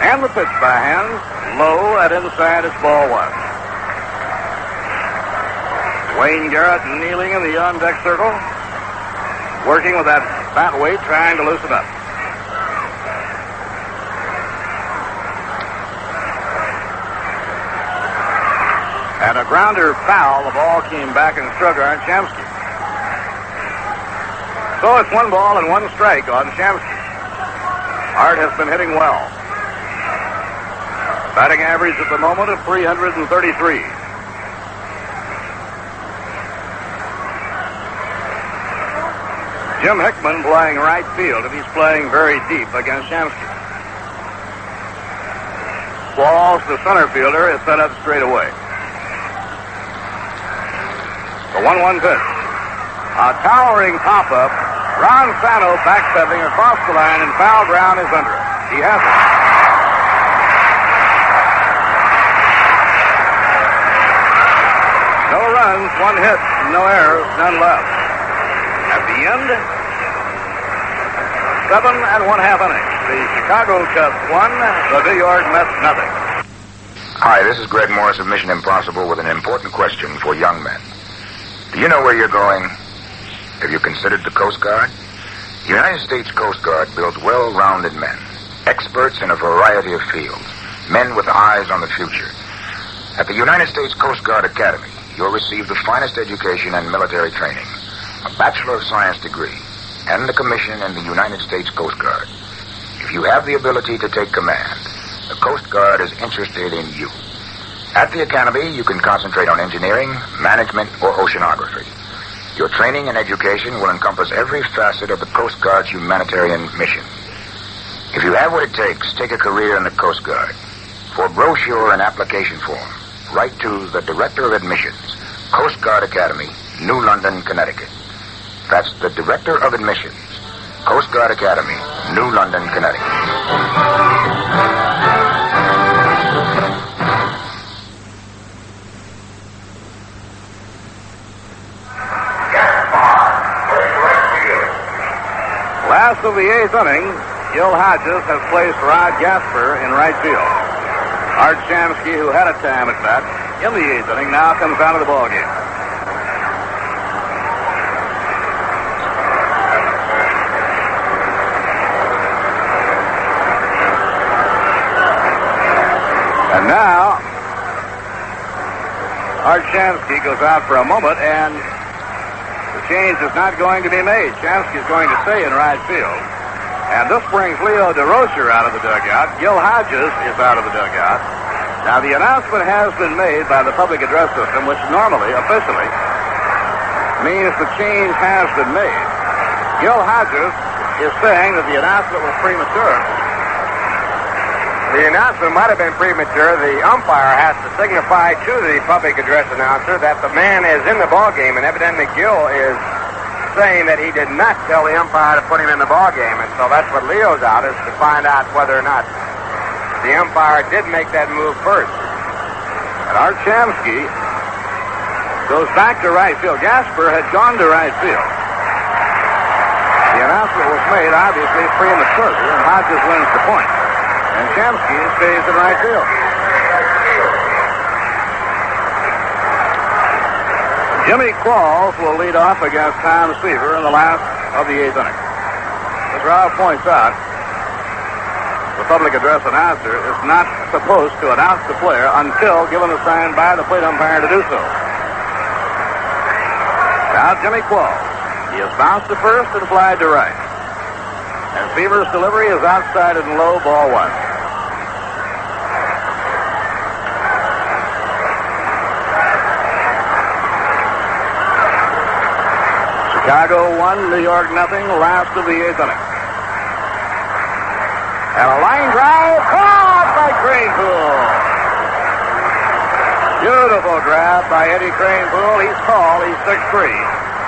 And the pitch by Hands, low at inside, it's ball one. Wayne Garrett kneeling in the on-deck circle, working with that bat weight, trying to loosen up. And a grounder foul, the ball came back and struck on Shamsky. So it's 1 ball and 1 strike on Shamsky. Art has been hitting well. Batting average at the moment of .333. Jim Hickman playing right field, and he's playing very deep against Shamsky. Qualls, the center fielder, is set up straight away. The 1-1 pitch. A towering pop-up. Ron Santo backstepping across the line, and foul ground is under it. He has it. One hit, no errors, none left. At the end, 7 1/2 innings. The Chicago Cubs won, the New York Mets nothing. Hi, this is Greg Morris of Mission Impossible with an important question for young men. Do you know where you're going? Have you considered the Coast Guard? The United States Coast Guard builds well-rounded men, experts in a variety of fields, men with eyes on the future. At the United States Coast Guard Academy, you'll receive the finest education and military training, a Bachelor of Science degree, and a commission in the United States Coast Guard. If you have the ability to take command, the Coast Guard is interested in you. At the Academy, you can concentrate on engineering, management, or oceanography. Your training and education will encompass every facet of the Coast Guard's humanitarian mission. If you have what it takes, take a career in the Coast Guard. For brochure and application form, write to the Director of Admissions, Coast Guard Academy, New London, Connecticut. That's the Director of Admissions, Coast Guard Academy, New London, Connecticut. Last of the 8th inning, Gil Hodges has placed Rod Gasper in right field. Art Shamsky, who had a time at bat in the 8th inning, now comes out of the ballgame. And now, Art Shamsky goes out for a moment, and the change is not going to be made. Shamsky is going to stay in right field. And this brings Leo DeRocher out of the dugout. Gil Hodges is out of the dugout. Now, the announcement has been made by the public address system, which normally, officially, means the change has been made. Gil Hodges is saying that the announcement was premature. The announcement might have been premature. The umpire has to signify to the public address announcer that the man is in the ballgame, and evidently Gil is saying that he did not tell the umpire to put him in the ballgame, and so that's what Leo's out, is to find out whether or not the umpire did make that move first. And Art Shamsky goes back to right field. Gasper had gone to right field. The announcement was made, obviously, premature, and Hodges wins the point. And Shamsky stays in right field. Jimmy Qualls will lead off against Tom Seaver in the last of the eighth inning. As Ralph points out, the public address announcer is not supposed to announce the player until given a sign by the plate umpire to do so. Now Jimmy Qualls. He has bounced to first and flied to right. And Seaver's delivery is outside and low, ball one. Chicago 1, New York nothing, last of the eighth inning. And a line drive caught by Kranepool. Beautiful grab by Eddie Kranepool. He's tall. He's 6'3".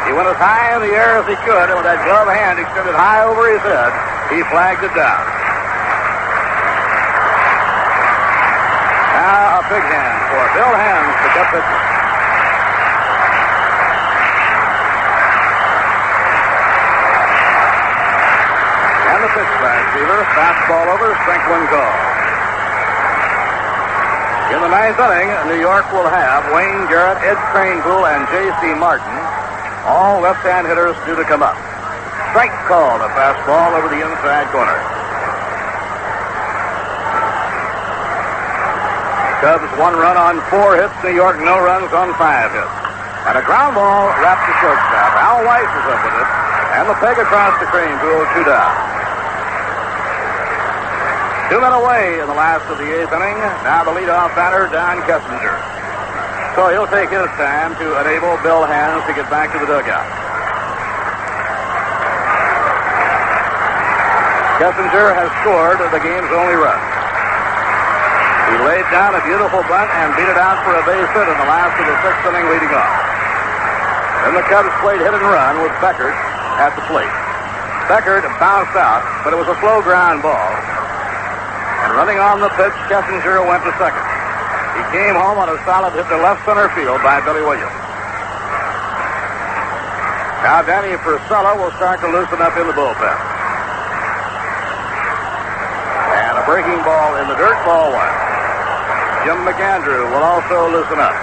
He went as high in the air as he could, and with that gloved hand extended high over his head, he flagged it down. Now a big hand for Bill Hands to get the... And the pitch flag, Seaver. Fastball over, strike one call. In the ninth inning, New York will have Wayne Garrett, Ed Kranepool, and J.C. Martin. All left-hand hitters due to come up. Strike call, a fastball over the inside corner. Cubs one run on four hits. New York no runs on five hits. And a ground ball wrapped to shortstop. Al Weiss is up with it. And the peg across the Kranepool, two down. 2 men away in the last of the eighth inning. Now the leadoff batter, Don Kessinger. So he'll take his time to enable Bill Hands to get back to the dugout. Kessinger has scored the game's only run. He laid down a beautiful bunt and beat it out for a base hit in the last of the sixth inning leading off. Then the Cubs played hit and run with Beckert at the plate. Beckert bounced out, but it was a slow ground ball. And running on the pitch, Kessinger went to second. He came home on a solid hit to left center field by Billy Williams. Now Danny Purcella will start to loosen up in the bullpen. And a breaking ball in the dirt, ball one. Jim McAndrew will also loosen up.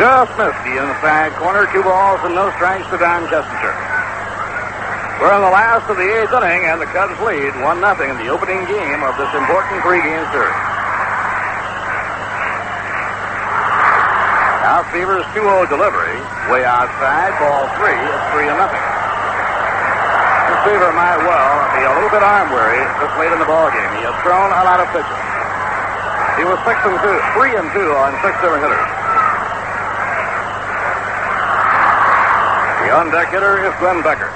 Just missed the inside corner. 2 balls and no strikes to Don Kessinger. We're in the last of the eighth inning, and the Cubs lead 1-0 in the opening game of this important three-game series. Now Seaver's 2-0 delivery, way outside, ball three, it's 3-0. And Seaver might well be a little bit arm-weary this late in the ballgame. He has thrown a lot of pitches. He was 3-2 on 6 different hitters. The on-deck hitter is Glenn Beckert.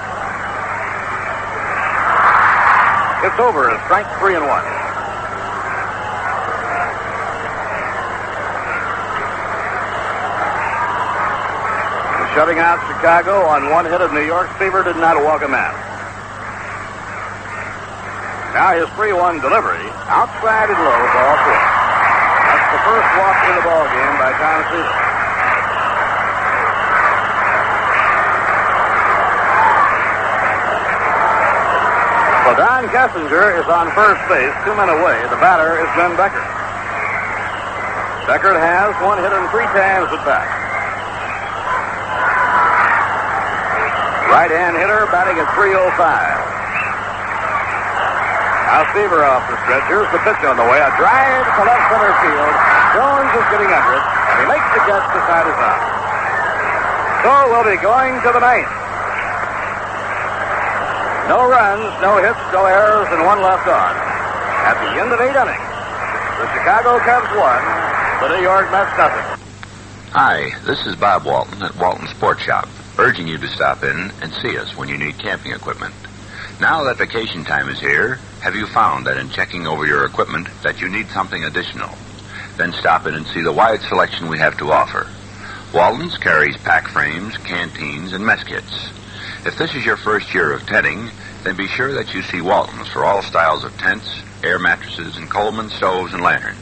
It's over. Strike 3-1. And shutting out Chicago on one hit of New York, Seaver did not walk a man. Now his 3-1 delivery, outside and low, ball four. That's the first walk in the ballgame by Tom Seaver. Don Kessinger is on first base, 2 men away. The batter is Glenn Beckert. Beckert has 1 hit and 3 times at bat. Right-hand hitter batting at .305. Now Seaver off the stretch. Here's the pitch on the way. A drive to left center field. Jones is getting under it, and he makes the catch to side it out. So we'll be going to the ninth. No runs, no hits, no errors, and one left on. At the end of 8 innings, the Chicago Cubs won, the New York Mets nothing. Hi, this is Bob Walton at Walton Sports Shop, urging you to stop in and see us when you need camping equipment. Now that vacation time is here, have you found that in checking over your equipment that you need something additional? Then stop in and see the wide selection we have to offer. Walton's carries pack frames, canteens, and mess kits. If this is your first year of tenting, then be sure that you see Walton's for all styles of tents, air mattresses, and Coleman stoves and lanterns.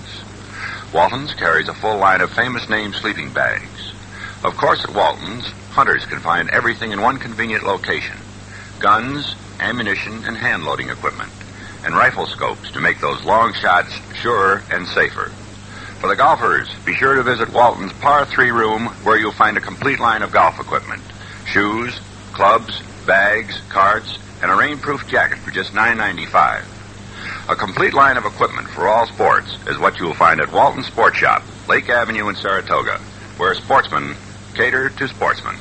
Walton's carries a full line of famous name sleeping bags. Of course, at Walton's, hunters can find everything in one convenient location. Guns, ammunition, and hand-loading equipment, and rifle scopes to make those long shots surer and safer. For the golfers, be sure to visit Walton's Par 3 room, where you'll find a complete line of golf equipment. Shoes, clubs, bags, carts, and a rainproof jacket for just $9.95. A complete line of equipment for all sports is what you'll find at Walton Sports Shop, Lake Avenue in Saratoga, where sportsmen cater to sportsmen.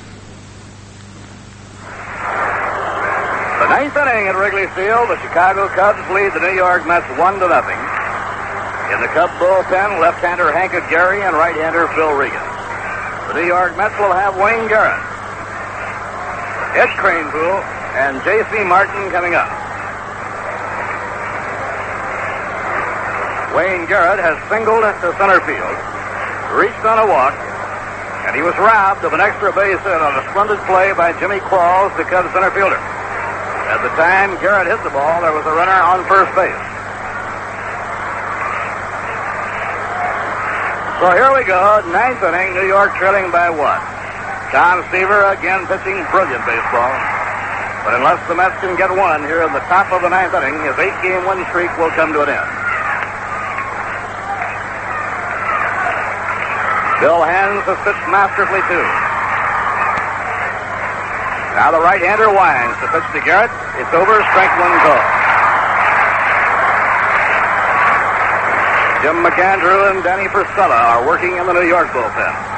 The ninth inning at Wrigley Field, the Chicago Cubs lead the New York Mets 1-0. In the Cub bullpen, left-hander Hank Aguirre and right-hander Phil Regan. The New York Mets will have Wayne Garrett, Ed Kranepool, and J.C. Martin coming up. Wayne Garrett has singled to center field, reached on a walk, and he was robbed of an extra base hit on a splendid play by Jimmy Qualls, the Cubs center fielder. At the time Garrett hit the ball, there was a runner on first base. So here we go, ninth inning, New York trailing by 1. Tom Seaver again pitching brilliant baseball. But unless the Mets can get one here in the top of the ninth inning, his 8-game win streak will come to an end. Bill Hands has pitched masterfully too. Now the right-hander winds to pitch to Garrett. It's over, strike one call. Jim McAndrew and Danny Priscilla are working in the New York bullpen.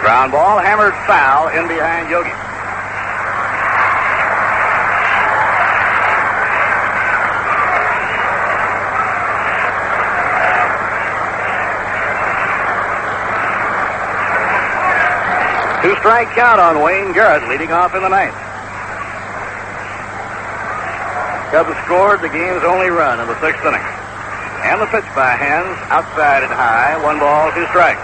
Ground ball, hammered foul in behind Yogi. Two-strike count on Wayne Garrett, leading off in the ninth. Cubs scored the game's only run in the sixth inning. And the pitch by Hands, outside and high, 1-2 strikes.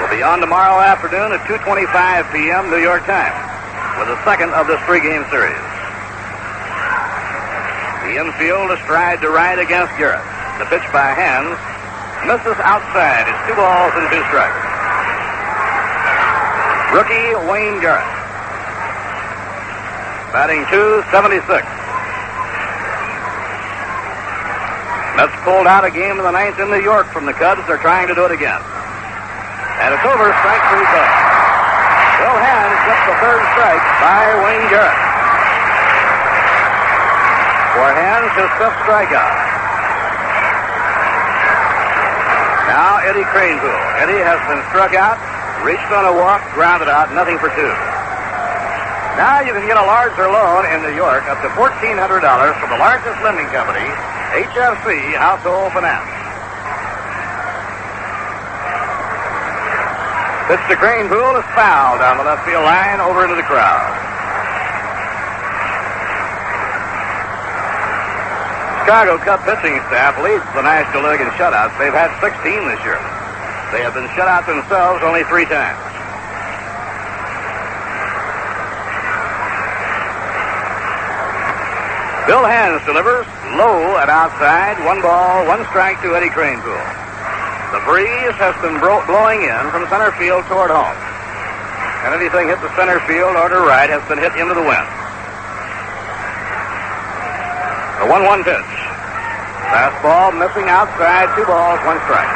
We'll be on tomorrow afternoon at 2:25 p.m. New York time with the second of this 3-game series. The infield is tried to right against Garrett. The pitch by Hands misses outside. It's 2-2 strikes. Rookie Wayne Garrett, batting .276. Mets pulled out a game in the ninth in New York from the Cubs. They're trying to do it again. And it's over. Strike three call. Bill Hands gets the third strike by Wayne Garrett. For Hands, his 5th strikeout. Now Eddie Kranepool. Eddie has been struck out, reached on a walk, grounded out, nothing for two. Now you can get a larger loan in New York, up to $1,400 from the largest lending company, HFC Household Finance. Pitch to Kranepool is fouled down the left field line, over into the crowd. Chicago Cub pitching staff leads the National League in shutouts. They've had 16 this year. They have been shut out themselves only 3 times. Bill Hands delivers low and outside. 1-1 strike to Eddie Kranepool. The breeze has been blowing in from center field toward home. And anything hit the center field or to right has been hit into the wind. The 1-1 pitch. Fastball missing outside. 2-1 strike.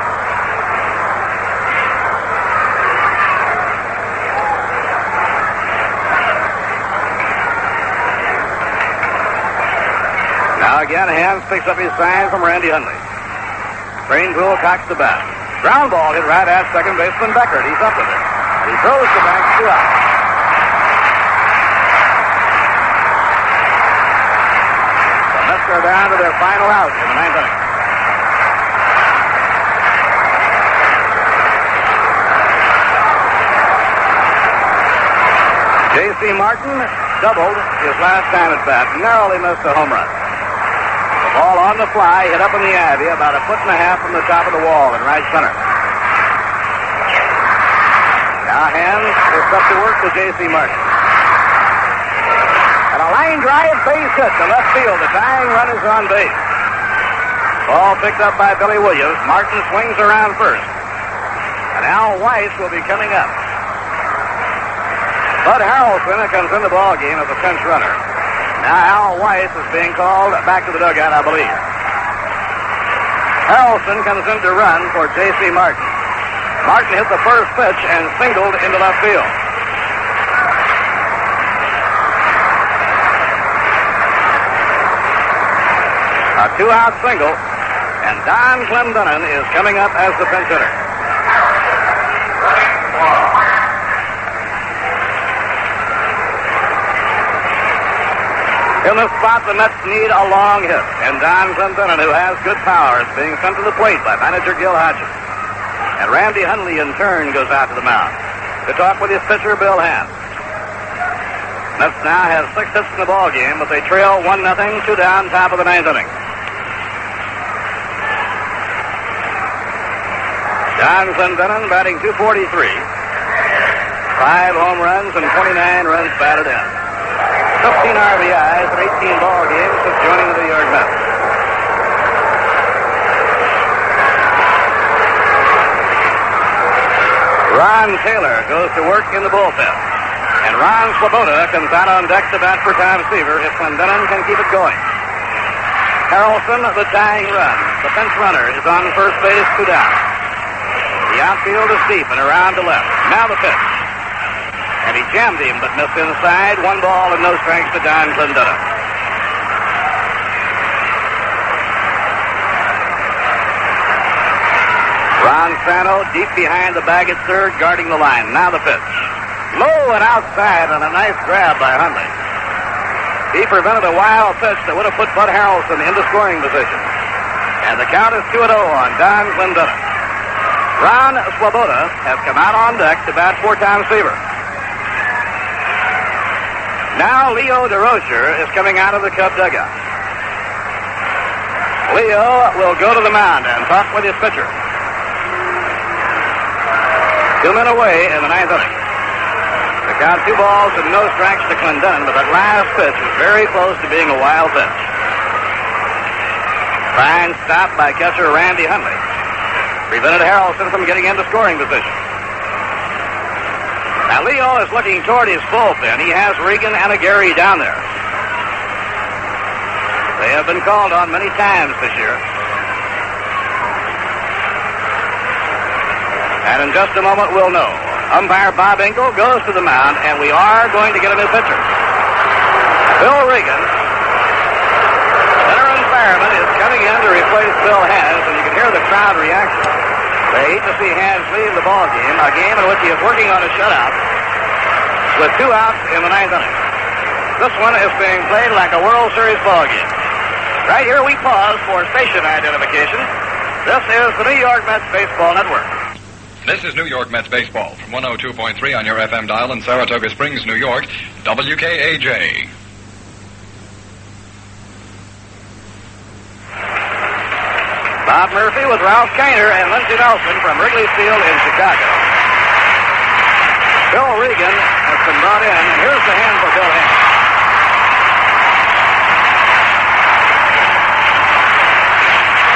Now again, Hands picks up his sign from Randy Hundley. Kranepool cocks the bat. Ground ball hit right at second baseman Beckert. He's up with it. He throws to Banks, 2 out. The Mets are down to their final out in the 9th inning. J.C. Martin doubled his last time at bat, narrowly missed a home run. The ball on the fly, hit up in the ivy, about 1.5 feet from the top of the wall in right center. Now Hands is up to work to J.C. Martin. And a line drive base hit to left field. The tying run is on base. Ball picked up by Billy Williams. Martin swings around first. And Al Weiss will be coming up. Bud Harrelson comes in the ballgame as a pinch runner. Now Al Weiss is being called back to the dugout, I believe. Harrelson comes in to run for J.C. Martin. Martin hit the first pitch and singled into left field. A 2-out single, and Don Clendenon is coming up as the pinch hitter. In this spot, the Mets need a long hit, and Don Clendenon, who has good power, is being sent to the plate by manager Gil Hodges. And Randy Hundley, in turn, goes out to the mound to talk with his pitcher, Bill Hands. Mets now have 6 hits in the ballgame, but they trail 1-0, 2 down, top of the 9th inning. Don Clendenon batting .243, 5 home runs and 29 runs batted in. 15 RBIs and 18 ball games since joining the New York Mets. Ron Taylor goes to work in the bullpen. And Ron Swoboda comes out on deck to bat for Tom Seaver if Clendenon can keep it going. Harrelson, the tying run. The bench runner is on first base, 2 down. The outfield is deep and around to left. Now the pitch. And he jammed him, but missed inside. 1 ball and no strikes to Don Clendenon. Ron Santo deep behind the bag at third, guarding the line. Now the pitch. Low and outside on a nice grab by Hundley. He prevented a wild pitch that would have put Bud Harrelson into scoring position. And the count is 2-0 on Don Clendenon. Ron Swoboda has come out on deck to bat for Tom Seaver. Now Leo DeRocher is coming out of the Cub dugout. Leo will go to the mound and talk with his pitcher. 2 men away in the 9th inning. They count 2 balls and no strikes to Clendenon, but that last pitch was very close to being a wild pitch. Fine stop by catcher Randy Hundley. Prevented Harrelson from getting into scoring position. Now, Leo is looking toward his bullpen. He has Regan and Aguirre down there. They have been called on many times this year. And in just a moment, we'll know. Umpire Bob Engel goes to the mound, and we are going to get a new pitcher. Phil Regan, veteran fireman, is coming in to replace Bill Hands, and you can hear the crowd reaction. They hate to see Hands leave the ballgame, a game in which he is working on a shutout with 2 outs in the 9th inning. This one is being played like a World Series ballgame. Right here we pause for station identification. This is the New York Mets Baseball Network. This is New York Mets Baseball from 102.3 on your FM dial in Saratoga Springs, New York, WKAJ. Bob Murphy with Ralph Kiner and Lindsay Nelson from Wrigley Field in Chicago. Bill Regan has been brought in, and here's the hand for Bill Hands.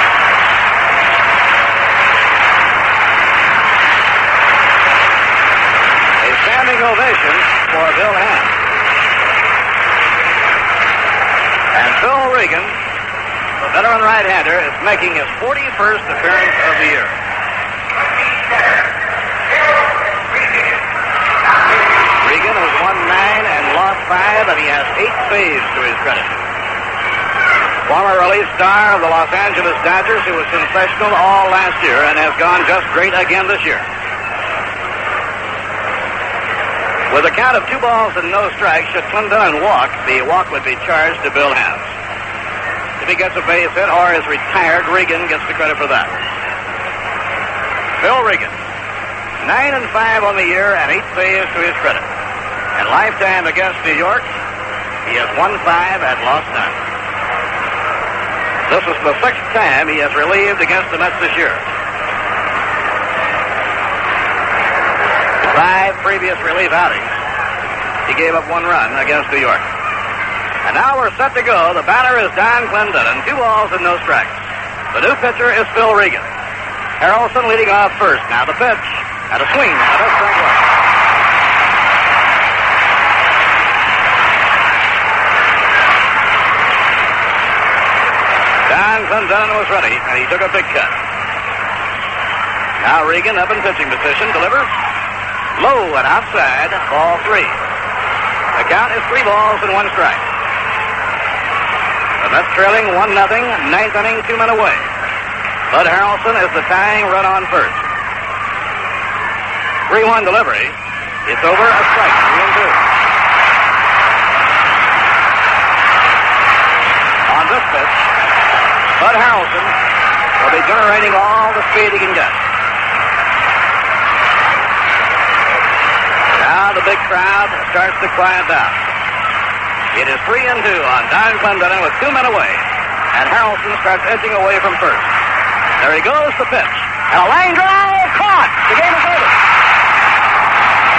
A standing ovation for Bill Hands. And Bill Regan, the veteran right-hander, is making his 41st appearance of the year. Regan has won 9 and lost 5, and he has 8 saves to his credit. Former relief star of the Los Angeles Dodgers, who was sensational all last year and has gone just great again this year. With a count of 2 balls and no strikes, should Clendenon walk, the walk would be charged to Bill Hands. If he gets a base hit or is retired, Regan gets the credit for that. Phil Regan, 9-5 on the year and 8 saves to his credit. And lifetime against New York, he has won 5 and lost 9. This is the 6th time he has relieved against the Mets this year. 5 previous relief outings. He gave up 1 run against New York. And now we're set to go. The batter is Don Clendenon, 2 balls and no strikes. The new pitcher is Phil Regan. Harrelson leading off first. Now the pitch. And a swing. Now that's strike one. Don Clendenon was ready, and he took a big cut. Now Regan up in pitching position, delivers low and outside, ball 3. The count is 3 balls and 1 strike. The Mets trailing 1-0, 9th inning, 2 men away. Bud Harrelson is the tying run on first. 3-1 delivery. It's over, a strike, 3-2. On this pitch, Bud Harrelson will be generating all the speed he can get. Now the big crowd starts to quiet down. It is 3-2 on Don Clendenon with 2 men away. And Harrelson starts edging away from first. There he goes, the pitch. And a line drive, caught. The game is over.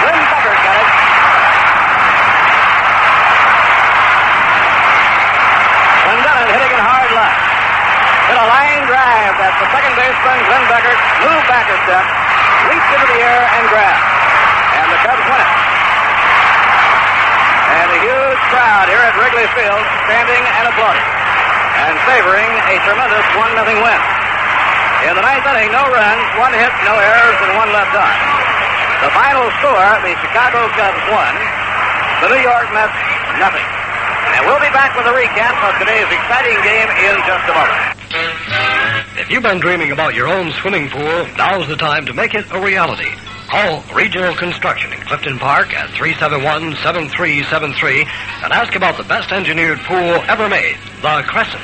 Glenn Beckert got it. Clendenon hitting it hard left. Hit a line drive. That's the second baseman, Glenn Beckert. Moved back a step, leaped into the air, and grabbed. And the Cubs win it. And a huge crowd here at Wrigley Field, standing and applauding, and favoring a tremendous 1-0 win. In the 9th inning, no runs, 1 hit, no errors, and 1 left on. The final score, the Chicago Cubs 1, the New York Mets 0. And we'll be back with a recap of today's exciting game in just a moment. If you've been dreaming about your own swimming pool, now's the time to make it a reality. Call Regional Construction in Clifton Park at 371-7373 and ask about the best engineered pool ever made, the Crescent.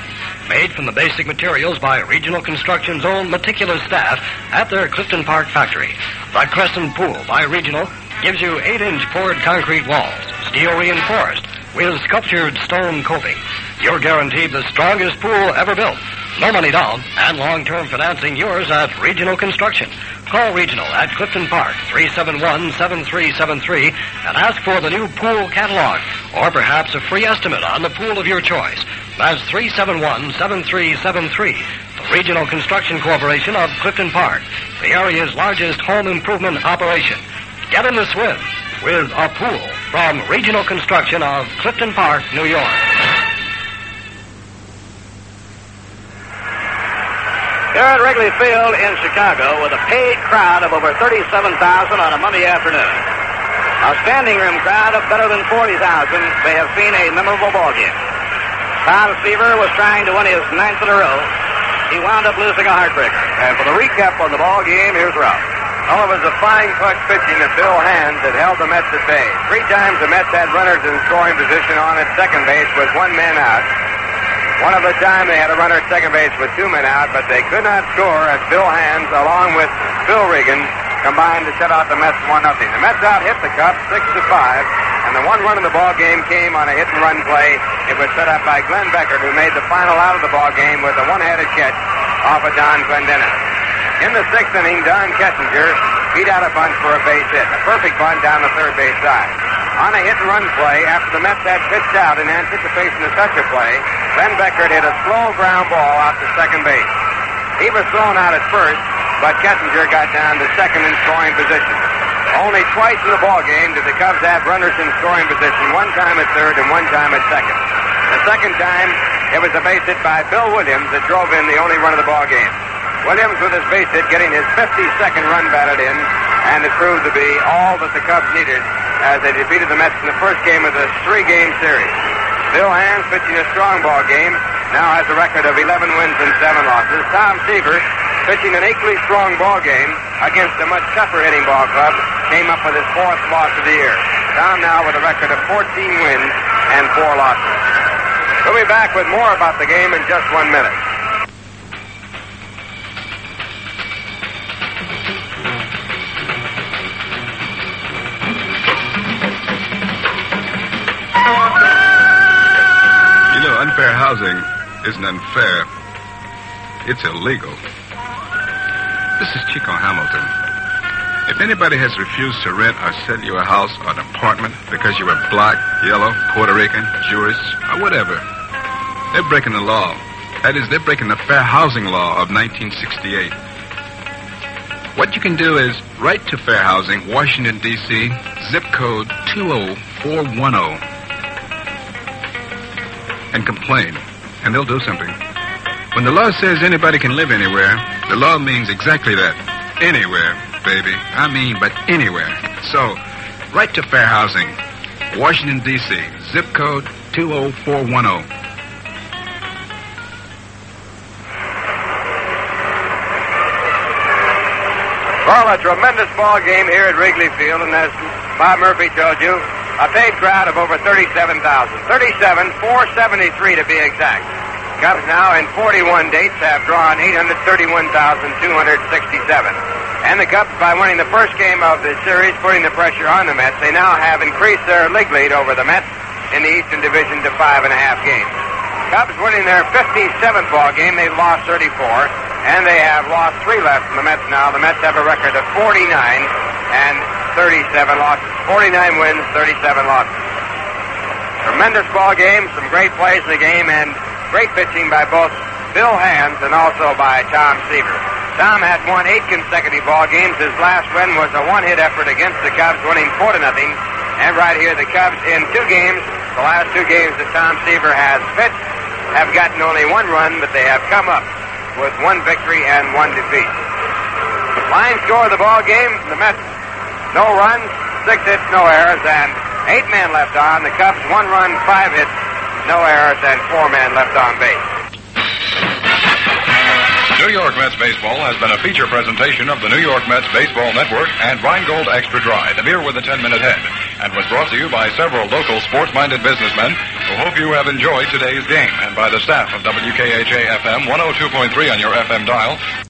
Made from the basic materials by Regional Construction's own meticulous staff at their Clifton Park factory. The Crescent Pool by Regional gives you 8-inch poured concrete walls, steel reinforced, with sculptured stone coping. You're guaranteed the strongest pool ever built. No money down and long-term financing yours at Regional Construction. Call Regional at Clifton Park, 371-7373, and ask for the new pool catalog or perhaps a free estimate on the pool of your choice. That's 371-7373, the Regional Construction Corporation of Clifton Park, the area's largest home improvement operation. Get in the swim with a pool from Regional Construction of Clifton Park, New York. Here at Wrigley Field in Chicago with a paid crowd of over 37,000 on a Monday afternoon. A standing room crowd of better than 40,000. They have seen a memorable ball game. Tom Seaver was trying to win his 9th in a row. He wound up losing a heartbreaker. And for the recap on the ball game, here's Ralph. Oh, it was a fine clutch pitching of Bill Hands that held the Mets at bay. 3 times the Mets had runners in scoring position on at second base with 1 man out. One of the time they had a runner at second base with 2 men out, but they could not score as Bill Hands, along with Phil Regan, combined to shut out the Mets 1-0. The Mets out hit the Cubs 6-5, and the 1 run in the ball game came on a hit and run play. It was set up by Glenn Beckert, who made the final out of the ball game with a 1-handed catch off of Don Clendenon. In the 6th inning, Don Kessinger beat out a bunch for a base hit, a perfect bunt down the third base side. On a hit-and-run play, after the Mets had pitched out in anticipation of such a play, Glenn Beckert hit a slow ground ball out to second base. He was thrown out at first, but Kessinger got down to second in scoring position. Only twice in the ballgame did the Cubs have runners in scoring position, 1 time at third and 1 time at second. The second time, it was a base hit by Bill Williams that drove in the only run of the ballgame. Williams, with his base hit, getting his 52nd run batted in, and it proved to be all that the Cubs needed as they defeated the Mets in the first game of the 3-game series. Bill Hands pitching a strong ball game, now has a record of 11 wins and 7 losses. Tom Seaver, pitching an equally strong ball game against a much tougher hitting ball club, came up with his 4th loss of the year. Tom now with a record of 14 wins and 4 losses. We'll be back with more about the game in just 1 minute. Unfair housing isn't unfair. It's illegal. This is Chico Hamilton. If anybody has refused to rent or sell you a house or an apartment because you were black, yellow, Puerto Rican, Jewish, or whatever, they're breaking the law. That is, they're breaking the Fair Housing Law of 1968. What you can do is write to Fair Housing, Washington, D.C., zip code 20410. And complain, and they'll do something. When the law says anybody can live anywhere, the law means exactly that. Anywhere, baby. I mean, but anywhere. So, write to Fair Housing, Washington, D.C., zip code 20410. Well, a tremendous ball game here at Wrigley Field, and as Bob Murphy told you, a paid crowd of over 37,000. 37,473 to be exact. Cubs now in 41 dates have drawn 831,267. And the Cubs, by winning the first game of the series, putting the pressure on the Mets, they now have increased their league lead over the Mets in the Eastern Division to 5.5 games. Cubs winning their 57th ball game, they've lost 34, and they have lost 3 less than the Mets now. The Mets have a record of 49 and 37 losses. 49 wins, 37 losses. Tremendous ball game, some great plays in the game, and great pitching by both Bill Hands and also by Tom Seaver. Tom had won 8 consecutive ball games. His last win was a one-hit effort against the Cubs, winning 4-0. And right here, the Cubs in 2 games, the last 2 games that Tom Seaver has pitched, have gotten only 1 run, but they have come up with 1 victory and 1 defeat. Line score of the ball game, the Mets no runs, 6 hits, no errors, and 8 men left on. The Cubs, 1 run, 5 hits, no errors, and 4 men left on base. New York Mets Baseball has been a feature presentation of the New York Mets Baseball Network and Rheingold Extra Dry, the beer with a 10-minute head, and was brought to you by several local sports-minded businessmen who hope you have enjoyed today's game, and by the staff of WKHA-FM 102.3 on your FM dial.